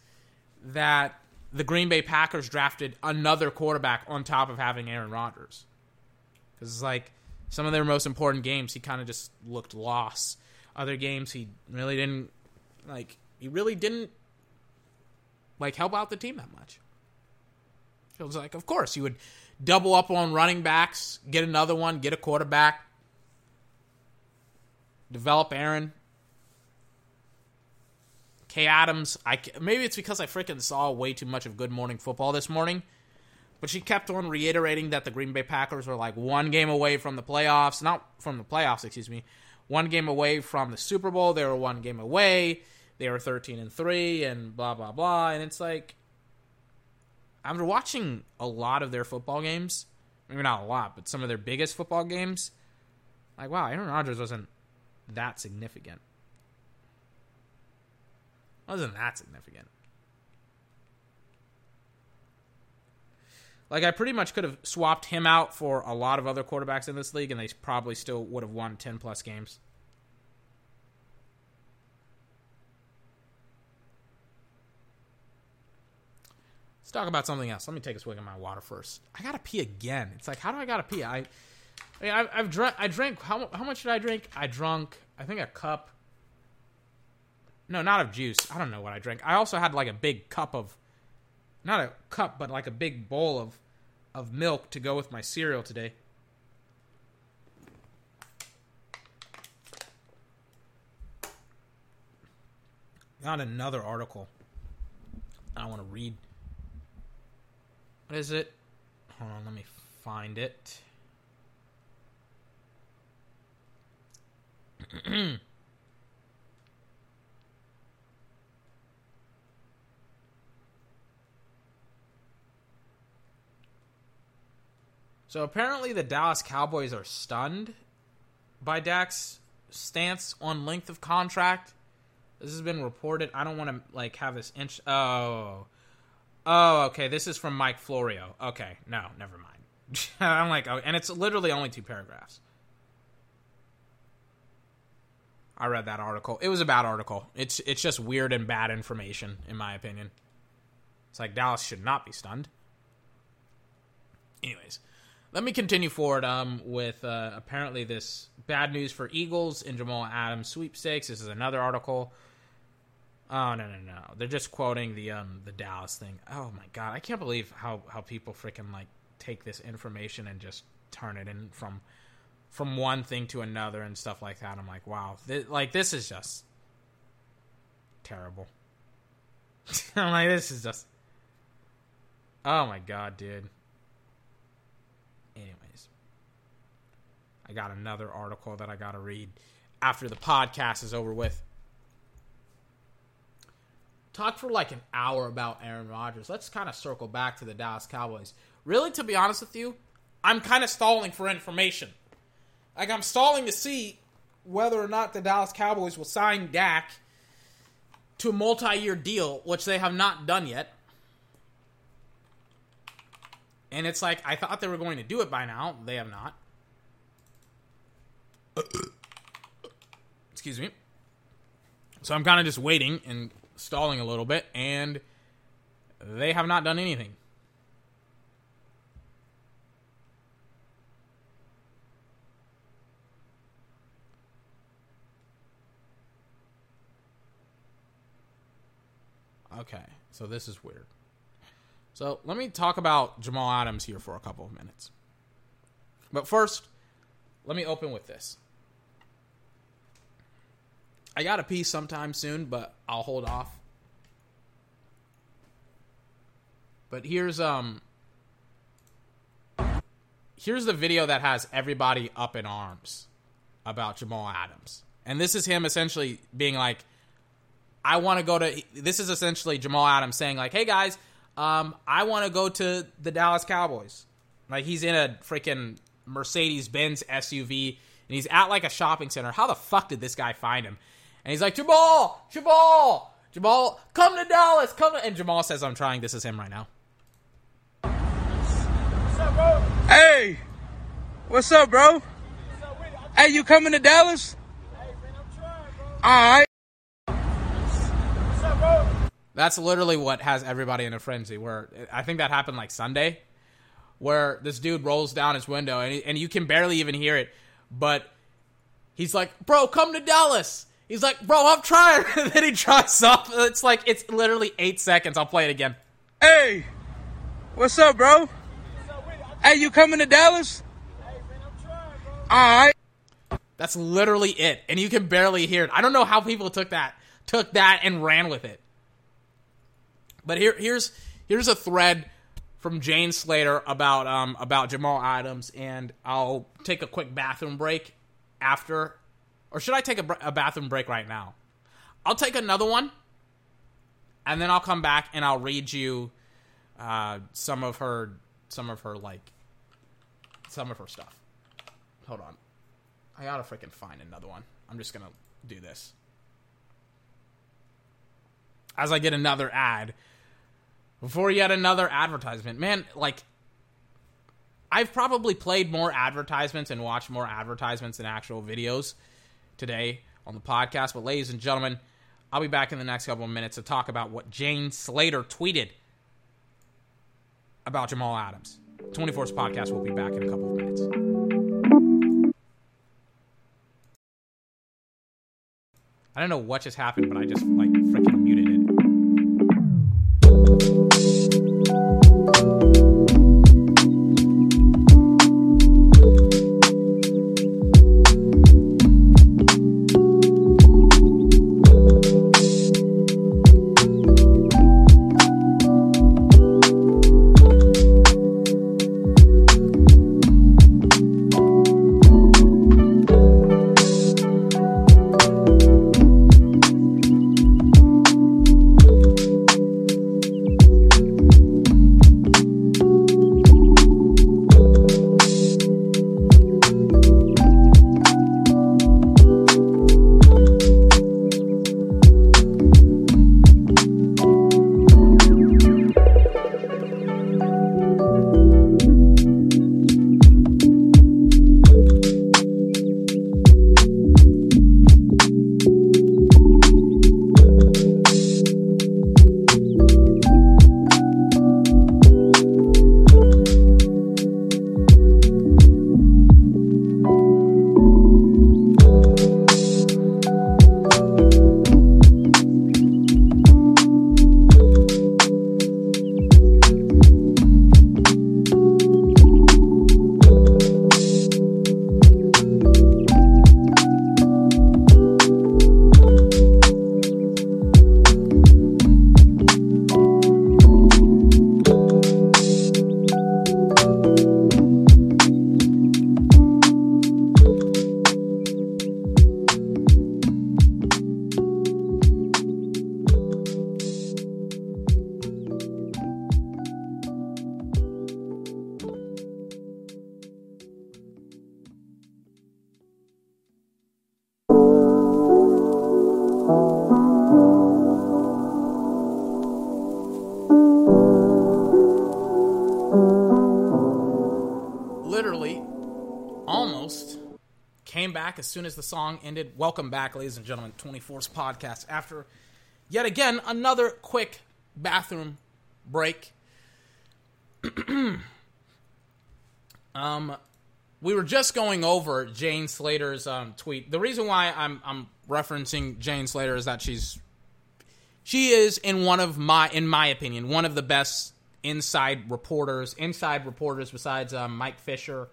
that the Green Bay Packers drafted another quarterback on top of having Aaron Rodgers. Because it's like, some of their most important games, he kind of just looked lost. Other games, he really didn't, like, he really didn't, like, help out the team that much. It was like, of course, you would double up on running backs, get another one, get a quarterback, develop Aaron. K. Adams, I, maybe it's because I freaking saw way too much of Good Morning Football this morning, but she kept on reiterating that the Green Bay Packers were like one game away from the playoffs, not from the playoffs, excuse me, one game away from the Super Bowl, they were one game away, they were thirteen and three, and blah, blah, blah, and it's like, after watching a lot of their football games, maybe not a lot, but some of their biggest football games, like, wow, Aaron Rodgers wasn't that significant. Wasn't that significant. Like, I pretty much could have swapped him out for a lot of other quarterbacks in this league, and they probably still would have won ten-plus games. Let's talk about something else. Let me take a swig of my water first. I gotta pee again. It's like, how do I gotta pee? I, I mean, I, I've drunk. I drank. How how much did I drink? I drunk. I think a cup. No, not of juice. I don't know what I drank. I also had like a big cup of, not a cup, but like a big bowl of, of milk to go with my cereal today. Not another article. I don't want to read. What is it? Hold on, let me find it. So apparently the Dallas Cowboys are stunned by Dak's stance on length of contract. This has been reported. I don't want to like have this inch. Oh. Oh, okay, this is from Mike Florio. Okay, no, never mind. I'm like, oh, and it's literally only two paragraphs. I read that article. It was a bad article. It's it's just weird and bad information, in my opinion. It's like, Dallas should not be stunned. Anyways, let me continue forward um, with uh, apparently this bad news for Eagles and Jamal Adams sweepstakes. This is another article. Oh, no, no, no. They're just quoting the um the Dallas thing. Oh, my God. I can't believe how, how people freaking, like, take this information and just turn it in from from one thing to another and stuff like that. I'm like, wow. Th- like, this is just terrible. I'm like, this is just... Oh, my God, dude. Anyways. I got another article that I gotta read after the podcast is over with. Talked for like an hour about Aaron Rodgers. Let's kind of circle back to the Dallas Cowboys. Really, to be honest with you, I'm kind of stalling for information. Like, I'm stalling to see whether or not the Dallas Cowboys will sign Dak to a multi-year deal, which they have not done yet. And it's like, I thought they were going to do it by now. They have not. Excuse me. So I'm kind of just waiting and stalling a little bit, and they have not done anything. Okay, so this is weird. So let me talk about Jamal Adams here for a couple of minutes. But first, let me open with this. I got a piece sometime soon, but I'll hold off. But here's um, here's the video that has everybody up in arms about Jamal Adams. And this is him essentially being like, I want to go to... This is essentially Jamal Adams saying like, hey guys, um, I want to go to the Dallas Cowboys. Like, he's in a freaking Mercedes-Benz S U V, and he's at like a shopping center. How the fuck did this guy find him? And he's like, Jamal, Jamal, Jamal, come to Dallas, come to... And Jamal says, I'm trying. This is him right now. What's up, bro? Hey, what's up, bro? What's up with it? I just... Hey, you coming to Dallas? Hey, man, I'm trying, bro. All right. What's up, bro? That's literally what has everybody in a frenzy, where I think that happened like Sunday, where this dude rolls down his window, and, he, and you can barely even hear it, but he's like, bro, come to Dallas. He's like, bro, I'm trying. And then he drops off. It's like, it's literally eight seconds. I'll play it again. Hey, what's up, bro? What's up with it? I... Hey, you coming to Dallas? Hey, man, I'm trying, bro. All right. That's literally it. And you can barely hear it. I don't know how people took that, took that and ran with it. But here, here's, here's a thread from Jane Slater about, um, about Jamal Adams. And I'll take a quick bathroom break after. Or should I take a, a bathroom break right now? I'll take another one, and then I'll come back and I'll read you uh, some of her, some of her like, some of her stuff. Hold on, I gotta freaking find another one. I'm just gonna do this as I get another ad before yet another advertisement. Man, like, I've probably played more advertisements and watched more advertisements than actual videos today on the podcast. But ladies and gentlemen, I'll be back in the next couple of minutes to talk about what Jane Slater tweeted about Jamal Adams. twenty-four's podcast will be back in a couple of minutes. I don't know what just happened, but I just like freaking muted it. literally almost came back as soon as the song ended. Welcome back, ladies and gentlemen, twenty-fourth podcast after yet again another quick bathroom break. um, we were just going over Jane Slater's um, tweet. The reason why I'm I'm referencing Jane Slater is that she's she is in one of my in my opinion one of the best inside reporters inside reporters besides um, Mike Fisher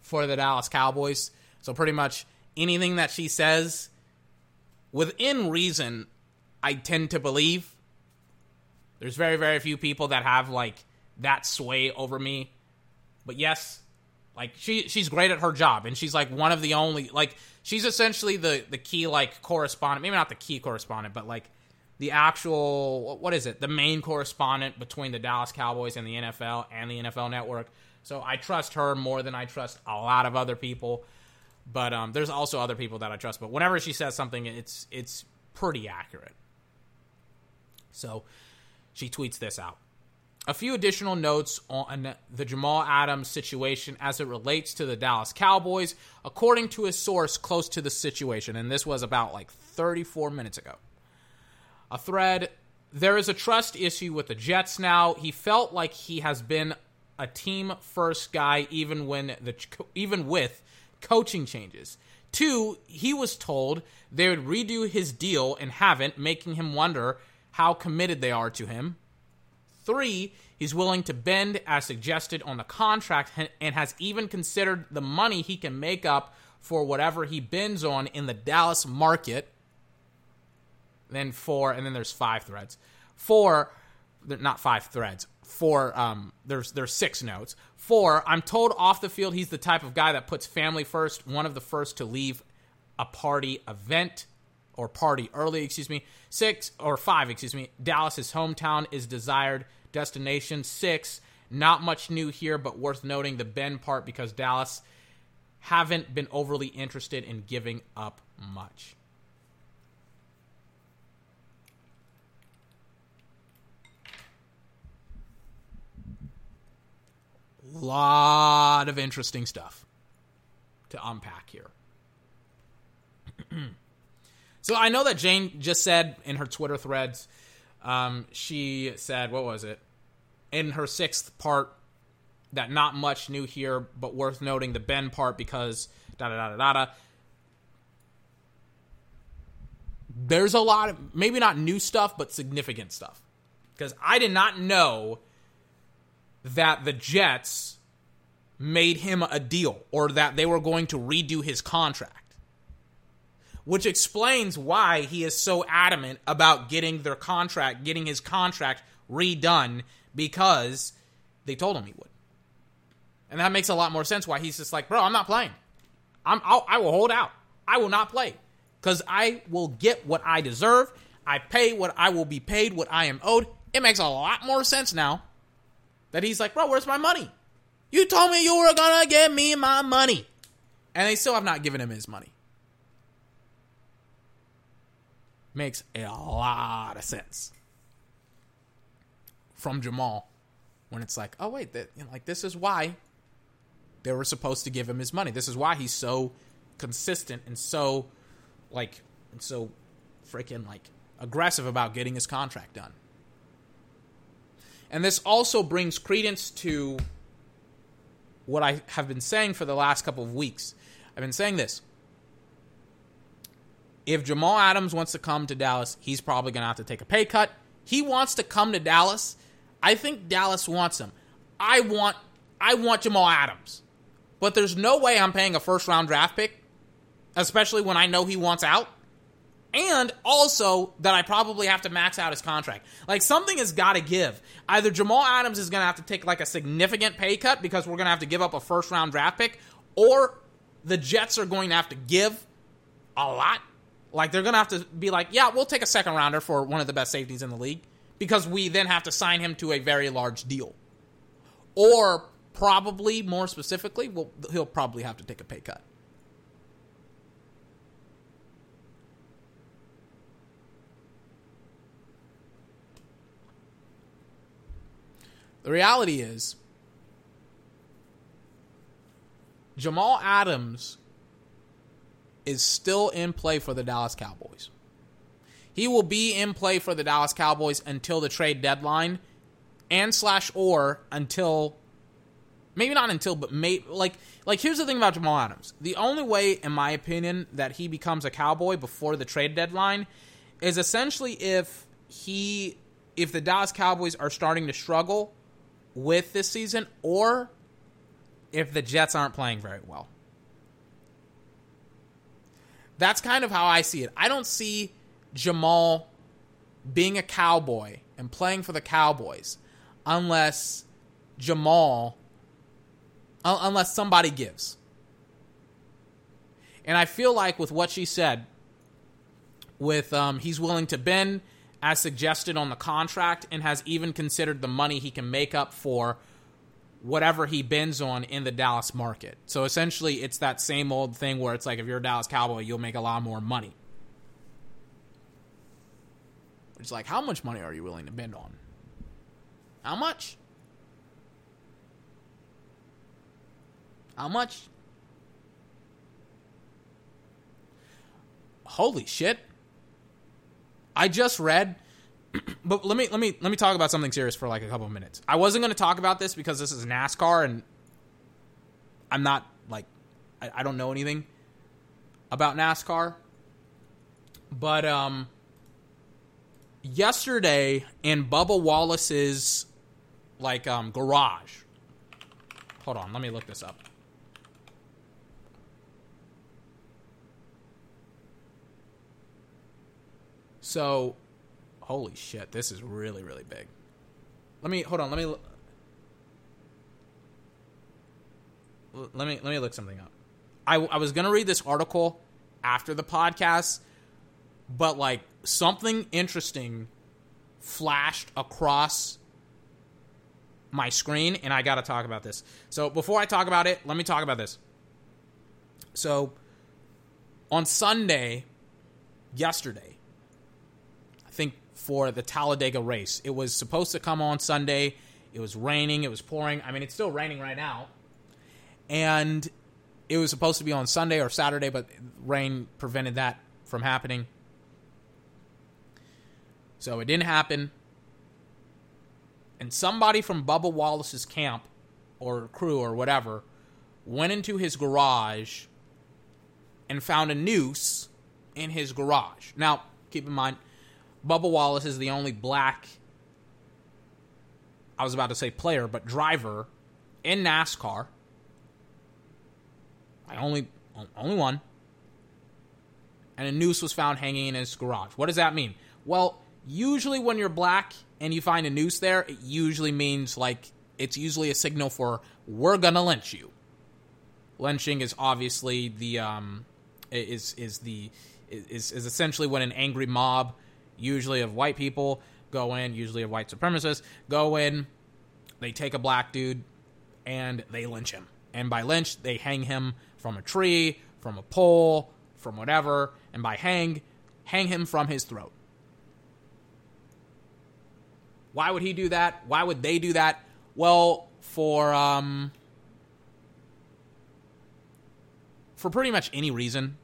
for the Dallas Cowboys. So pretty much anything that she says within reason, I tend to believe. There's very, very few people that have like that sway over me. But yes, like she she's great at her job, and she's like one of the only like she's essentially the the key like correspondent, maybe not the key correspondent, but like the actual what is it? The main correspondent between the Dallas Cowboys and the N F L and the N F L Network. So I trust her more than I trust a lot of other people. But um, there's also other people that I trust, but whenever she says something, it's it's pretty accurate. So she tweets this out. A few additional notes on the Jamal Adams situation as it relates to the Dallas Cowboys, according to a source close to the situation, and this was about like thirty-four minutes ago. A thread, there is a trust issue with the Jets now. He felt like he has been a team first guy even when the even with coaching changes. Two, he was told they would redo his deal and haven't, making him wonder how committed they are to him. Three, he's willing to bend as suggested on the contract and has even considered the money he can make up for whatever he bends on in the Dallas market. Then four, and then there's five threads. Four, not five threads. Four, um, there's there's six notes. Four, I'm told off the field he's the type of guy that puts family first, one of the first to leave a party event. or party early, excuse me, six, or five, excuse me, Dallas's hometown is desired destination, six, not much new here, but worth noting the bend part because Dallas haven't been overly interested in giving up much. Lot of interesting stuff to unpack here. So I know that Jane just said in her Twitter threads, um, she said, what was it? In her sixth part, that not much new here, but worth noting the Ben part because da-da-da-da-da. There's a lot of, maybe not new stuff, but significant stuff. Because I did not know that the Jets made him a deal or that they were going to redo his contract. Which explains why he is so adamant about getting their contract, getting his contract redone, because they told him he would. And that makes a lot more sense why he's just like, bro, I'm not playing. I'm, I'll, I will hold out. I will not play. Because I will get what I deserve. I pay what I will be paid, what I am owed. It makes a lot more sense now that he's like, bro, where's my money? You told me you were going to give me my money. And they still have not given him his money. Makes a lot of sense from Jamal when it's like, oh wait, that, you know, like this is why they were supposed to give him his money. This is why he's so consistent and so like and so freaking like aggressive about getting his contract done. And this also brings credence to what I have been saying for the last couple of weeks. I've been saying this. If Jamal Adams wants to come to Dallas, he's probably going to have to take a pay cut. He wants to come to Dallas. I think Dallas wants him. I want I want Jamal Adams. But there's no way I'm paying a first-round draft pick, especially when I know he wants out, and also that I probably have to max out his contract. Like, something has got to give. Either Jamal Adams is going to have to take, like, a significant pay cut because we're going to have to give up a first-round draft pick, or the Jets are going to have to give a lot. Like, they're going to have to be like, yeah, we'll take a second-rounder for one of the best safeties in the league because we then have to sign him to a very large deal. Or probably, more specifically, we'll, he'll probably have to take a pay cut. The reality is, Jamal Adams is still in play for the Dallas Cowboys. He will be in play for the Dallas Cowboys until the trade deadline and slash or until, maybe not until, but may, like, like here's the thing about Jamal Adams. The only way, in my opinion, that he becomes a Cowboy before the trade deadline is essentially if he, if the Dallas Cowboys are starting to struggle with this season or if the Jets aren't playing very well. That's kind of how I see it. I don't see Jamal being a Cowboy and playing for the Cowboys unless Jamal, un- unless somebody gives. And I feel like with what she said, with um, he's willing to bend as suggested on the contract and has even considered the money he can make up for whatever he bends on in the Dallas market. So essentially it's that same old thing where it's like, if you're a Dallas Cowboy, you'll make a lot more money. It's like, how much money are you willing to bend on? How much? How much? Holy shit. I just read, but let me let me let me talk about something serious for like a couple of minutes. I wasn't going to talk about this because this is NASCAR and I'm not like I, I don't know anything about NASCAR. But um, yesterday in Bubba Wallace's like um, garage. Hold on, let me look this up. So, holy shit, this is really, really big. Let me, hold on, let me, let me, let me look something up. I, I was going to read this article after the podcast, but, like, something interesting flashed across my screen, and I got to talk about this. So, before I talk about it, let me talk about this. So, on Sunday, yesterday, think for the Talladega race. It was supposed to come on Sunday. It was raining. It was pouring. I mean, it's still raining right now. And it was supposed to be on Sunday or Saturday, but rain prevented that from happening. So it didn't happen. And somebody from Bubba Wallace's camp or crew or whatever went into his garage and found a noose in his garage. Now, keep in mind, Bubba Wallace is the only black, I was about to say player, but driver in NASCAR. I only, only one. And a noose was found hanging in his garage. What does that mean? Well, usually when you're black and you find a noose there, it usually means like, it's usually a signal for, we're gonna lynch you. Lynching is obviously the, um, is, is the, is, is essentially when an angry mob, usually of white people, go in, usually of white supremacists, go in, they take a black dude, and they lynch him. And by lynch, they hang him from a tree, from a pole, from whatever, and by hang, hang him from his throat. Why would he do that? Why would they do that? Well, for, um, for pretty much any reason.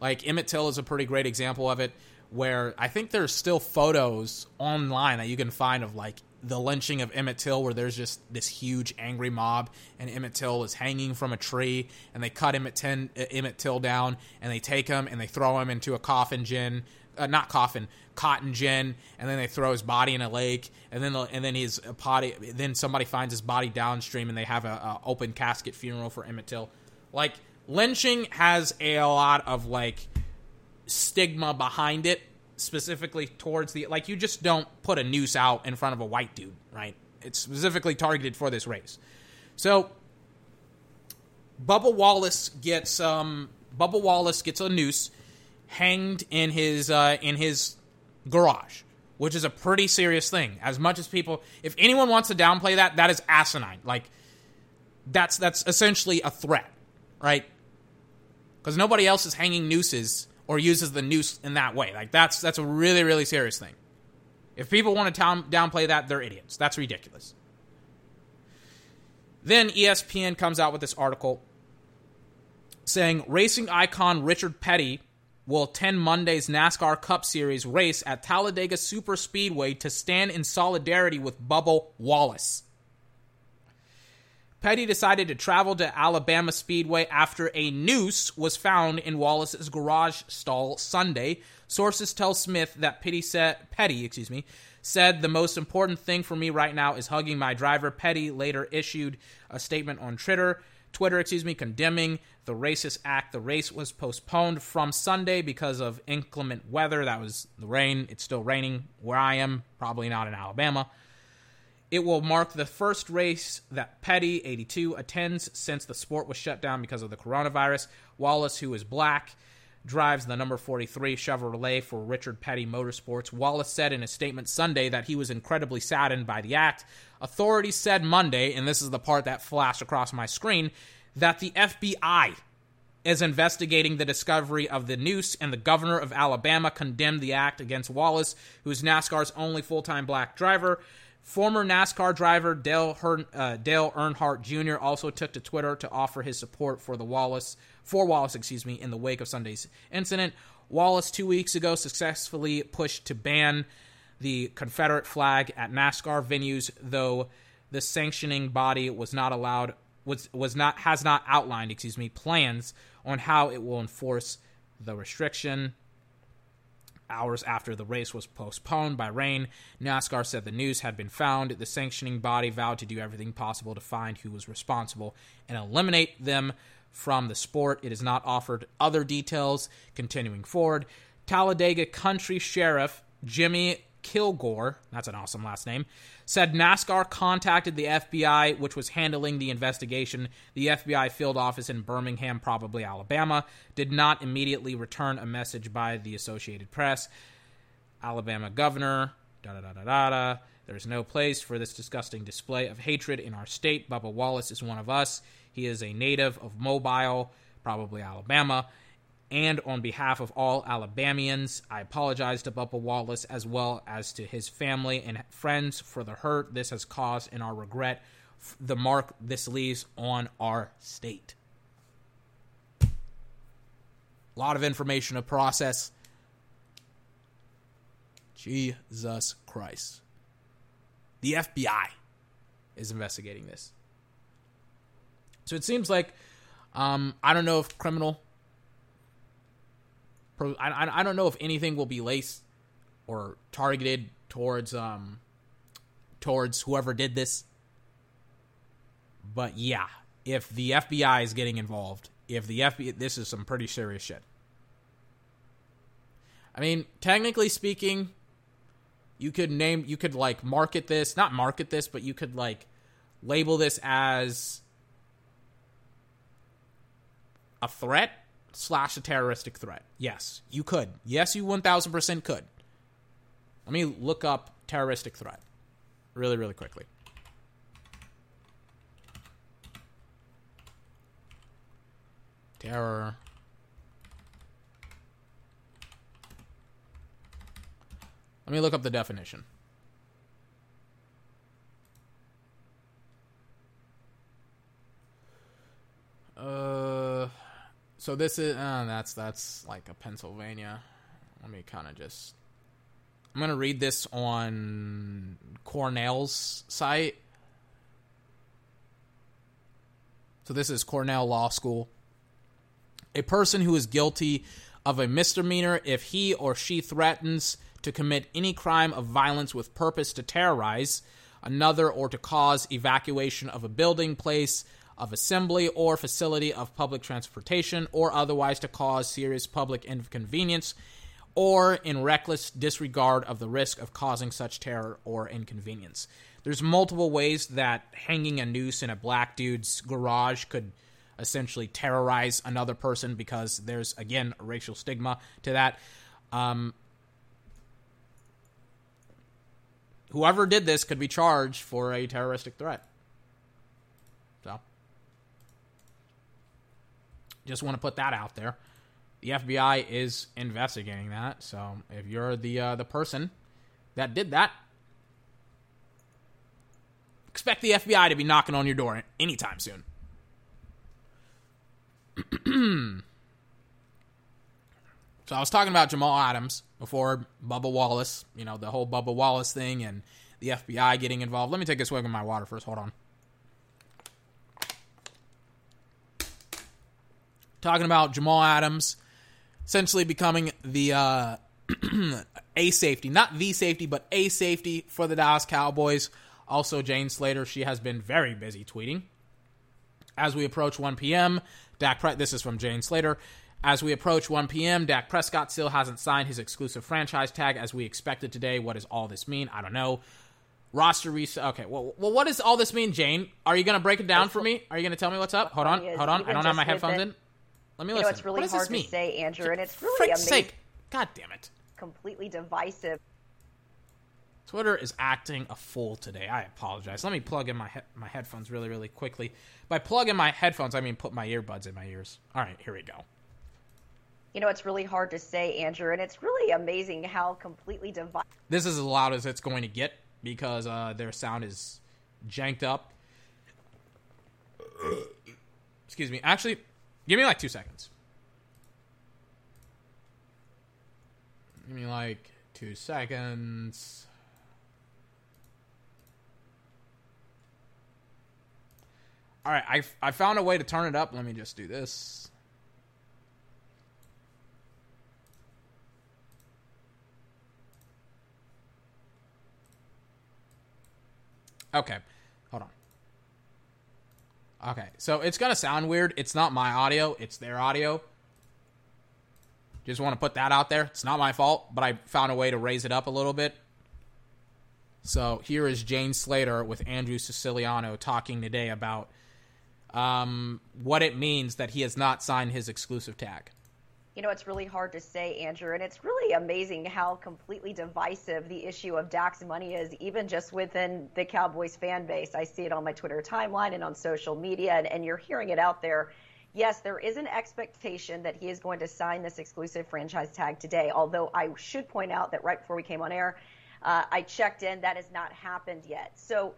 Like, Emmett Till is a pretty great example of it, where I think there's still photos online that you can find of, like, the lynching of Emmett Till, where there's just this huge angry mob, and Emmett Till is hanging from a tree, and they cut Emmett, ten, uh, Emmett Till down, and they take him, and they throw him into a coffin gin, uh, not coffin, cotton gin, and then they throw his body in a lake, and then and then his body, then somebody finds his body downstream, and they have a, a open casket funeral for Emmett Till. Like, lynching has a lot of, like, stigma behind it, specifically towards the, like, you just don't put a noose out in front of a white dude, right? It's specifically targeted for this race. So Bubba Wallace gets um Bubba Wallace gets a noose hanged in his uh in his garage, which is a pretty serious thing. As much as people, if anyone wants to downplay that, that is asinine. Like, that's that's essentially a threat, right? Because nobody else is hanging nooses or uses the noose in that way. Like, that's that's a really, really serious thing. If people want to down, downplay that, they're idiots. That's ridiculous. Then E S P N comes out with this article saying racing icon Richard Petty will attend Monday's NASCAR Cup Series race at Talladega Superspeedway to stand in solidarity with Bubba Wallace. Petty decided to travel to Alabama Speedway after a noose was found in Wallace's garage stall Sunday. Sources tell Smith that Petty said, Petty, excuse me, said the most important thing for me right now is hugging my driver. Petty later issued a statement on Twitter, Twitter, excuse me, condemning the racist act. The race was postponed from Sunday because of inclement weather. That was the rain. It's still raining where I am, probably not in Alabama. It will mark the first race that Petty, eighty-two, attends since the sport was shut down because of the coronavirus. Wallace, who is black, drives the number forty-three Chevrolet for Richard Petty Motorsports. Wallace said in a statement Sunday that he was incredibly saddened by the act. Authorities said Monday, and this is the part that flashed across my screen, that the F B I is investigating the discovery of the noose, and the governor of Alabama condemned the act against Wallace, who is NASCAR's only full-time black driver. Former NASCAR driver Dale, Her- uh, Dale Earnhardt Junior also took to Twitter to offer his support for the Wallace, for Wallace, excuse me, in the wake of Sunday's incident. Wallace two weeks ago successfully pushed to ban the Confederate flag at NASCAR venues, though the sanctioning body was not allowed was was not has not outlined, excuse me, plans on how it will enforce the restriction. Hours after the race was postponed by rain, NASCAR said the noose had been found. The sanctioning body vowed to do everything possible to find who was responsible and eliminate them from the sport. It has not offered other details. Continuing forward, Talladega County Sheriff Jimmy Kilgore, that's an awesome last name, said NASCAR contacted the F B I, which was handling the investigation. The F B I field office in Birmingham, probably Alabama, did not immediately return a message by the Associated Press. Alabama governor, da da da da da da. There's no place for this disgusting display of hatred in our state. Bubba Wallace is one of us. He is a native of Mobile, probably Alabama. And on behalf of all Alabamians, I apologize to Bubba Wallace as well as to his family and friends for the hurt this has caused and our regret, the mark this leaves on our state. A lot of information to process. Jesus Christ. The F B I is investigating this. So it seems like, um, I don't know if criminal... I don't know if anything will be laced or targeted towards um, towards whoever did this. But yeah, if the F B I is getting involved, if the F B I, this is some pretty serious shit. I mean, technically speaking, you could name, you could like market this, not market this, but you could like label this as a threat. Slash a terroristic threat. Yes, you could. Yes, you one thousand percent could. Let me look up terroristic threat really, really quickly. Terror. Let me look up the definition. Uh... So this is, uh, that's, that's like a Pennsylvania. Let me kind of just, I'm going to read this on Cornell's site. So this is Cornell Law School. A person who is guilty of a misdemeanor if he or she threatens to commit any crime of violence with purpose to terrorize another or to cause evacuation of a building, place, of assembly or facility of public transportation or otherwise to cause serious public inconvenience or in reckless disregard of the risk of causing such terror or inconvenience. There's multiple ways that hanging a noose in a black dude's garage could essentially terrorize another person because there's, again, a racial stigma to that. Um, whoever did this could be charged for a terroristic threat. Just want to put that out there. The F B I is investigating that. So if you're the uh, the person that did that, expect the F B I to be knocking on your door anytime soon. So I was talking about Jamal Adams before Bubba Wallace, you know, the whole Bubba Wallace thing and the F B I getting involved. Let me take a swig of my water first. Hold on. Talking about Jamal Adams essentially becoming the uh, a safety, not the safety, but a safety for the Dallas Cowboys. Also, Jane Slater, she has been very busy tweeting. As we approach one p.m., Dak Pre- this is from Jane Slater. As we approach one p.m., Dak Prescott still hasn't signed his exclusive franchise tag as we expected today. What does all this mean? I don't know. Roster reset. Okay, well, well, what does all this mean, Jane? Are you going to break it down for me? Are you going to tell me what's up? Hold on, hold on. I don't have my headphones in. Let me listen. You know, it's really hard to say, Andrew, and it's really amazing. For frick's sake. God damn it. Completely divisive. Twitter is acting a fool today. I apologize. Let me plug in my he- my headphones really, really quickly. By plug in my headphones, I mean put my earbuds in my ears. All right, here we go. You know, it's really hard to say, Andrew, and it's really amazing how completely divisive. This is as loud as it's going to get because uh, their sound is janked up. Excuse me. Actually, give me like two seconds. Give me like two seconds. All right, I, I found a way to turn it up. Let me just do this. Okay, hold on. Okay, so it's going to sound weird. It's not my audio. It's their audio. Just want to put that out there. It's not my fault, but I found a way to raise it up a little bit. So here is Jane Slater with Andrew Siciliano talking today about um, what it means that he has not signed his exclusive tag. You know, it's really hard to say, Andrew, and it's really amazing how completely divisive the issue of Dak's money is, even just within the Cowboys fan base. I see it on my Twitter timeline and on social media, and, and you're hearing it out there. Yes, there is an expectation that he is going to sign this exclusive franchise tag today, although I should point out that right before we came on air, uh, I checked in. That has not happened yet. So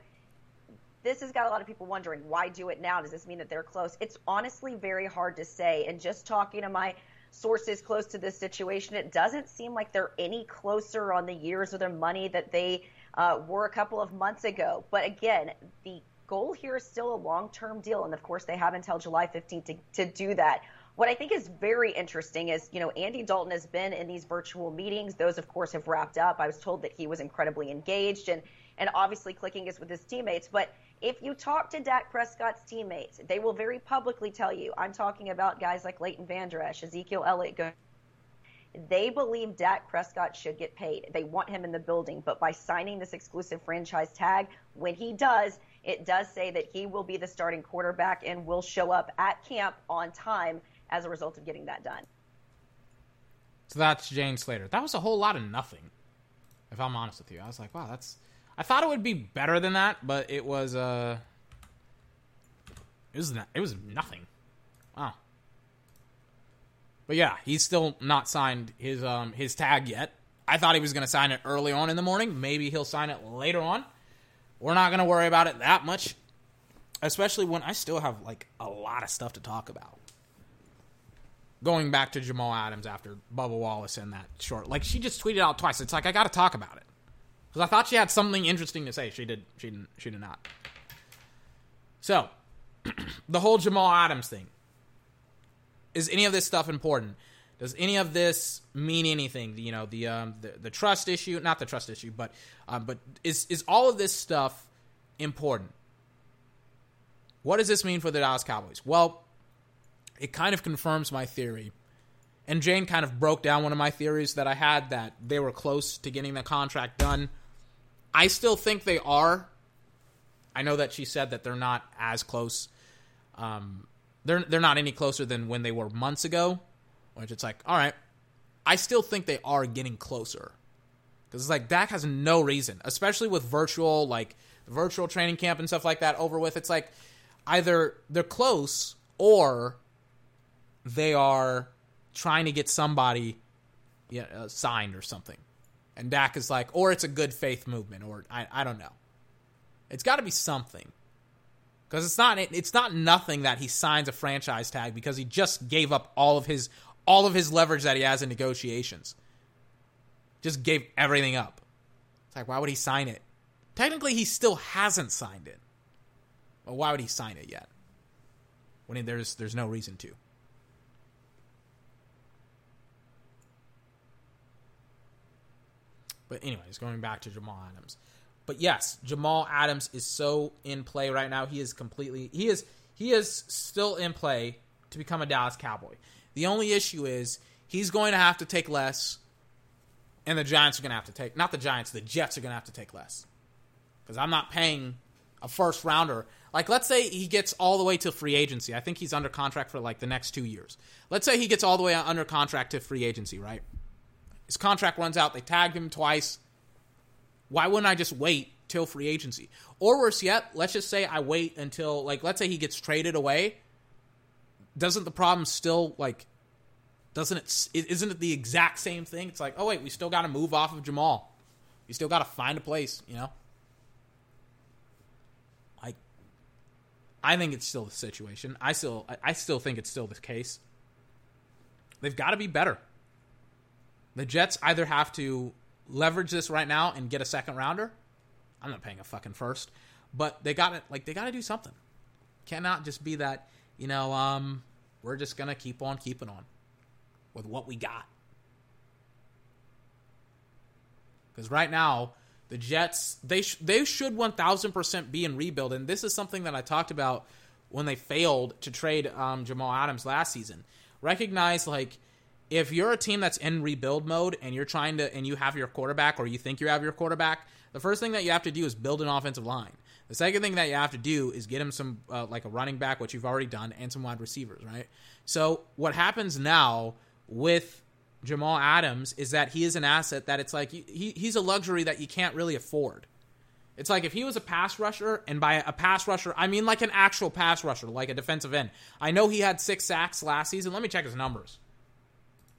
this has got a lot of people wondering, why do it now? Does this mean that they're close? It's honestly very hard to say, and just talking to my sources close to this situation, it doesn't seem like they're any closer on the years or their money that they uh, were a couple of months ago. But again, the goal here is still a long-term deal, and of course they have until July fifteenth to, to do that. What I think is very interesting is, you know, Andy Dalton has been in these virtual meetings. Those, of course, have wrapped up. I was told that he was incredibly engaged and, and obviously clicking is with his teammates. But if you talk to Dak Prescott's teammates, they will very publicly tell you, I'm talking about guys like Leighton Vander Esch, Ezekiel Elliott. They believe Dak Prescott should get paid. They want him in the building. But by signing this exclusive franchise tag, when he does, it does say that he will be the starting quarterback and will show up at camp on time as a result of getting that done. So that's Jane Slater. That was a whole lot of nothing, if I'm honest with you. I was like, wow, that's... I thought it would be better than that, but it was, uh... It was, not, it was nothing. Wow. But yeah, he's still not signed his um his tag yet. I thought he was going to sign it early on in the morning. Maybe he'll sign it later on. We're not going to worry about it that much. Especially when I still have, like, a lot of stuff to talk about. Going back to Jamal Adams after Bubba Wallace and that short. Like, she just tweeted out twice. It's like, I got to talk about it. Because I thought she had something interesting to say. She did. She didn't. She did not. So, the whole Jamal Adams thing. Is any of this stuff important? Does any of this mean anything? You know, the um, the, the trust issue. Not the trust issue, but um, but is is all of this stuff important? What does this mean for the Dallas Cowboys? Well, it kind of confirms my theory. And Jane kind of broke down one of my theories that I had, that they were close to getting the contract done. I still think they are. I know that she said that they're not as close. Um, they're they're not any closer than when they were months ago, which it's like, all right. I still think they are getting closer. Because it's like, Dak has no reason, especially with virtual, like, virtual training camp and stuff like that over with. It's like, either they're close or they are trying to get somebody you know, signed or something. And Dak is like, or it's a good faith movement, or I, I don't know. It's got to be something. Because it's not it's not nothing that he signs a franchise tag because he just gave up all of his all of his leverage that he has in negotiations. Just gave everything up. It's like, why would he sign it? Technically, he still hasn't signed it. But why would he sign it yet? When there's there's no reason to. But anyways, going back to Jamal Adams. But yes, Jamal Adams is so in play right now. He is completely, he is, he is still in play to become a Dallas Cowboy. The only issue is he's going to have to take less, and the Giants are going to have to take, not the Giants, the Jets are going to have to take less. Because I'm not paying a first rounder. Like, let's say he gets all the way to free agency. I think he's under contract for like the next two years. Let's say he gets all the way under contract to free agency, right? His contract runs out. They tagged him twice. Why wouldn't I just wait till free agency? Or worse yet, let's just say I wait until, like, let's say he gets traded away. Doesn't the problem still, like, doesn't it, isn't it the exact same thing? It's like, oh, wait, we still got to move off of Jamal. You still got to find a place, you know? Like, I think it's still the situation. I still, I still think it's still the case. They've got to be better. The Jets either have to leverage this right now and get a second rounder. I'm not paying a fucking first, but they got to like they got to do something. Cannot just be that, you know, um we're just going to keep on keeping on with what we got. Cuz right now, the Jets, they sh- they should one thousand percent be in rebuild, and this is something that I talked about when they failed to trade um Jamal Adams last season. Recognize, like, if you're a team that's in rebuild mode and you're trying to, and you have your quarterback, or you think you have your quarterback, the first thing that you have to do is build an offensive line. The second thing that you have to do is get him some, uh, like a running back, which you've already done, and some wide receivers, right? So what happens now with Jamal Adams is that he is an asset that it's like, he, he's a luxury that you can't really afford. It's like if he was a pass rusher, and by a pass rusher, I mean like an actual pass rusher, like a defensive end. I know he had six sacks last season. Let me check his numbers.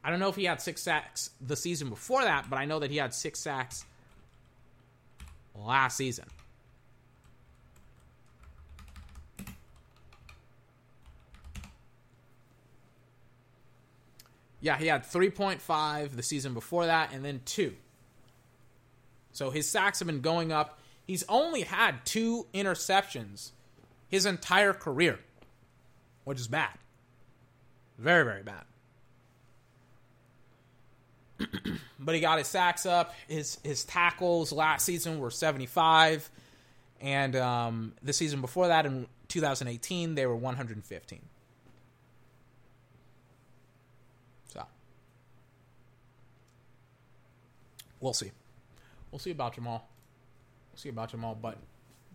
I don't know if he had six sacks the season before that, but I know that he had six sacks last season. Yeah, he had three point five the season before that, and then two. So his sacks have been going up. He's only had two interceptions his entire career, which is bad. Very, very bad. But he got his sacks up. His his tackles last season were seventy-five. And um, the season before that, in two thousand eighteen, they were one hundred fifteen. So, we'll see. We'll see about Jamal. We'll see about Jamal. But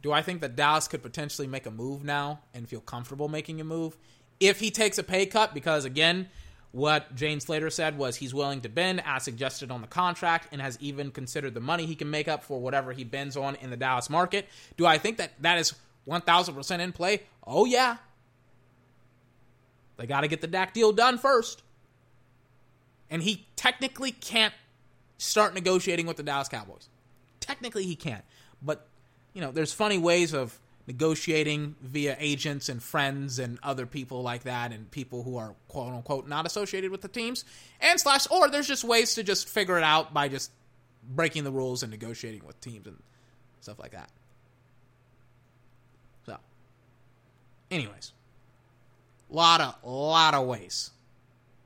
do I think that Dallas could potentially make a move now and feel comfortable making a move if he takes a pay cut? Because, again, what Jane Slater said was he's willing to bend as suggested on the contract, and has even considered the money he can make up for whatever he bends on in the Dallas market. Do I think that that is one thousand percent in play? Oh, yeah. They got to get the Dak deal done first. And he technically can't start negotiating with the Dallas Cowboys. Technically, he can't. But, you know, there's funny ways of negotiating via agents and friends and other people like that, and people who are quote unquote not associated with the teams, and slash, or there's just ways to just figure it out by just breaking the rules and negotiating with teams and stuff like that. So anyways, lot of lot of ways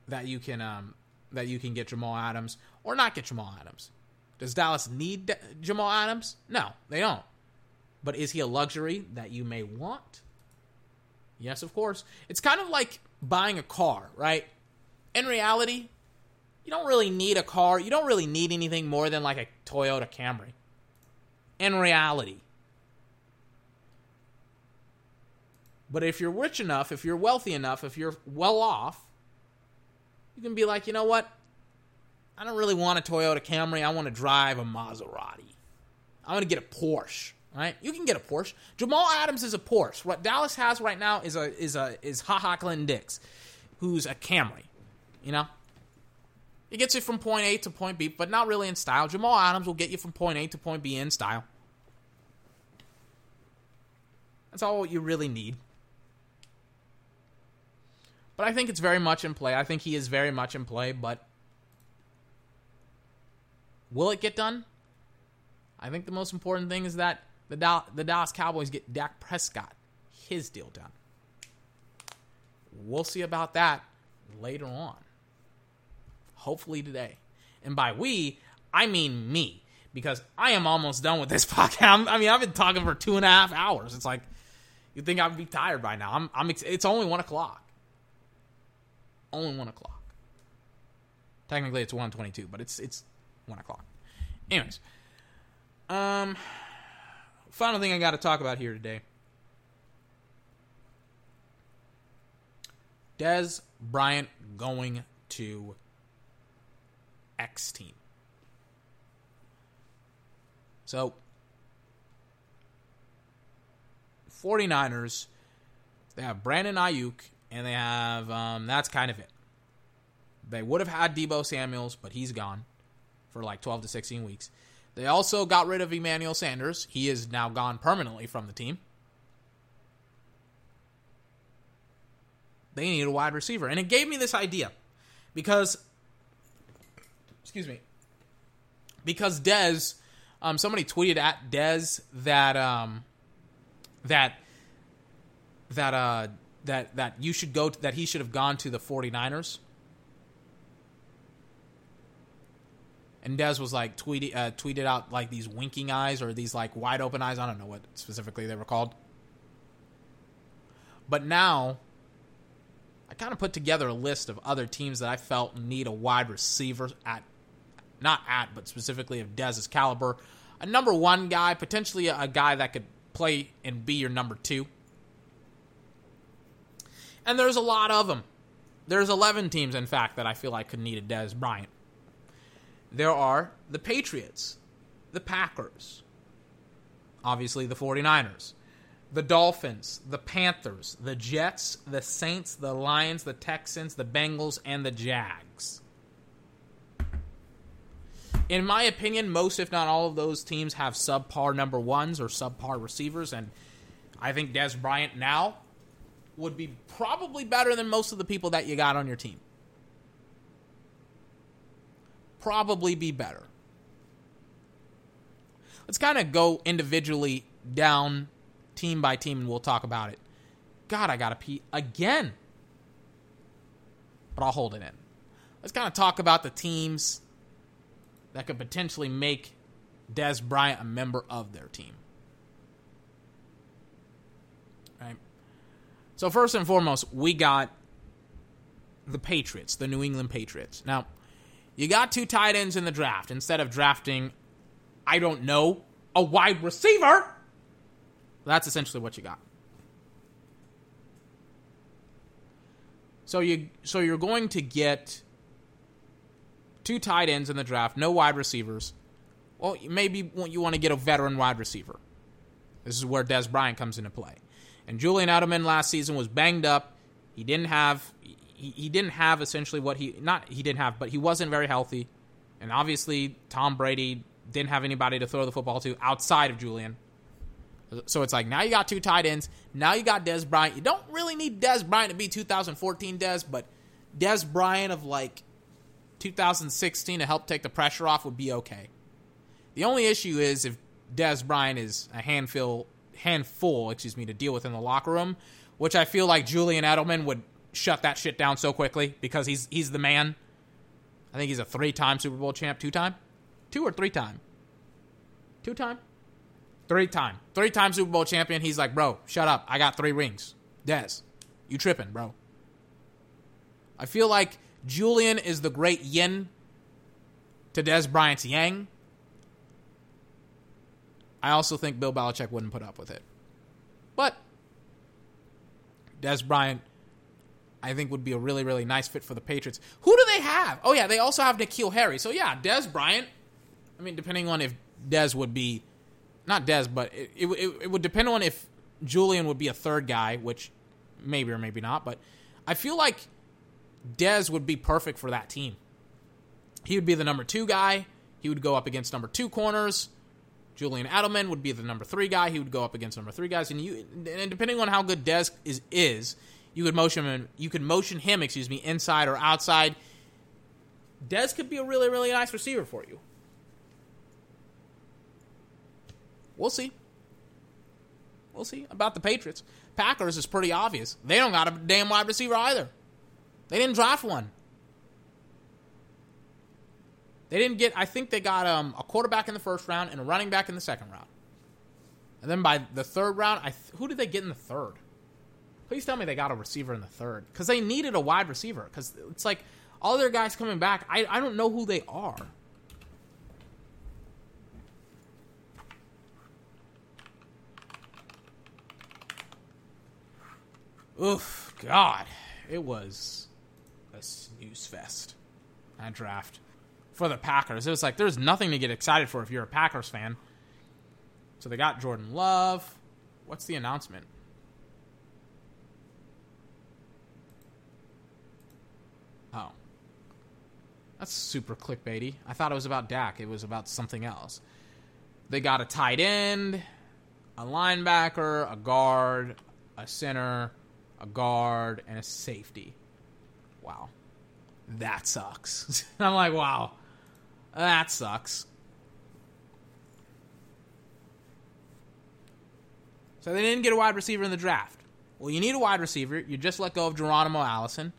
that you can um that you can get Jamal Adams or not get Jamal Adams. Does Dallas need Jamal Adams? No, they don't. But is he a luxury that you may want? Yes, of course. It's kind of like buying a car, right? In reality, you don't really need a car. You don't really need anything more than like a Toyota Camry. In reality. But if you're rich enough, if you're wealthy enough, if you're well off, you can be like, you know what? I don't really want a Toyota Camry. I want to drive a Maserati. I want to get a Porsche. Right? You can get a Porsche. Jamal Adams is a Porsche. What Dallas has right now is a is a is HaHa Clinton Dix, who's a Camry. You know, it gets you from point A to point B, but not really in style. Jamal Adams will get you from point A to point B in style. That's all you really need. But I think it's very much in play. I think he is very much in play, but will it get done? I think the most important thing is that the Dow- the Dallas Cowboys get Dak Prescott, his deal done. We'll see about that later on. Hopefully today. And by we, I mean me. Because I am almost done with this podcast. I mean, I've been talking for two and a half hours. It's like, you'd think I would be tired by now. I'm, I'm ex- it's only one o'clock. Only one o'clock. Technically, it's one twenty-two, but it's it's one o'clock. Anyways. Um, final thing I got to talk about here today. Dez Bryant going to X team. So, 49ers, they have Brandon Ayuk, and they have, um, that's kind of it. They would have had Deebo Samuels, but he's gone for like twelve to sixteen weeks. They also got rid of Emmanuel Sanders. He is now gone permanently from the team. They need a wide receiver. And it gave me this idea because, excuse me, because Dez... Um, somebody tweeted at Dez that um, that that uh, that that you should go to, that he should have gone to the 49ers. And Dez was like tweeted uh, tweeted out like these winking eyes or these like wide open eyes. I don't know what specifically they were called. But now I kind of put together a list of other teams that I felt need a wide receiver at. Not at, but specifically of Dez's caliber. A number one guy, potentially a, a guy that could play and be your number two. And there's a lot of them. There's eleven teams, in fact, that I feel like could need a Dez Bryant. There are the Patriots, the Packers, obviously the 49ers, the Dolphins, the Panthers, the Jets, the Saints, the Lions, the Texans, the Bengals, and the Jags. In my opinion, most, if not all, of those teams have subpar number ones or subpar receivers, and I think Dez Bryant now would be probably better than most of the people that you got on your team. Probably be better. Let's kind of go individually down team by team, and we'll talk about it. God, I gotta pee again. But I'll hold it in. Let's kind of talk about the teams that could potentially make Dez Bryant a member of their team. All right. So first and foremost, we got the Patriots, the New England Patriots. Now, you got two tight ends in the draft. Instead of drafting, I don't know, a wide receiver, that's essentially what you got. So you so you're going to get two tight ends in the draft, no wide receivers. Well, maybe you want to get a veteran wide receiver. This is where Dez Bryant comes into play. And Julian Edelman last season was banged up. He didn't have, he, he didn't have essentially what he, not he didn't have, but he wasn't very healthy. And obviously, Tom Brady didn't have anybody to throw the football to outside of Julian. So it's like, now you got two tight ends. Now you got Dez Bryant. You don't really need Dez Bryant to be two thousand fourteen Dez, but Dez Bryant of like two thousand sixteen to help take the pressure off would be okay. The only issue is if Dez Bryant is a handful, handful, excuse me, to deal with in the locker room, which I feel like Julian Edelman would shut that shit down so quickly because he's he's the man. I think he's a three-time Super Bowl champ, two-time? Two or three-time? Two-time? Three-time. Three-time Super Bowl champion. He's like, bro, shut up. I got three rings. Dez, you tripping, bro. I feel like Julian is the great yin to Dez Bryant's yang. I also think Bill Belichick wouldn't put up with it. But Dez Bryant, I think, would be a really, really nice fit for the Patriots. Who do they have? Oh, yeah, they also have N'Keal Harry. So, yeah, Dez Bryant, I mean, depending on if Dez would be, not Dez, but it, it, it would depend on if Julian would be a third guy, which maybe or maybe not. But I feel like Dez would be perfect for that team. He would be the number two guy. He would go up against number two corners. Julian Edelman would be the number three guy. He would go up against number three guys, and you and depending on how good Dez is, is you could motion him. You could motion him, excuse me, inside or outside. Dez could be a really, really nice receiver for you. We'll see. We'll see about the Patriots. Packers is pretty obvious. They don't got a damn wide receiver either. They didn't draft one. They didn't get, I think they got um, a quarterback in the first round and a running back in the second round. And then by the third round, I th- who did they get in the third? Please tell me they got a receiver in the third. Because they needed a wide receiver. Because it's like, all their guys coming back, I, I don't know who they are. Oof, God. It was a snooze fest, that draft. For the Packers, it was like, there's nothing to get excited for if you're a Packers fan. So they got Jordan Love. What's the announcement? Oh. That's super clickbaity. I thought it was about Dak. It was about something else. They got a tight end, a linebacker, a guard, a center, a guard, and a safety. Wow. That sucks. I'm like, wow. That sucks. So they didn't get a wide receiver in the draft. Well, you need a wide receiver. You just let go of Geronimo Allison.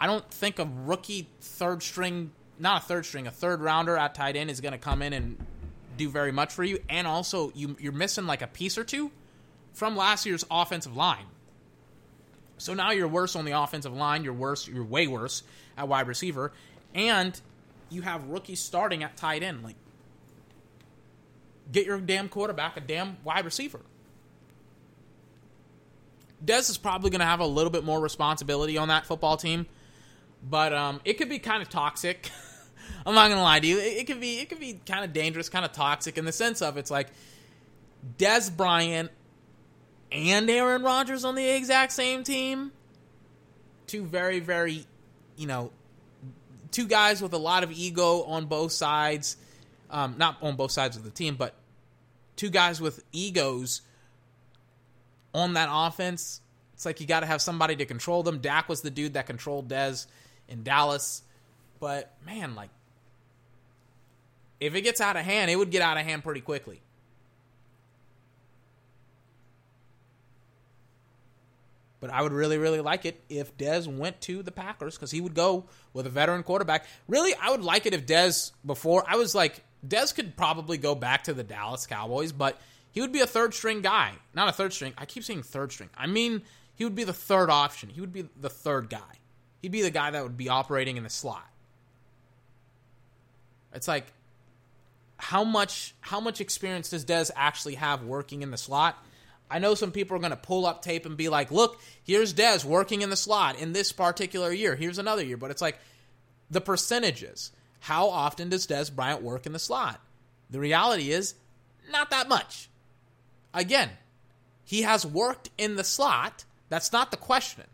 I don't think a rookie third string, not a third string, a third rounder at tight end is going to come in and do very much for you. And also, you, you're missing like a piece or two from last year's offensive line. So now you're worse on the offensive line. You're worse. You're way worse at wide receiver. And you have rookies starting at tight end. Like, get your damn quarterback a damn wide receiver. Dez is probably going to have a little bit more responsibility on that football team, but um, it could be kind of toxic. I'm not going to lie to you. It, it could be it could be kind of dangerous, kind of toxic in the sense of it's like Dez Bryant and Aaron Rodgers on the exact same team. Two very, very, you know, two guys with a lot of ego on both sides. Um, not on both sides of the team, but two guys with egos on that offense. It's like you got to have somebody to control them. Dak was the dude that controlled Dez in Dallas. But, man, like, if it gets out of hand, it would get out of hand pretty quickly. But I would really, really like it if Dez went to the Packers because he would go with a veteran quarterback. Really, I would like it if Dez before, I was like, Dez could probably go back to the Dallas Cowboys, but he would be a third-string guy. Not a third-string. I keep saying third-string. I mean, he would be the third option. He would be the third guy. He'd be the guy that would be operating in the slot. It's like, how much how much experience does Dez actually have working in the slot? I know some people are going to pull up tape and be like, look, here's Dez working in the slot in this particular year. Here's another year. But it's like the percentages. How often does Dez Bryant work in the slot? The reality is not that much. Again, he has worked in the slot. That's not the question.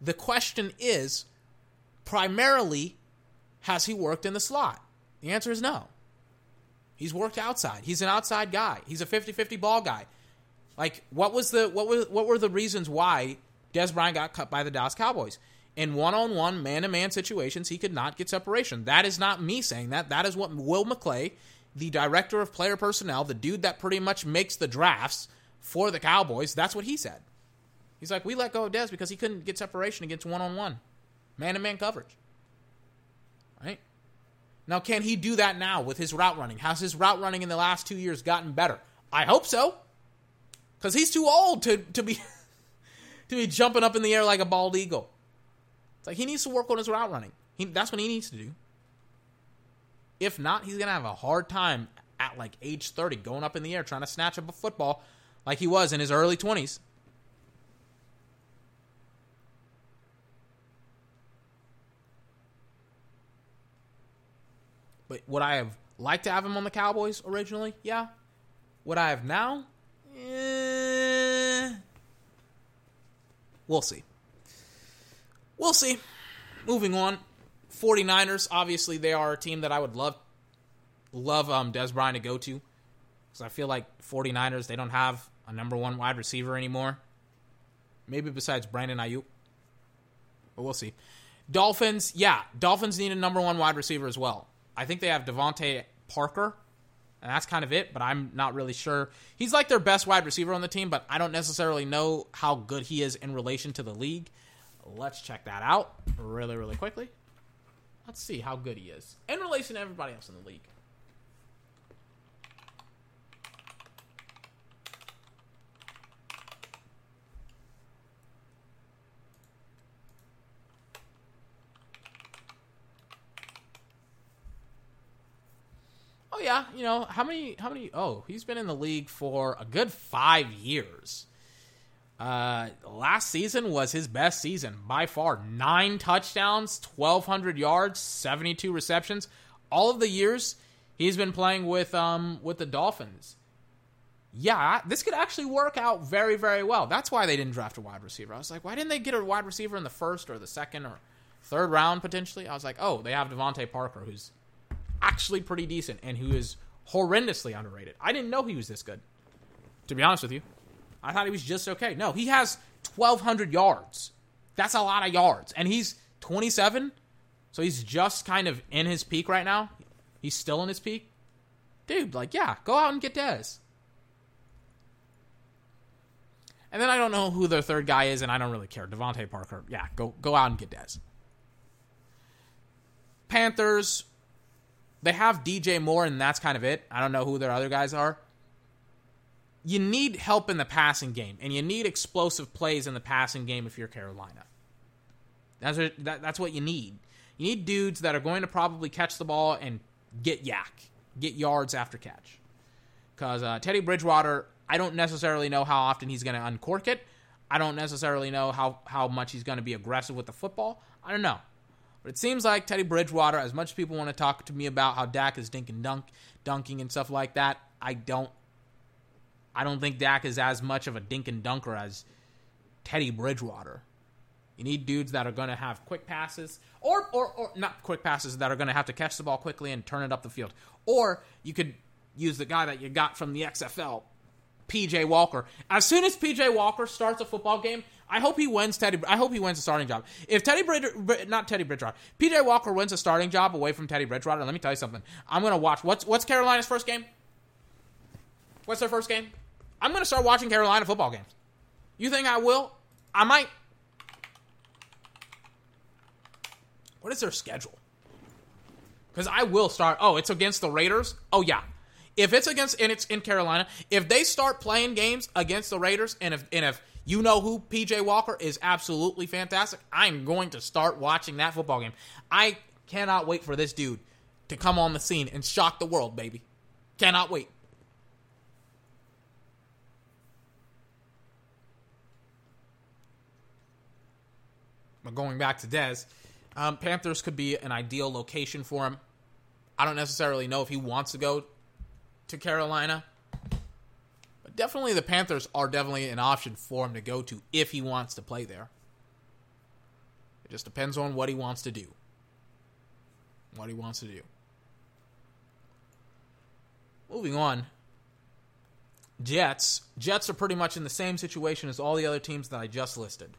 The question is primarily, has he worked in the slot? The answer is no. He's worked outside. He's an outside guy. He's a fifty-fifty ball guy. Like, what was the what was what were the reasons why Dez Bryant got cut by the Dallas Cowboys? In one-on-one, man-to-man situations, he could not get separation. That is not me saying that. That is what Will McClay, the director of player personnel, the dude that pretty much makes the drafts for the Cowboys, that's what he said. He's like, we let go of Dez because he couldn't get separation against one-on-one, man-to-man coverage. Right? Now, can he do that now with his route running? Has his route running in the last two years gotten better? I hope so. Because he's too old to, to be to be jumping up in the air like a bald eagle. It's like he needs to work on his route running. He, that's what he needs to do. If not, he's going to have a hard time at like age thirty going up in the air trying to snatch up a football like he was in his early twenties. But would I have liked to have him on the Cowboys originally? Yeah. Would I have now? Eh. We'll see. We'll see. Moving on. forty-niners, obviously, they are a team that I would love love um, Dez Bryant to go to, because I feel like 49ers, they don't have a number one wide receiver anymore. Maybe besides Brandon Ayuk. But we'll see. Dolphins, yeah. Dolphins need a number one wide receiver as well. I think they have Devontae Parker, and that's kind of it, but I'm not really sure. He's like their best wide receiver on the team, but I don't necessarily know how good he is in relation to the league. Let's check that out really, really quickly. Let's see how good he is in relation to everybody else in the league. Oh, yeah. You know, how many, how many, oh, he's been in the league for a good five years. Uh, last season was his best season by far. Nine touchdowns, twelve hundred yards, seventy-two receptions. All of the years he's been playing with, um, with the Dolphins. Yeah, this could actually work out very, very well. That's why they didn't draft a wide receiver. I was like, why didn't they get a wide receiver in the first or the second or third round potentially? I was like, oh, they have Devontae Parker, who's actually pretty decent and who is horrendously underrated. I didn't know he was this good, to be honest with you. I thought he was just okay. No, he has twelve hundred yards. That's a lot of yards. And he's twenty-seven, so he's just kind of in his peak right now. He's still in his peak. Dude, like, yeah, go out and get Dez. And then I don't know who their third guy is, and I don't really care. Devontae Parker, yeah, go, go out and get Dez. Panthers, they have D J Moore, and that's kind of it. I don't know who their other guys are. You need help in the passing game, and you need explosive plays in the passing game if you're Carolina. That's what, that, that's what you need. You need dudes that are going to probably catch the ball and get yak, get yards after catch. Because uh, Teddy Bridgewater, I don't necessarily know how often he's going to uncork it. I don't necessarily know how, how much he's going to be aggressive with the football. I don't know. But it seems like Teddy Bridgewater, as much as people want to talk to me about how Dak is dink and dunk, dunking and stuff like that, I don't I don't think Dak is as much of a dink and dunker as Teddy Bridgewater. You need dudes that are going to have quick passes, or, or or not quick passes, that are going to have to catch the ball quickly and turn it up the field. Or you could use the guy that you got from the X F L, P J Walker. As soon as P J Walker starts a football game, I hope he wins Teddy. I hope he wins a starting job. If Teddy Bridgewater, not Teddy Bridgewater, P J Walker wins a starting job away from Teddy Bridgewater, let me tell you something. I'm going to watch. What's what's Carolina's first game? What's their first game? I'm going to start watching Carolina football games. You think I will? I might. What is their schedule? Because I will start. Oh, it's against the Raiders? Oh, yeah. If it's against, and it's in Carolina, if they start playing games against the Raiders, and if and if you know who P J Walker is absolutely fantastic, I'm going to start watching that football game. I cannot wait for this dude to come on the scene and shock the world, baby. Cannot wait. But going back to Dez, um, Panthers could be an ideal location for him. I don't necessarily know if he wants to go to Carolina, but definitely the Panthers are definitely an option for him to go to if he wants to play there. It just depends on what he wants to do. What he wants to do. Moving on. Jets. Jets are pretty much in the same situation as all the other teams that I just listed.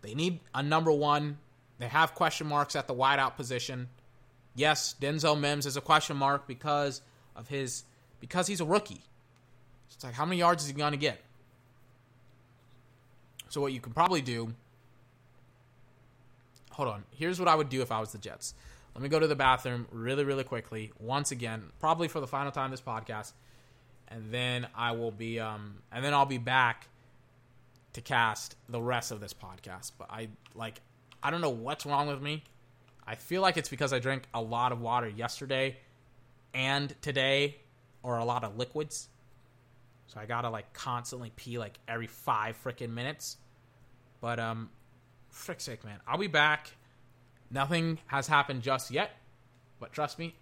They need a number one. They have question marks at the wideout position. Yes, Denzel Mims is a question mark because of his because he's a rookie. So it's like, how many yards is he going to get? So what you can probably do. Hold on. Here's what I would do if I was the Jets. Let me go to the bathroom really, really quickly. Once again, probably for the final time this podcast, and then I will be um and then I'll be back to cast the rest of this podcast. But I like I don't know what's wrong with me. I feel like it's because I drank a lot of water yesterday and today, or a lot of liquids. So I gotta like constantly pee like every five freaking minutes. But um frick's sake, man. I'll be back. Nothing has happened just yet, but trust me,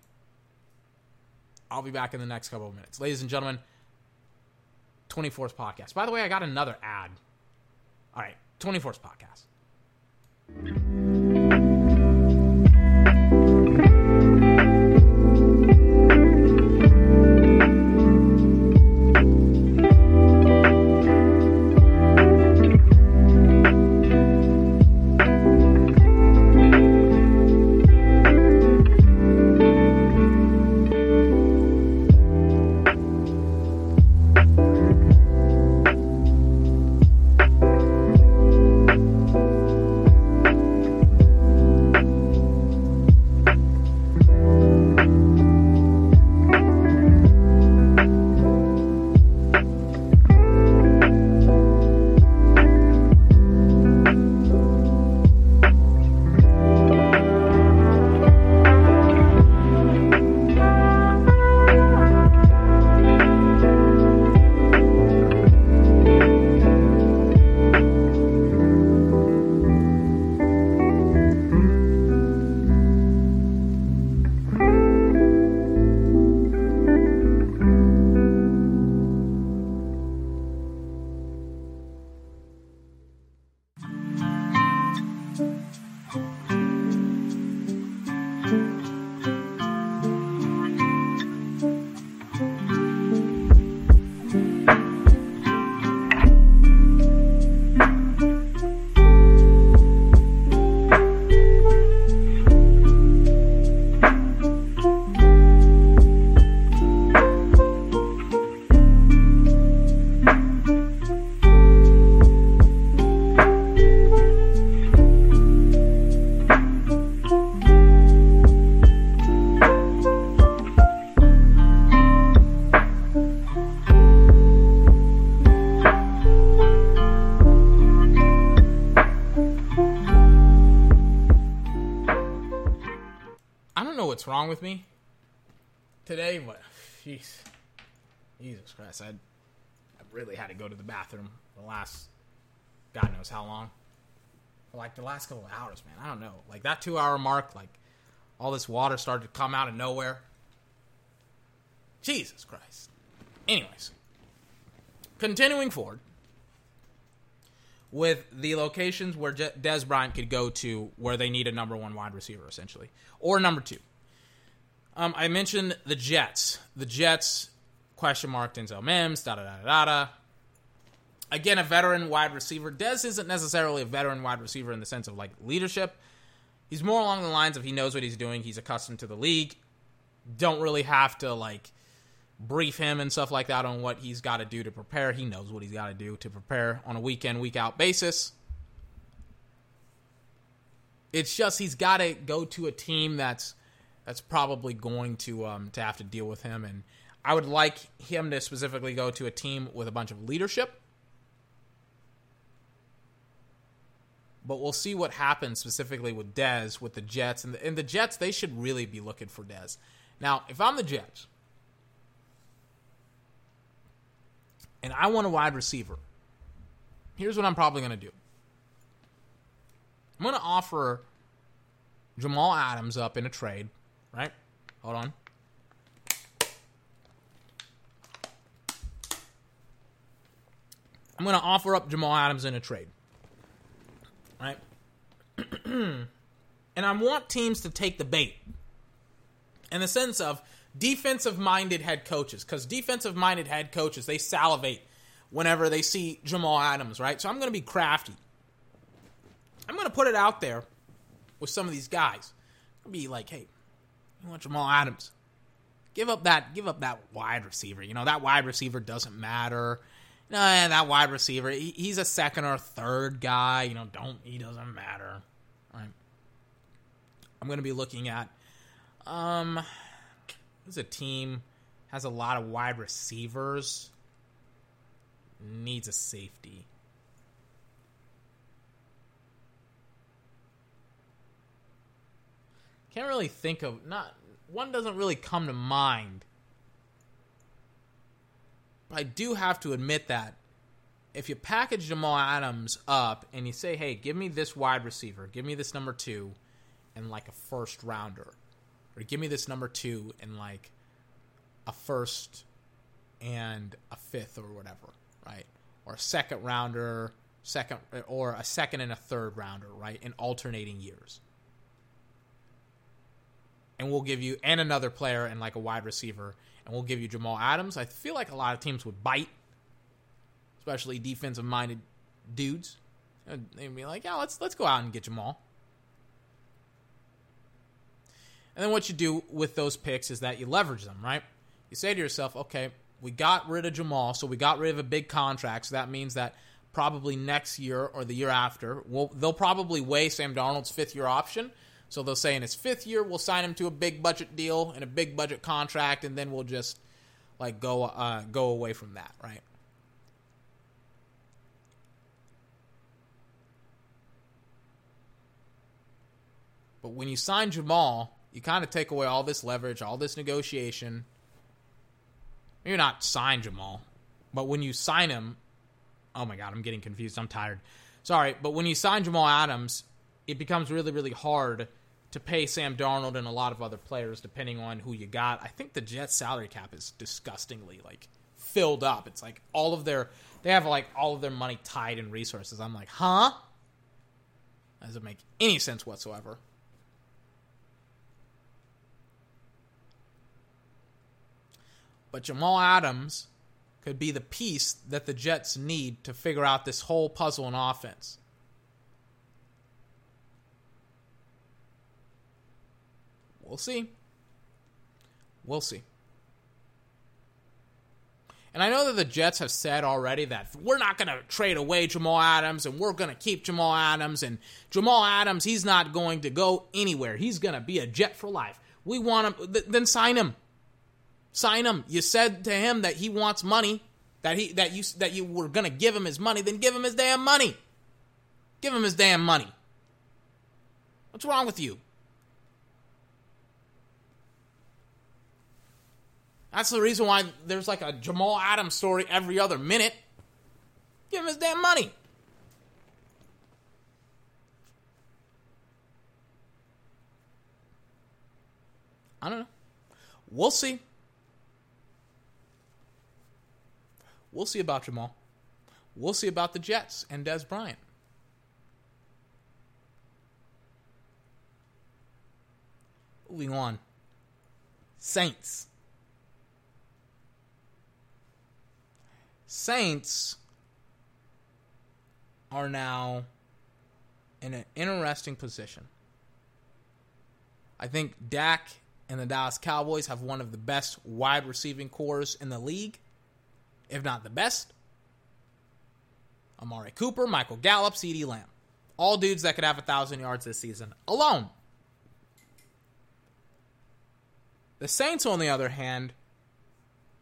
I'll be back in the next couple of minutes. Ladies and gentlemen, twenty-fourth podcast. By the way, I got another ad. All right, twenty-fourth podcast. what's wrong with me today, but jeez, Jesus Christ, I I really had to go to the bathroom the last God knows how long, like the last couple of hours, man. I don't know, like that two hour mark, like all this water started to come out of nowhere. Jesus Christ. Anyways, continuing forward with the locations where Je- Dez Bryant could go to where they need a number one wide receiver, essentially, or number two. Um, I mentioned the Jets. The Jets, question mark, Denzel Mims, da-da-da-da-da. Again, a veteran wide receiver. Dez isn't necessarily a veteran wide receiver in the sense of, like, leadership. He's more along the lines of he knows what he's doing. He's accustomed to the league. Don't really have to, like, brief him and stuff like that on what he's got to do to prepare. He knows what he's got to do to prepare on a week-in, week-out basis. It's just he's got to go to a team that's that's probably going to um, to have to deal with him. And I would like him to specifically go to a team with a bunch of leadership. But we'll see what happens specifically with Dez, with the Jets. And the, and the Jets, they should really be looking for Dez. Now, if I'm the Jets, and I want a wide receiver, here's what I'm probably going to do. I'm going to offer Jamal Adams up in a trade, right? Hold on. I'm going to offer up Jamal Adams in a trade, right? And I want teams to take the bait in the sense of defensive-minded head coaches, because defensive-minded head coaches, they salivate whenever they see Jamal Adams, right? So I'm going to be crafty. I'm going to put it out there with some of these guys. I'll be like, hey, you want Jamal Adams? Give up that, give up that wide receiver. You know, that wide receiver doesn't matter. No, nah, that wide receiver, he, he's a second or third guy. You know, don't, he doesn't matter. All right. I'm going to be looking at, um... this is a team has a lot of wide receivers, needs a safety. Can't really think of not one doesn't really come to mind. But I do have to admit that if you package Jamal Adams up and you say, "Hey, give me this wide receiver, give me this number two, and like a first rounder." Or give me this number two and like a first and a fifth or whatever, right? Or a second rounder, second or a second and a third rounder, right? In alternating years. And we'll give you and another player and like a wide receiver, and we'll give you Jamal Adams. I feel like a lot of teams would bite, especially defensive-minded dudes. They'd be like, yeah, let's let's go out and get Jamal. And then what you do with those picks is that you leverage them, right? You say to yourself, okay, we got rid of Jamal, so we got rid of a big contract, so that means that probably next year or the year after, we'll, they'll probably weigh Sam Darnold's fifth-year option. So they'll say in his fifth year, we'll sign him to a big-budget deal and a big-budget contract, and then we'll just like go uh, go away from that, right? But when you sign Jamal, you kind of take away all this leverage, all this negotiation. You're not sign Jamal, but when you sign him, oh my God, I'm getting confused. I'm tired. Sorry, but when you sign Jamal Adams, it becomes really, really hard to pay Sam Darnold and a lot of other players, depending on who you got. I think the Jets salary cap is disgustingly like filled up. It's like all of their, they have like all of their money tied in resources. I'm like, huh? That doesn't make any sense whatsoever. But Jamal Adams could be the piece that the Jets need to figure out this whole puzzle on offense. We'll see. We'll see. And I know that the Jets have said already that we're not going to trade away Jamal Adams and we're going to keep Jamal Adams. And Jamal Adams, he's not going to go anywhere. He's going to be a Jet for life. We want him. Th- then sign him. Sign him. You said to him that he wants money, that he that you that you were gonna give him his money. Then give him his damn money. Give him his damn money. What's wrong with you? That's the reason why there's like a Jamal Adams story every other minute. Give him his damn money. I don't know. We'll see. We'll see about Jamal. We'll see about the Jets and Dez Bryant. Moving on. Saints. Saints are now in an interesting position. I think Dak and the Dallas Cowboys have one of the best wide receiving cores in the league, if not the best. Amari Cooper, Michael Gallup, CeeDee Lamb. All dudes that could have one thousand yards this season alone. The Saints, on the other hand,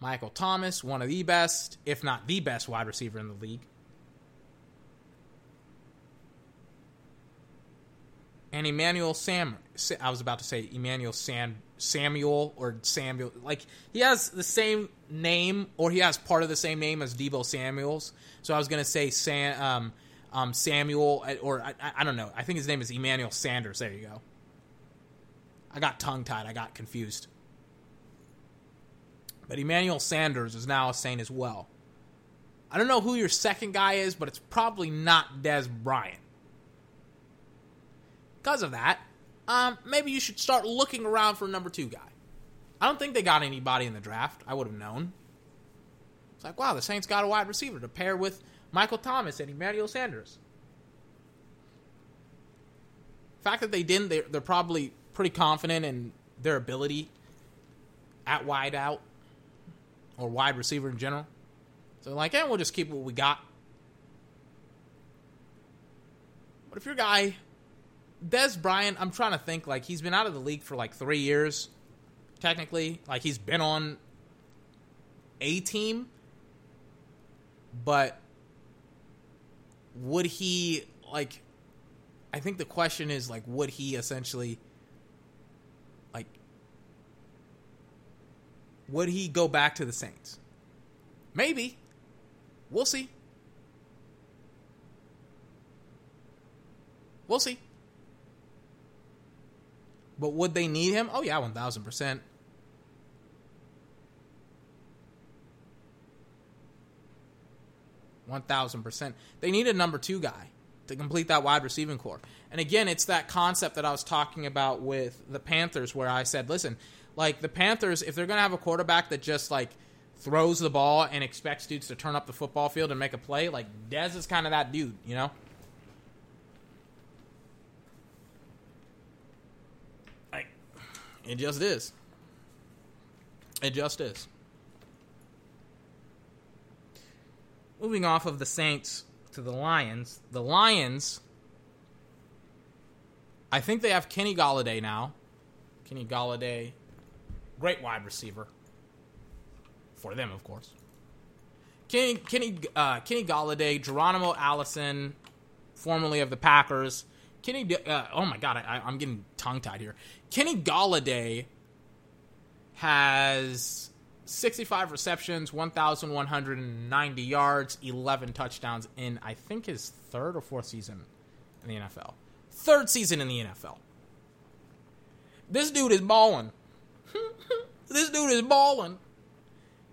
Michael Thomas, one of the best, if not the best wide receiver in the league. And Emmanuel Sam, I was about to say Emmanuel Sam, Samuel or Samuel. Like, he has the same name, or he has part of the same name as Deebo Samuels. So I was going to say Sam, um, um, Samuel, or I, I don't know. I think his name is Emmanuel Sanders. There you go. I got tongue-tied. I got confused. But Emmanuel Sanders is now a Saint as well. I don't know who your second guy is, but it's probably not Dez Bryant. Because of that, um, maybe you should start looking around for a number two guy. I don't think they got anybody in the draft. I would have known. It's like, wow, the Saints got a wide receiver to pair with Michael Thomas and Emmanuel Sanders. The fact that they didn't, they're, they're probably pretty confident in their ability at wide out or wide receiver in general. So like, hey, we'll just keep what we got. But if your guy, Dez Bryant, I'm trying to think, like, he's been out of the league for like three years, technically. Like, he's been on a team, but would he, like, I think the question is, like, would he essentially, like, would he go back to the Saints? Maybe. We'll see. We'll see. But would they need him? Oh, yeah, one thousand percent. one thousand percent. They need a number two guy to complete that wide receiving core. And again, it's that concept that I was talking about with the Panthers where I said, listen, like, the Panthers, if they're going to have a quarterback that just, like, throws the ball and expects dudes to turn up the football field and make a play, like, Dez is kind of that dude, you know? Like, it just is. It just is. Moving off of the Saints to the Lions. The Lions, I think they have Kenny Golladay now. Kenny Golladay, great wide receiver. For them, of course. Kenny Kenny, uh, Kenny Golladay, Geronimo Allison, formerly of the Packers. Kenny, uh, oh my God, I, I'm getting tongue-tied here. Kenny Golladay has sixty-five receptions, one thousand one hundred ninety yards, eleven touchdowns in, I think, his third or fourth season in the N F L. Third season in the N F L. This dude is balling. This dude is balling.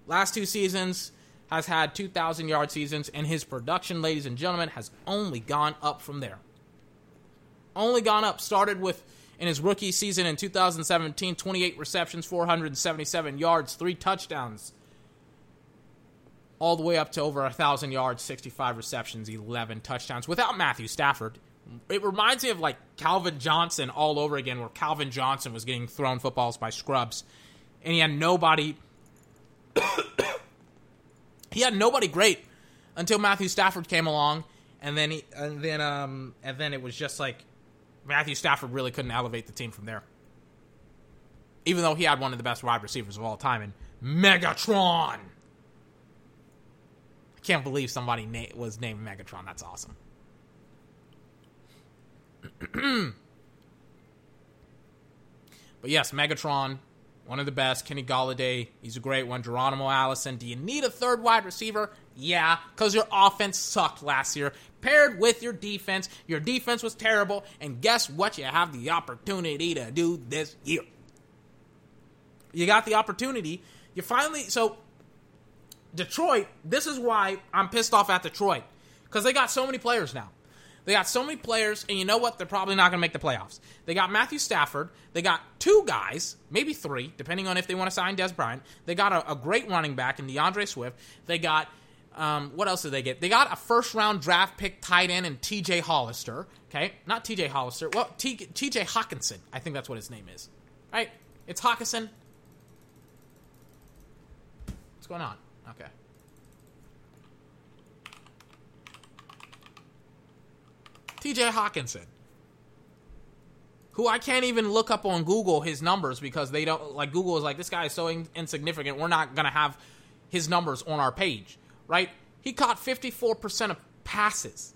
Last two seasons has had two thousand yard seasons, and his production, ladies and gentlemen, has only gone up from there. Only gone up. Started with, in his rookie season in two thousand seventeen, twenty-eight receptions, four hundred seventy-seven yards, three touchdowns. All the way up to over one thousand yards, sixty-five receptions, eleven touchdowns. Without Matthew Stafford. It reminds me of, like, Calvin Johnson all over again, where Calvin Johnson was getting thrown footballs by scrubs, and he had nobody. he had nobody great until Matthew Stafford came along, and then he, and then um, and then it was just like Matthew Stafford really couldn't elevate the team from there. Even though he had one of the best wide receivers of all time in Megatron. I can't believe somebody na- was named Megatron. That's awesome. But yes, Megatron one of the best. Kenny Golladay, he's a great one. Geronimo Allison. Do you need a third wide receiver? Yeah, because your offense sucked last year. Paired with your defense, your defense was terrible. And guess what you have the opportunity to do this year? You got the opportunity. You finally... So, Detroit, this is why I'm pissed off at Detroit. Because they got so many players now. They got so many players, and you know what? They're probably not going to make the playoffs. They got Matthew Stafford. They got two guys, maybe three, depending on if they want to sign Dez Bryant. They got a, a great running back in DeAndre Swift. They got, um, what else did they get? They got a first-round draft pick tight end in T J Hollister. Okay, not T J Hollister. Well, T J Hockenson. I think that's what his name is. All right, it's Hockenson. What's going on? Okay. T J Hockenson, who I can't even look up on Google his numbers because they don't, like, Google is like, this guy is so in- insignificant, we're not going to have his numbers on our page, right? He caught fifty-four percent of passes.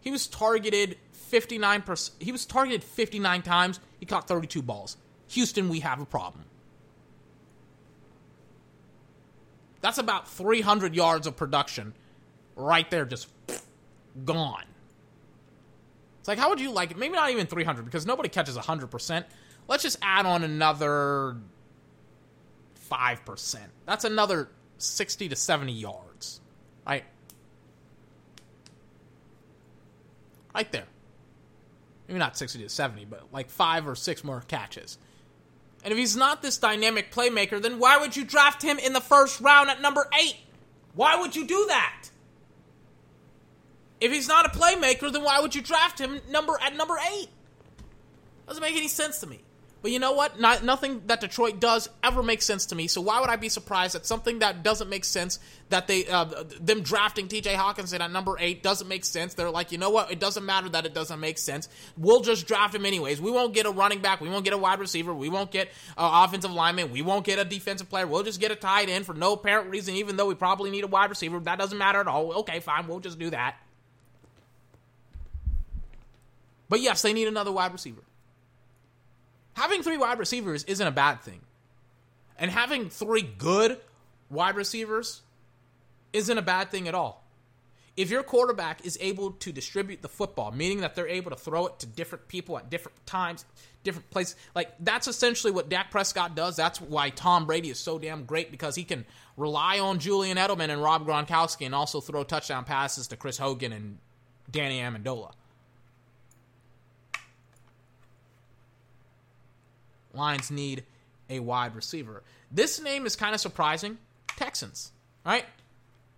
He was targeted fifty-nine percent, he was targeted fifty-nine times, he caught thirty-two balls. Houston, we have a problem. That's about three hundred yards of production right there, just pff, gone. It's like, how would you like it? Maybe not even three hundred, because nobody catches one hundred percent. Let's just add on another five percent. That's another sixty to seventy yards. Right? Right there. Maybe not sixty to seventy, but like five or six more catches. And if he's not this dynamic playmaker, then why would you draft him in the first round at number eight? Why would you do that? If he's not a playmaker, then why would you draft him number at number eight? Doesn't make any sense to me. But you know what? Not, nothing that Detroit does ever makes sense to me. So why would I be surprised that something that doesn't make sense, that they uh, them drafting T J Hockenson at number eight doesn't make sense? They're like, you know what? It doesn't matter that it doesn't make sense. We'll just draft him anyways. We won't get a running back. We won't get a wide receiver. We won't get uh, offensive lineman. We won't get a defensive player. We'll just get a tight end for no apparent reason, even though we probably need a wide receiver. That doesn't matter at all. Okay, fine. We'll just do that. But yes, they need another wide receiver. Having three wide receivers isn't a bad thing. And having three good wide receivers isn't a bad thing at all. If your quarterback is able to distribute the football, meaning that they're able to throw it to different people at different times, different places, like that's essentially what Dak Prescott does. That's why Tom Brady is so damn great, because he can rely on Julian Edelman and Rob Gronkowski and also throw touchdown passes to Chris Hogan and Danny Amendola. Lions need a wide receiver. This name is kind of surprising. Texans, right?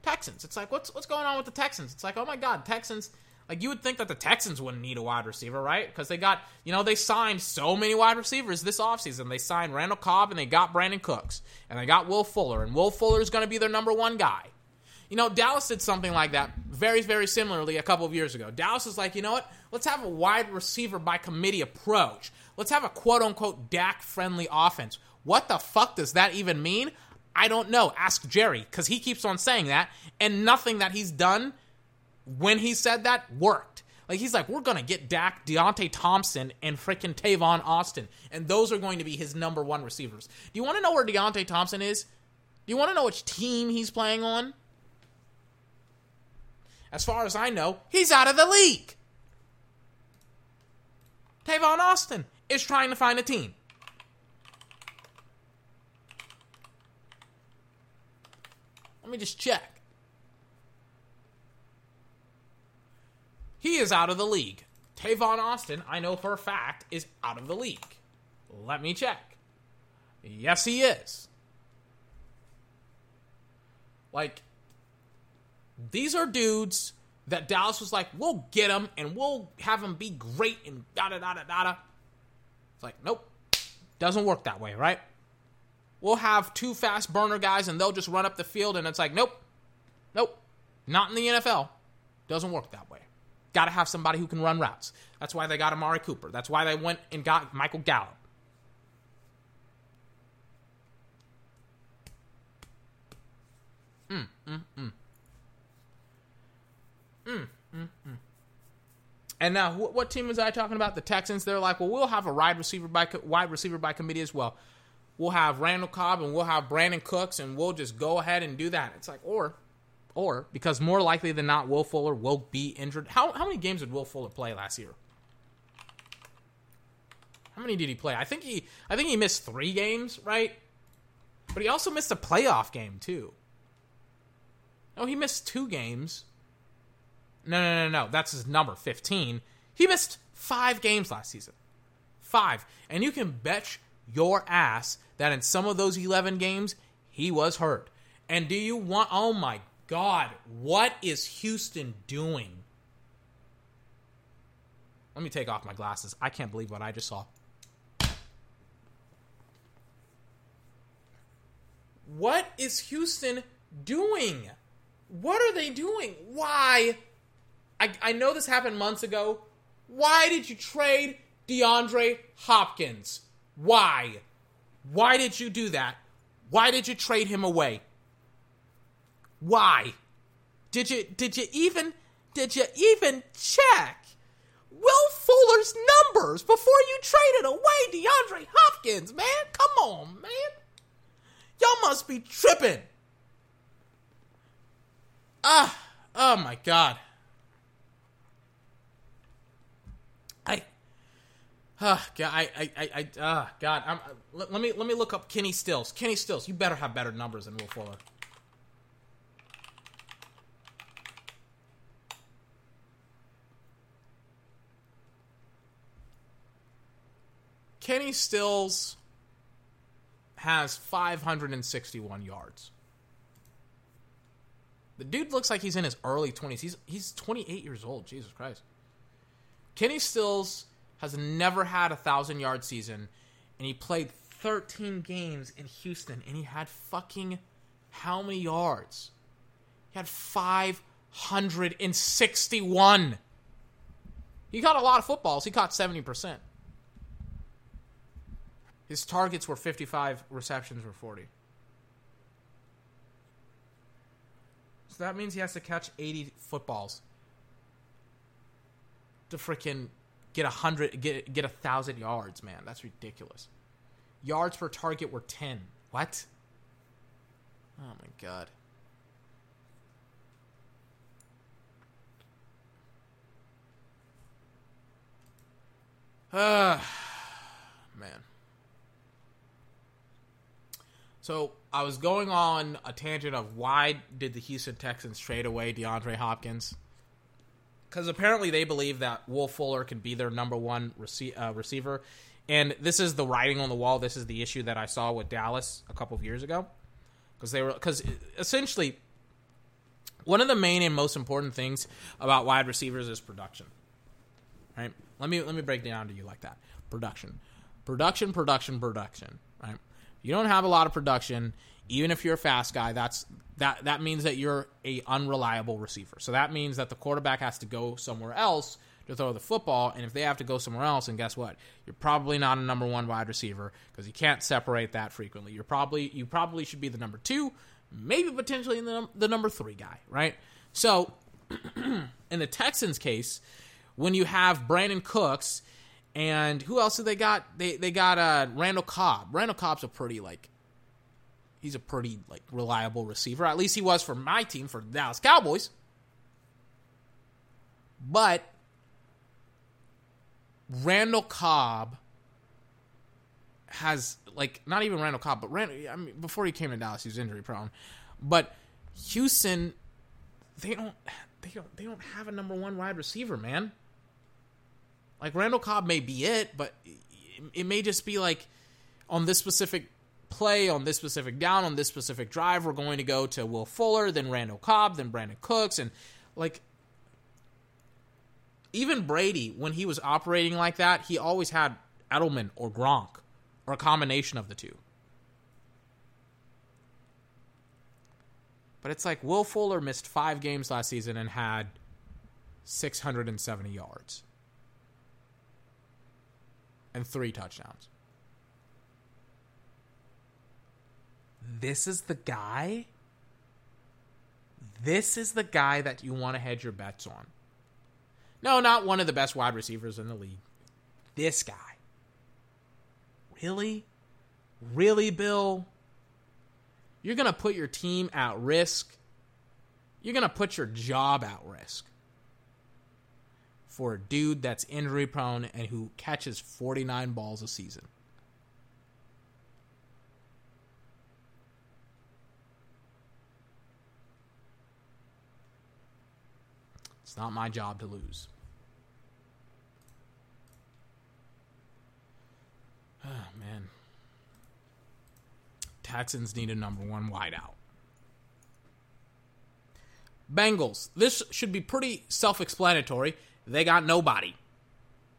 Texans. It's like, what's what's going on with the Texans? It's like, oh my God, Texans. Like, you would think that the Texans wouldn't need a wide receiver, right? Because they got, you know, they signed so many wide receivers this offseason. They signed Randall Cobb, and they got Brandon Cooks, and they got Will Fuller, and Will Fuller is going to be their number one guy. You know, Dallas did something like that very, very similarly a couple of years ago. Dallas was like, you know what? Let's have a wide receiver by committee approach. Let's have a quote-unquote Dak-friendly offense. What the fuck does that even mean? I don't know. Ask Jerry, because he keeps on saying that, and nothing that he's done when he said that worked. Like, he's like, we're going to get Dak, Deontay Thompson, and freaking Tavon Austin, and those are going to be his number one receivers. Do you want to know where Deontay Thompson is? Do you want to know which team he's playing on? As far as I know, he's out of the league. Tavon Austin is trying to find a team. Let me just check. He is out of the league. Tavon Austin, I know for a fact, is out of the league. Let me check. Yes, he is. Like... These are dudes that Dallas was like, we'll get them and we'll have them be great and da-da-da-da-da-da. It's like, nope. Doesn't work that way, right? We'll have two fast burner guys and they'll just run up the field, and it's like, nope. Nope. Not in the N F L. Doesn't work that way. Got to have somebody who can run routes. That's why they got Amari Cooper. That's why they went and got Michael Gallup. Mm, mm, mm. Mm, mm, mm. And now, wh- what team was I talking about? The Texans. They're like, well, we'll have a wide receiver by co- wide receiver by committee as well. we'll have Randall Cobb and we'll have Brandon Cooks and we'll just go ahead and do that. It's like, or, or, because more likely than not, Will Fuller will be injured. How how many games did Will Fuller play last year? How many did he play? I think he, I think he missed three games, right? But he also missed a playoff game, too. No, he missed two games. No, no, no, no. That's his number, fifteen. He missed five games last season. Five. And you can bet your ass that in some of those eleven games, he was hurt. And do you want... Oh, my God. What is Houston doing? Let me take off my glasses. I can't believe what I just saw. What is Houston doing? What are they doing? Why? I, I know this happened months ago. Why did you trade DeAndre Hopkins? Why? Why did you do that? Why did you trade him away? Why? Did you did you even did you even check Will Fuller's numbers before you traded away DeAndre Hopkins, man? Come on, man. Y'all must be tripping. Ah, oh my God. I, ah, uh, God, I, I, I, I, ah, uh, God, I'm, let, let me, let me look up Kenny Stills. Kenny Stills, you better have better numbers than Will Fuller. Kenny Stills has five hundred sixty-one yards. The dude looks like he's in his early twenties. He's he's twenty-eight years old. Jesus Christ. Kenny Stills has never had a one thousand-yard season, and he played thirteen games in Houston, and he had fucking how many yards? He had five hundred sixty-one. He caught a lot of footballs. He caught seventy percent. His targets were fifty-five, receptions were forty. So that means he has to catch eighty footballs to freaking get a hundred, get get a thousand yards, man. That's ridiculous. Yards per target were ten. What? Oh my God. Ah, uh, man. So I was going on a tangent of why did the Houston Texans trade away DeAndre Hopkins? Because apparently they believe that Will Fuller can be their number one rece- uh, receiver. And this is the writing on the wall. This is the issue that I saw with Dallas a couple of years ago. Because they were, because essentially, one of the main and most important things about wide receivers is production. Right? Let me let me break down to you like that. Production. Production, production, production. Right? You don't have a lot of production, even if you're a fast guy. That's that. That means that you're a unreliable receiver. So that means that the quarterback has to go somewhere else to throw the football. And if they have to go somewhere else, and guess what? You're probably not a number one wide receiver because you can't separate that frequently. You're probably you probably should be the number two, maybe potentially the num- the number three guy, right? So in the Texans' case, when you have Brandon Cooks. And who else did they got? They they got uh, Randall Cobb. Randall Cobb's a pretty, like, he's a pretty, like, reliable receiver. At least he was for my team, for the Dallas Cowboys. But Randall Cobb has, like, not even Randall Cobb, but Rand- I mean, before he came to Dallas, he was injury prone. But Houston, they don't, they don't, they don't have a number one wide receiver, man. Like, Randall Cobb may be it, but it may just be like, on this specific play, on this specific down, on this specific drive, we're going to go to Will Fuller, then Randall Cobb, then Brandon Cooks, and, like, even Brady, when he was operating like that, he always had Edelman or Gronk, or a combination of the two. But it's like, Will Fuller missed five games last season and had six hundred seventy yards. And three touchdowns. This is the guy? This is the guy that you want to hedge your bets on. No, not one of the best wide receivers in the league. This guy. Really? Really, Bill? You're going to put your team at risk. You're going to put your job at risk for a dude that's injury prone and who catches forty-nine balls a season. It's not my job to lose. Oh, man. Texans need a number one wideout. Bengals. This should be pretty self-explanatory. They got nobody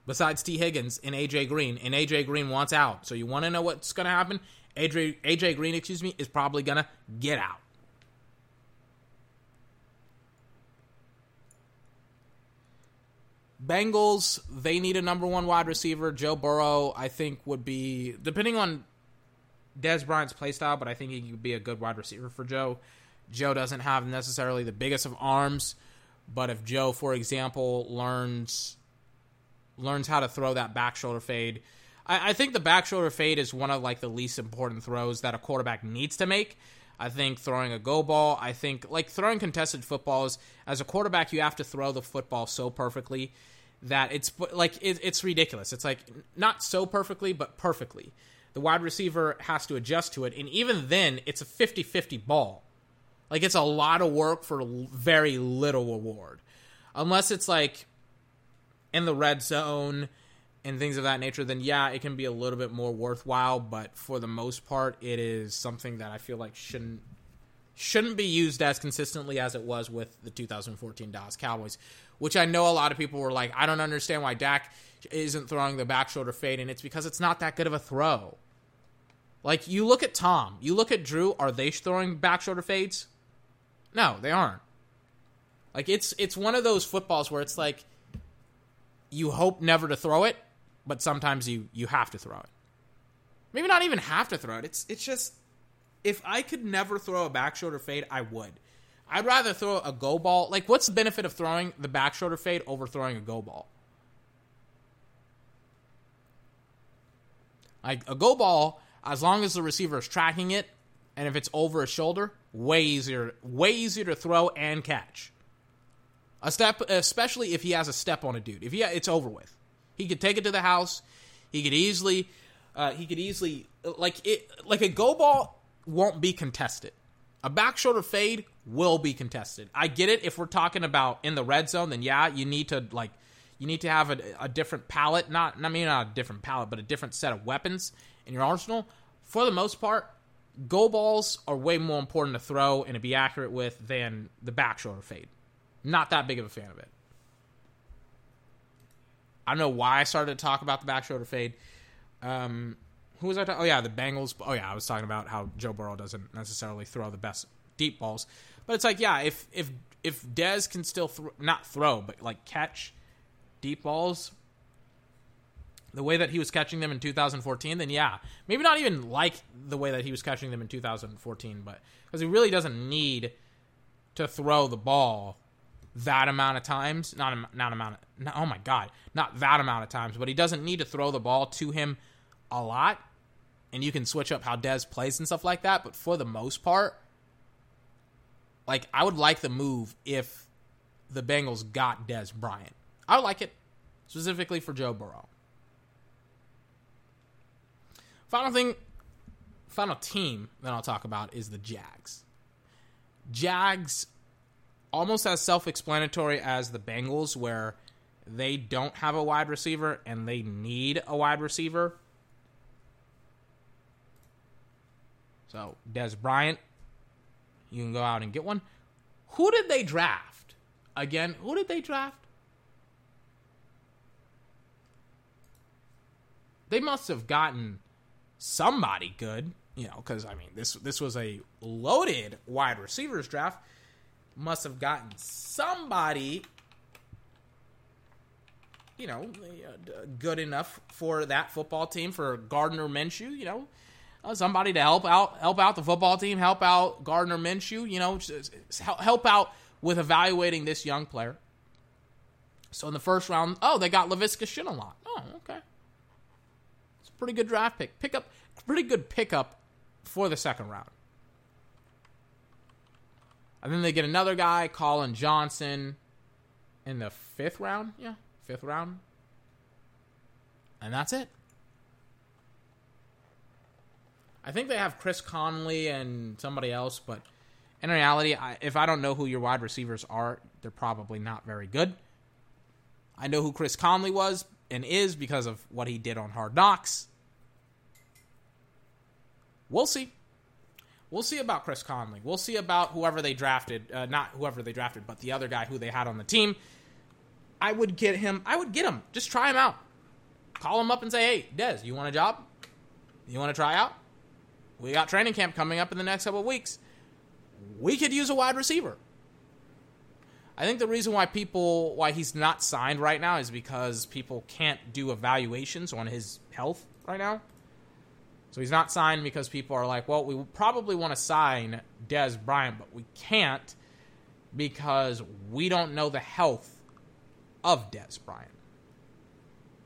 besides T. Higgins and A J. Green. And A J. Green wants out. So you want to know what's going to happen? A J, A J Green, excuse me, is probably going to get out. Bengals, they need a number one wide receiver. Joe Burrow, I think, would be, depending on Dez Bryant's play style, but I think he could be a good wide receiver for Joe. Joe doesn't have necessarily the biggest of arms, but if Joe, for example, learns learns how to throw that back shoulder fade, I, I think the back shoulder fade is one of like the least important throws that a quarterback needs to make. I think throwing a go ball, I think like throwing contested footballs, as a quarterback, you have to throw the football so perfectly that it's like, it, it's ridiculous. It's like not so perfectly, but perfectly. The wide receiver has to adjust to it. And even then it's a fifty-fifty ball. Like it's a lot of work for very little reward, unless it's like in the red zone and things of that nature, then yeah, it can be a little bit more worthwhile, but for the most part, it is something that I feel like shouldn't shouldn't be used as consistently as it was with the two thousand fourteen Dallas Cowboys, which I know a lot of people were like, I don't understand why Dak isn't throwing the back shoulder fade, and it's because it's not that good of a throw. Like, you look at Tom, you look at Drew, are they throwing back shoulder fades? No, they aren't. Like, it's it's one of those footballs where it's like, you hope never to throw it, but sometimes you, you have to throw it. Maybe not even have to throw it. It's it's just, if I could never throw a back shoulder fade, I would. I'd rather throw a go ball. Like, what's the benefit of throwing the back shoulder fade over throwing a go ball? Like, a go ball, as long as the receiver is tracking it, and if it's over his shoulder, way easier, way easier to throw and catch. A step, especially if he has a step on a dude. If he, it's over with. He could take it to the house. He could easily, uh, he could easily like it. Like a go ball won't be contested. A back shoulder fade will be contested. I get it. If we're talking about in the red zone, then yeah, you need to like, you need to have a, a different palette. Not, I mean, not a different palette, but a different set of weapons in your arsenal. For the most part, go balls are way more important to throw and to be accurate with than the back shoulder fade. Not that big of a fan of it. I don't know why I started to talk about the back shoulder fade. Um, who was I talking? Oh, yeah, the Bengals. Oh, yeah, I was talking about how Joe Burrow doesn't necessarily throw the best deep balls. But it's like, yeah, if if if Dez can still th- not throw, but like catch deep balls the way that he was catching them in two thousand fourteen, then yeah, maybe not even like the way that he was catching them in two thousand fourteen, but because he really doesn't need to throw the ball that amount of times, not not amount of, not, oh my God, not that amount of times, but he doesn't need to throw the ball to him a lot, and you can switch up how Dez plays and stuff like that, but for the most part, like, I would like the move if the Bengals got Dez Bryant. I would like it, specifically for Joe Burrow. Final thing, final team that I'll talk about is the Jags. Jags, almost as self-explanatory as the Bengals, where they don't have a wide receiver and they need a wide receiver. So, Dez Bryant, you can go out and get one. Who did they draft? Again, who did they draft? They must have gotten somebody good, you know, because, I mean, this this was a loaded wide receivers draft. Must have gotten somebody, you know, good enough for that football team, for Gardner Minshew, you know, somebody to help out, help out the football team, help out Gardner Minshew, you know, help out with evaluating this young player. So in the first round, oh, they got Laviska Shenault. Oh, okay. It's Pretty good draft pick. Pick up, pretty good pickup for the second round. And then they get another guy, Colin Johnson, in the fifth round. Yeah, fifth round. And that's it. I think they have Chris Conley and somebody else, but in reality, I, if I don't know who your wide receivers are, they're probably not very good. I know who Chris Conley was and is because of what he did on Hard Knocks. We'll see. We'll see about Chris Conley. We'll see about whoever they drafted. Uh, not whoever they drafted, but the other guy who they had on the team. I would get him. I would get him. Just try him out. Call him up and say, hey, Dez, you want a job? You want to try out? We got training camp coming up in the next couple of weeks. We could use a wide receiver. I think the reason why people, why he's not signed right now is because people can't do evaluations on his health right now. So he's not signed because people are like, well, we probably want to sign Dez Bryant, but we can't because we don't know the health of Dez Bryant.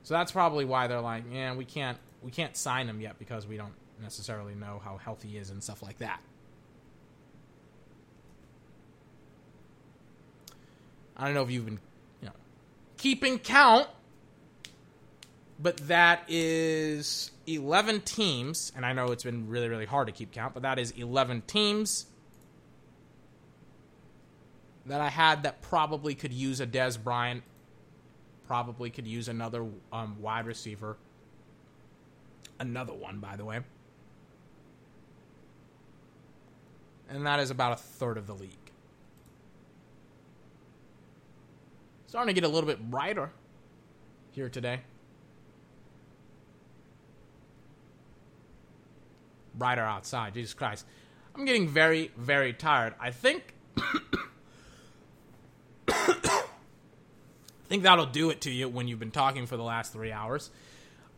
So that's probably why they're like, yeah, we can't, we can't sign him yet because we don't necessarily know how healthy he is and stuff like that. I don't know if you've been, you know, keeping count, but that is eleven teams, and I know it's been really, really hard to keep count, but that is eleven teams that I had that probably could use a Dez Bryant, probably could use another um, wide receiver. Another one, by the way. And that is about a third of the league. Starting to get a little bit brighter here today. Brighter outside. Jesus Christ. I'm getting very, very tired. I think... I think that'll do it to you when you've been talking for the last three hours.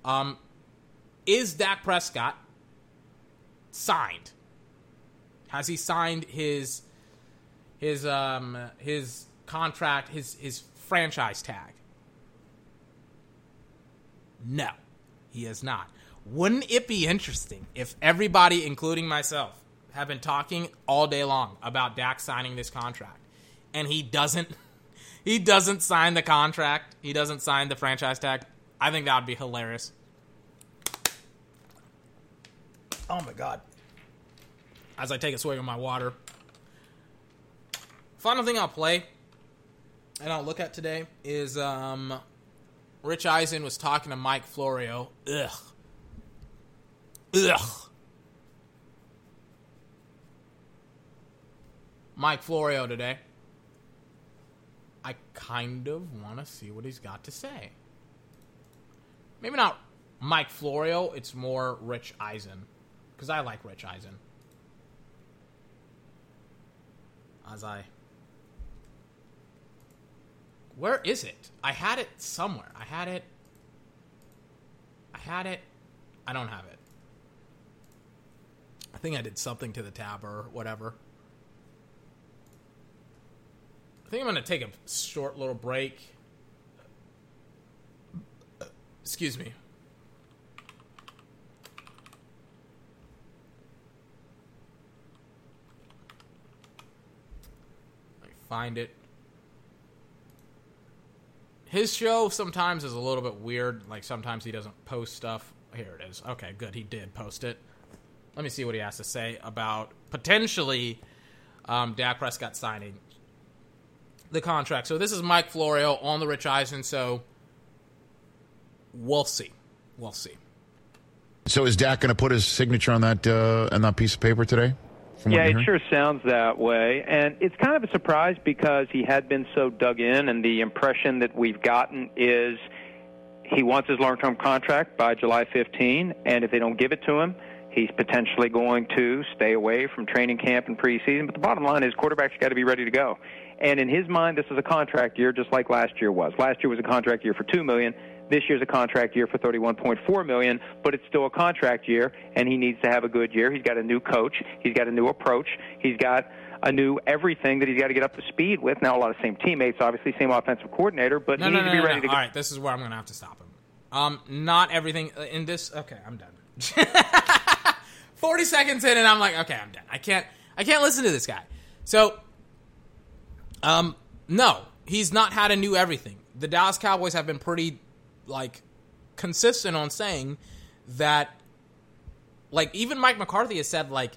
Um, is Dak Prescott signed? Has he signed his... His, um... His contract, his... his franchise tag? No, he is not. Wouldn't it be interesting if everybody, including myself, have been talking all day long about Dak signing this contract, and he doesn't he doesn't sign the contract, he doesn't sign the franchise tag? I think that would be hilarious. Oh my god. As I take a swig of my water. Final thing I'll play and I'll look at today is um, Rich Eisen was talking to Mike Florio. Ugh. Ugh. Mike Florio today. I kind of want to see what he's got to say. Maybe not Mike Florio. It's more Rich Eisen. Because I like Rich Eisen. As I... Where is it? I had it somewhere. I had it. I had it. I don't have it. I think I did something to the tab or whatever. I think I'm going to take a short little break. Excuse me. I find it. His show sometimes is a little bit weird. Like, sometimes he doesn't post stuff. Here it is. Okay, good. He did post it. Let me see what he has to say about potentially um, Dak Prescott signing the contract. So this is Mike Florio on the Rich Eisen. So we'll see. We'll see. So is Dak going to put his signature on that uh, on that piece of paper today? Yeah, it sure sounds that way. And it's kind of a surprise because he had been so dug in, and the impression that we've gotten is he wants his long-term contract by July fifteenth, and if they don't give it to him, he's potentially going to stay away from training camp and preseason. But the bottom line is quarterbacks got to be ready to go. And in his mind, this is a contract year just like last year was. Last year was a contract year for two million dollars. This year's a contract year for thirty-one point four million dollars, but it's still a contract year, and he needs to have a good year. He's got a new coach. He's got a new approach. He's got a new everything that he's got to get up to speed with. Now, a lot of same teammates, obviously, same offensive coordinator, but no, he no, needs no, to be no, ready no. to go. All right, this is where I'm going to have to stop him. Um, not everything in this. Okay, I'm done. forty seconds in, and I'm like, okay, I'm done. I can't. I can't listen to this guy. So, um, no, he's not had a new everything. The Dallas Cowboys have been pretty, like, consistent on saying that. Like, even Mike McCarthy has said, like,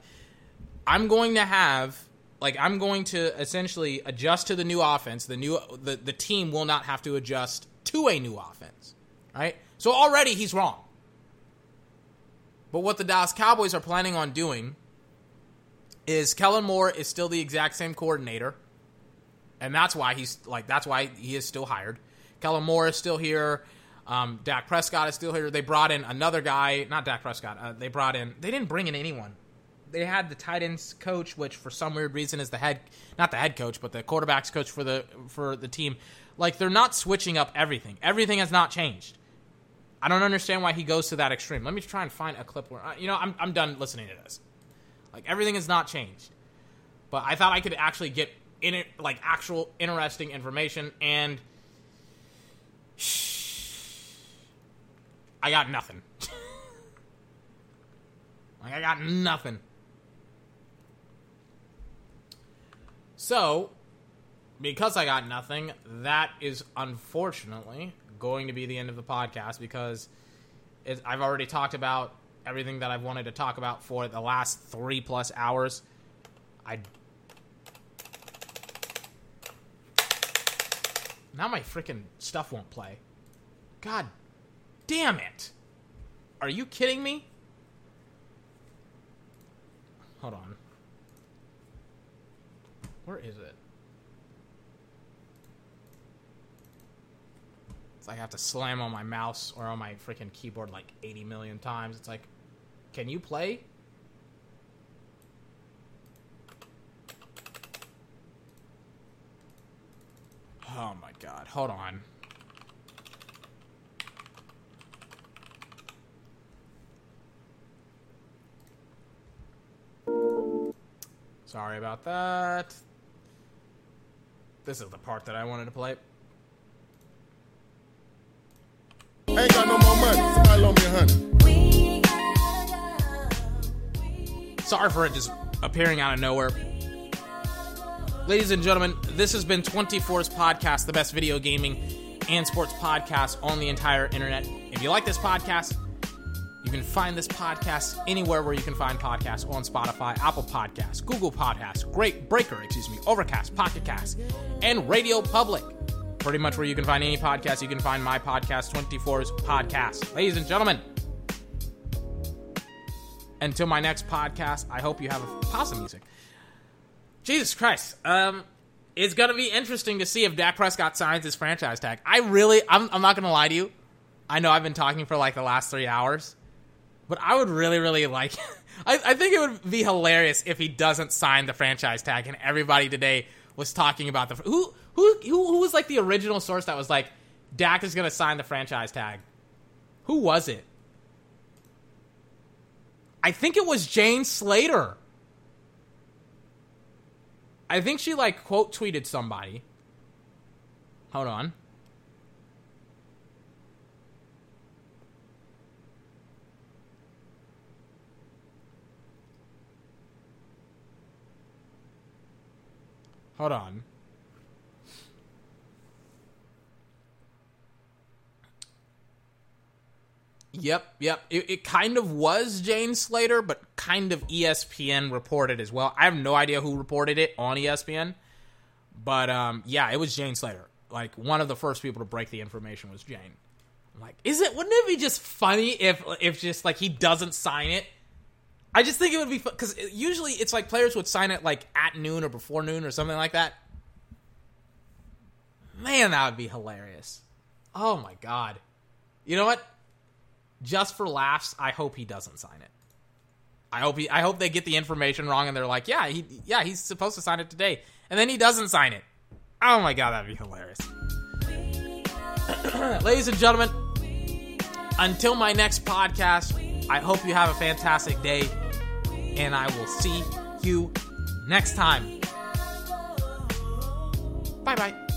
I'm going to have, like, I'm going to essentially adjust to the new offense. The new, the, the team will not have to adjust to a new offense, right? So already he's wrong. But what the Dallas Cowboys are planning on doing is Kellen Moore is still the exact same coordinator. And that's why he's, like, that's why he is still hired. Kellen Moore is still here. Um, Dak Prescott is still here. They brought in another guy. Not Dak Prescott. Uh, they brought in... They didn't bring in anyone. They had the tight ends coach, which for some weird reason is the head... Not the head coach, but the quarterback's coach for the for the team. Like, they're not switching up everything. Everything has not changed. I don't understand why he goes to that extreme. Let me try and find a clip where... I, you know, I'm I'm done listening to this. Like, everything has not changed. But I thought I could actually get, in it, like, actual interesting information, and... I got nothing. Like, I got nothing. So, because I got nothing, that is unfortunately going to be the end of the podcast, because it, I've already talked about everything that I've wanted to talk about for the last three plus hours. I... Now my freaking stuff won't play. God damn it. Are you kidding me? Hold on. Where is it? It's like I have to slam on my mouse or on my freaking keyboard like eighty million times. It's like, can you play? Oh my God. Hold on. Sorry about that. This is the part that I wanted to play. Ain't got no more money. Somebody loan me a hundred. Sorry for it just appearing out of nowhere. Ladies and gentlemen, this has been twenty-four's podcast, the best video gaming and sports podcast on the entire internet. If you like this podcast, you can find this podcast anywhere where you can find podcasts, on Spotify, Apple Podcasts, Google Podcasts, Great Breaker, excuse me, Overcast, Pocket Cast, and Radio Public. Pretty much where you can find any podcast, you can find my podcast, twenty-four's podcast. Ladies and gentlemen, until my next podcast, I hope you have a awesome music. Jesus Christ. Um, it's going to be interesting to see if Dak Prescott signs his franchise tag. I really, I'm, I'm not going to lie to you. I know I've been talking for like the last three hours. But I would really, really like it. I, I think it would be hilarious if he doesn't sign the franchise tag. And everybody today was talking about the... Who who who, who was like the original source that was like, Dak is going to sign the franchise tag? Who was it? I think it was Jane Slater. I think she like quote tweeted somebody. Hold on. Hold on. Yep, yep. It, it kind of was Jane Slater, but kind of E S P N reported as well. I have no idea who reported it on E S P N. But, um, yeah, it was Jane Slater. Like, one of the first people to break the information was Jane. I'm like, is it? Wouldn't it be just funny if, if just, like, he doesn't sign it? I just think it would be fun, because usually it's like players would sign it like at noon or before noon or something like that. Man, that would be hilarious. Oh my God. You know what? Just for laughs, I hope he doesn't sign it. I hope he, I hope they get the information wrong and they're like, yeah, he, yeah, he's supposed to sign it today. And then he doesn't sign it. Oh my God, that'd be hilarious. Ladies and gentlemen, until my next podcast, I hope you have a fantastic day, and I will see you next time. Bye-bye.